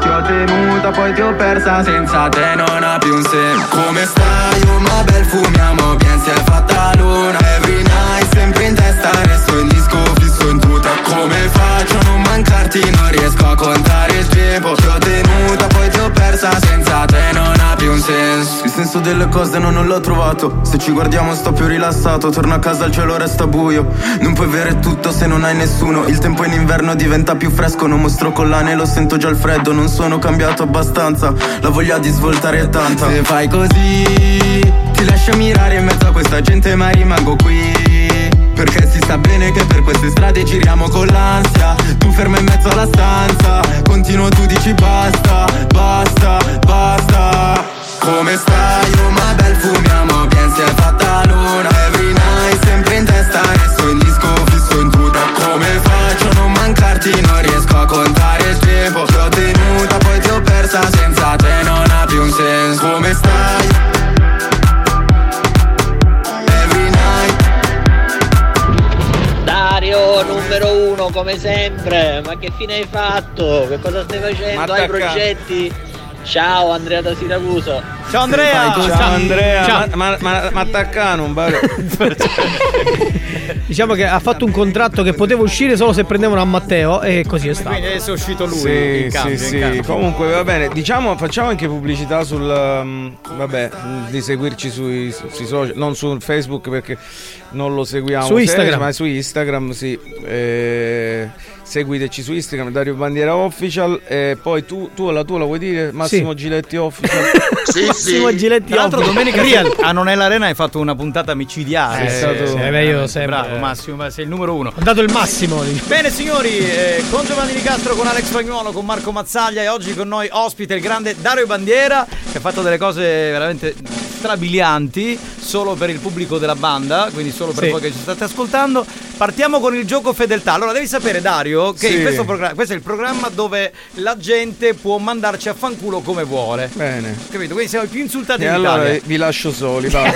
Ti ho temuta, poi ti ho persa, senza te non ha più un senso. Come stai? Oh ma bel, fumiamo bien, si è fatta luna. Every night, sempre in testa, resto in disco, fisso in tuta. Come faccio a non mancarti? Non riesco a contare il tempo. Ti ho temuta, poi ti ho persa, senza te non ha più un senso. Il senso delle cose non l'ho trovato. Se ci guardiamo sto più rilassato. Torno a casa, il cielo resta buio. Non puoi avere tutto se non hai nessuno. Il tempo in inverno diventa più fresco. Non mostro collane, lo sento già il freddo. Non sono cambiato abbastanza, la voglia di svoltare è tanta. Se fai così, ti lascio mirare in mezzo a questa gente, ma rimango qui. Perché si sa bene che per queste strade giriamo con l'ansia. Tu ferma in mezzo alla stanza, continuo, tu dici basta, basta, basta. Come stai? Oh ma bel, fumiamo bien, si è fatta luna. Every night, sempre in testa, resto in disco, fisso in tuta. Come faccio a non mancarti? Non riesco a contare il tempo. Ti ho tenuta, poi ti ho persa, senza te non ha più un senso. Come stai? Numero uno come sempre, ma che fine hai fatto? Che cosa stai facendo? Hai progetti? Ciao Andrea da Siracusa. Ciao Andrea. Ciao Andrea. Ciao. Ma attaccano un bar. Diciamo che ha fatto un contratto che poteva uscire solo se prendevano a Matteo, e così è stato. Quindi adesso è uscito lui. Sì, in cambio, sì, in cambio. Comunque va bene. Diciamo, facciamo anche pubblicità sul vabbè, di seguirci sui social, non su Facebook perché non lo seguiamo su Instagram, ma su Instagram sì. Seguiteci su Instagram, Dario Bandiera Official. E poi tu la tua la vuoi dire? Massimo, sì. Giletti Official. Sì, Massimo, sì. Giletti. Tra l'altro domenica Real a Non è l'Arena hai fatto una puntata micidiale. Sì, è stato io sempre. Bravo Massimo, ma sei il numero uno. Ho dato il massimo. Bene signori, con Giovanni Di Castro, con Alex Spagnuolo, con Marco Mazzaglia, e oggi con noi ospite il grande Dario Bandiera, che ha fatto delle cose veramente strabilianti solo per il pubblico della banda, quindi solo per voi che ci state ascoltando. Partiamo con il gioco fedeltà. Allora devi sapere Dario che questo è il programma dove la gente può mandarci a fanculo come vuole. Bene. Capito? Quindi siamo i più insultati d'Italia. Allora vi lascio soli, vado.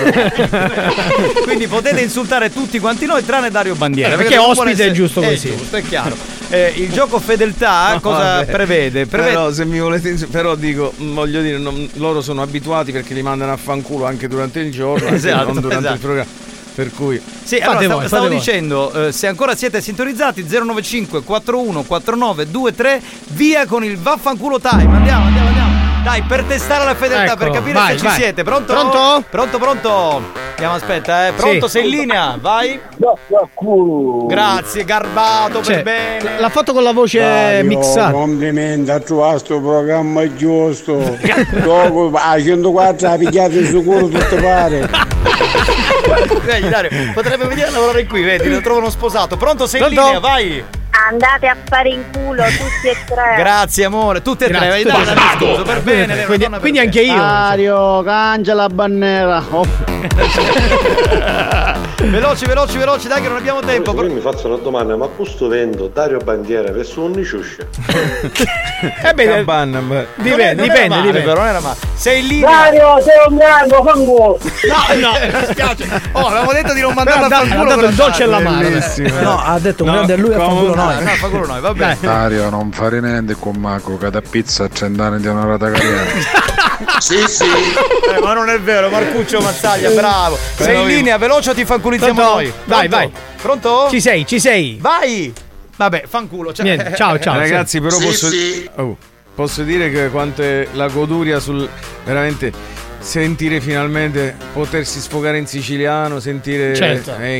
Quindi potete insultare tutti quanti noi tranne Dario Bandiera, perché ospite essere... è giusto così. È giusto, è chiaro. Il gioco fedeltà cosa prevede? Però se mi volete però dico, voglio dire, loro sono abituati perché li mandano a fanculo anche durante il giorno, esatto, non durante il programma. Per cui sì, allora stavo dicendo, se ancora siete sintonizzati 095 41 49 23, via con il vaffanculo time. Andiamo dai, per testare la fedeltà, ecco, per capire se ci siete. Pronto? Andiamo, aspetta, pronto, sei in linea, vai. Grazie, garbato, per bene. L'ha fatto con la voce mixata. Complimenti, ha trovato sto programma giusto. Dopo a 104 ha pigliato il suo culo tutto pare. Dario, potrebbe venire a lavorare qui, vedi, lo trovano sposato. Pronto, sei in linea, vai. Andate a fare in culo tutti e tre. Grazie amore, tutti e tre. Scusa, per bene. Quindi anche io. Dario, cangia la bandiera. Veloci, dai che non abbiamo tempo. Io mi faccio una domanda, ma questo vento Dario Bandiera verso un ciusce. Dipende, però non era male. Sei lì. Dario, sei un grande fanculo. No, mi spiace. Oh, l'avevo detto di non mandarlo a fanculo. Ha dato il dolce alla mano. No, ha detto un grande a lui. Fa culo noi, va bene. Dario, non fare niente con Marco che da pizza a 100 anni di onorata carriera. Sì. Ma non è vero, Marcuccio Mazzaglia, bravo. Sei in linea, veloce o ti fanculizziamo noi? Vai. Pronto? Ci sei. Vai. Vabbè, fanculo. Ciao. Ragazzi, però posso dire che quanto è la goduria sul veramente sentire finalmente potersi sfogare in siciliano, sentire questo è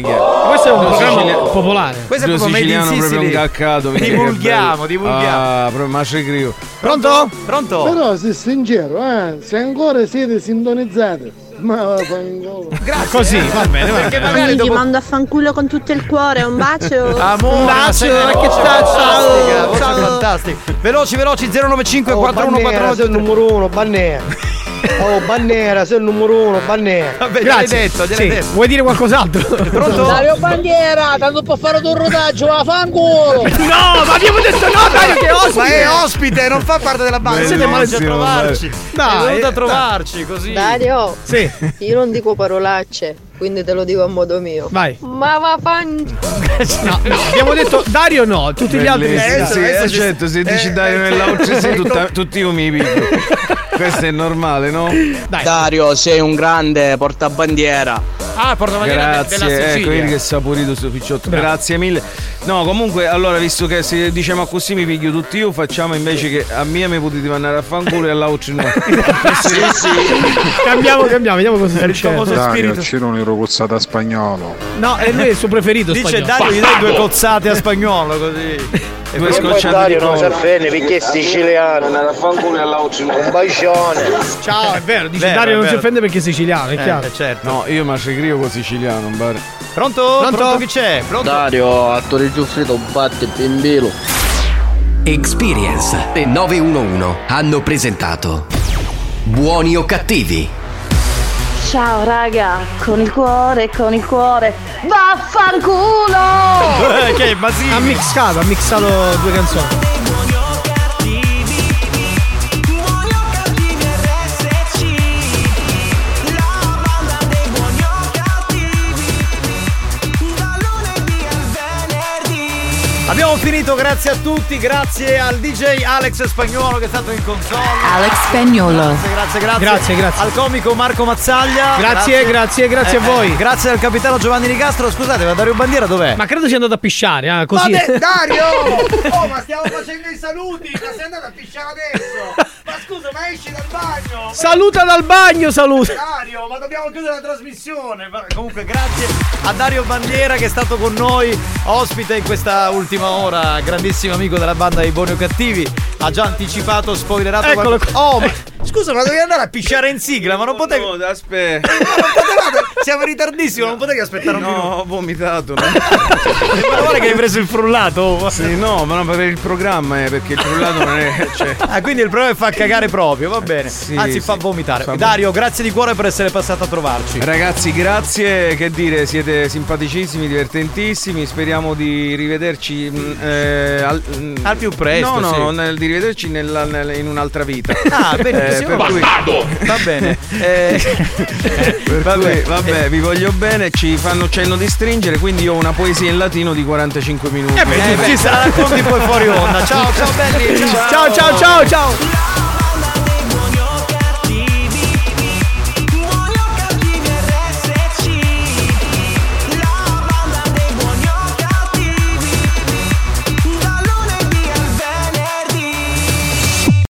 un programma popolare. Questo è proprio siciliano proprio ingaccato. Divulghiamo. Ah, proprio macegrio. Pronto? Però se sincero, se ancora siete sintonizzati, ma grazie. Così va bene. Perché magari ti mando a fanculo con tutto il cuore, un bacio. Amore, un bacio, che tazza fantastica. Veloci 095 4149 del numero 1, Bandiera. Oh Bandiera, sei il numero uno, Bandiera. Vabbè, gliel'hai detto. Vuoi dire qualcos'altro? Pronto? Dario Bandiera, tanto può fare un rodaggio, la fanculo. No, ma abbiamo detto no, Dario che è ospite. Ma è ospite, non fa parte della banda. Siete male a trovarci. Dai, è venuto a trovarci così. Dario, sì. Io non dico parolacce. quindi te lo dico a modo mio. Vai. Mamma Pan. No, no, abbiamo detto Dario no, tutti gli altri. Certo, se dici Dario nell'autre sei tutti io mi piglio. Questo è normale, no? Dai. Dario, sei un grande portabandiera. Ah, portabandiera della Sicilia. Ecco, vedi che saporito sto picciotto. Bravo. Grazie mille. No, comunque, allora, visto che se diciamo così mi piglio tutti io, facciamo invece che a mia mi potete mandare a fanculo e all'autre no. Sì, sì. Cambiamo, vediamo cosa succede. Dario, c'era un ero cozzata a Spagnuolo. No, è lui il suo preferito. Dice Spagnuolo. Dario, gli dai due cozzate a Spagnuolo così. E poi Dario non c'è bene perché è siciliano. Non fanculo e all'autre no. Ciao, è vero, dice vero, Dario non si offende perché è siciliano, è chiaro. Certo. No, io mi scrivo con siciliano, un bar. Pronto? Chi c'è? Pronto? Dario, a Turi Giuffrida batte pimbilo. Experience e 911 hanno presentato Buoni o Cattivi. Ciao raga, con il cuore, vaffanculo! Ok, ma sì. Ha mixato due canzoni. Abbiamo finito, grazie a tutti, grazie al DJ Alex Spagnuolo che è stato in console. Alex Spagnuolo. Grazie. Al comico Marco Mazzaglia. Grazie a voi. Grazie al capitano Giovanni Di Castro. Scusate, ma Dario Bandiera dov'è? Ma credo sia andato a pisciare, così. Vabbè, Dario! Oh, ma stiamo facendo i saluti, ma sei andato a pisciare adesso? Ma scusa, ma esci dal bagno! Saluta dal bagno, saluta! Dario, ma dobbiamo chiudere la trasmissione. Comunque, grazie a Dario Bandiera che è stato con noi, ospite in questa ultima ora, grandissimo amico della banda dei Buoni o Cattivi, ha già anticipato, spoilerato. Eccolo. Oh, ma scusa, ma dovevi andare a pisciare in sigla, ma non potevi. No, aspetta. Siamo in ritardissimo, non potevi aspettare un minuto. No, ho vomitato. Ma guarda che hai preso il frullato. Sì, no, ma non per il programma, perché il frullato non è. Cioè. Ah, quindi il problema è fa cagare proprio, va bene. Sì, anzi, sì, fa vomitare. Dario, grazie di cuore per essere passato a trovarci. Ragazzi, grazie, che dire, siete simpaticissimi, divertentissimi. Speriamo di rivederci. Al più presto. No, di rivederci in un'altra vita. Ah, benissimo. Va bene. Vabbè, vi voglio bene. Ci fanno cenno di stringere. Quindi io ho una poesia in latino di 45 minuti. Ci sarà, racconti poi fuori onda. Ciao belli. Ciao.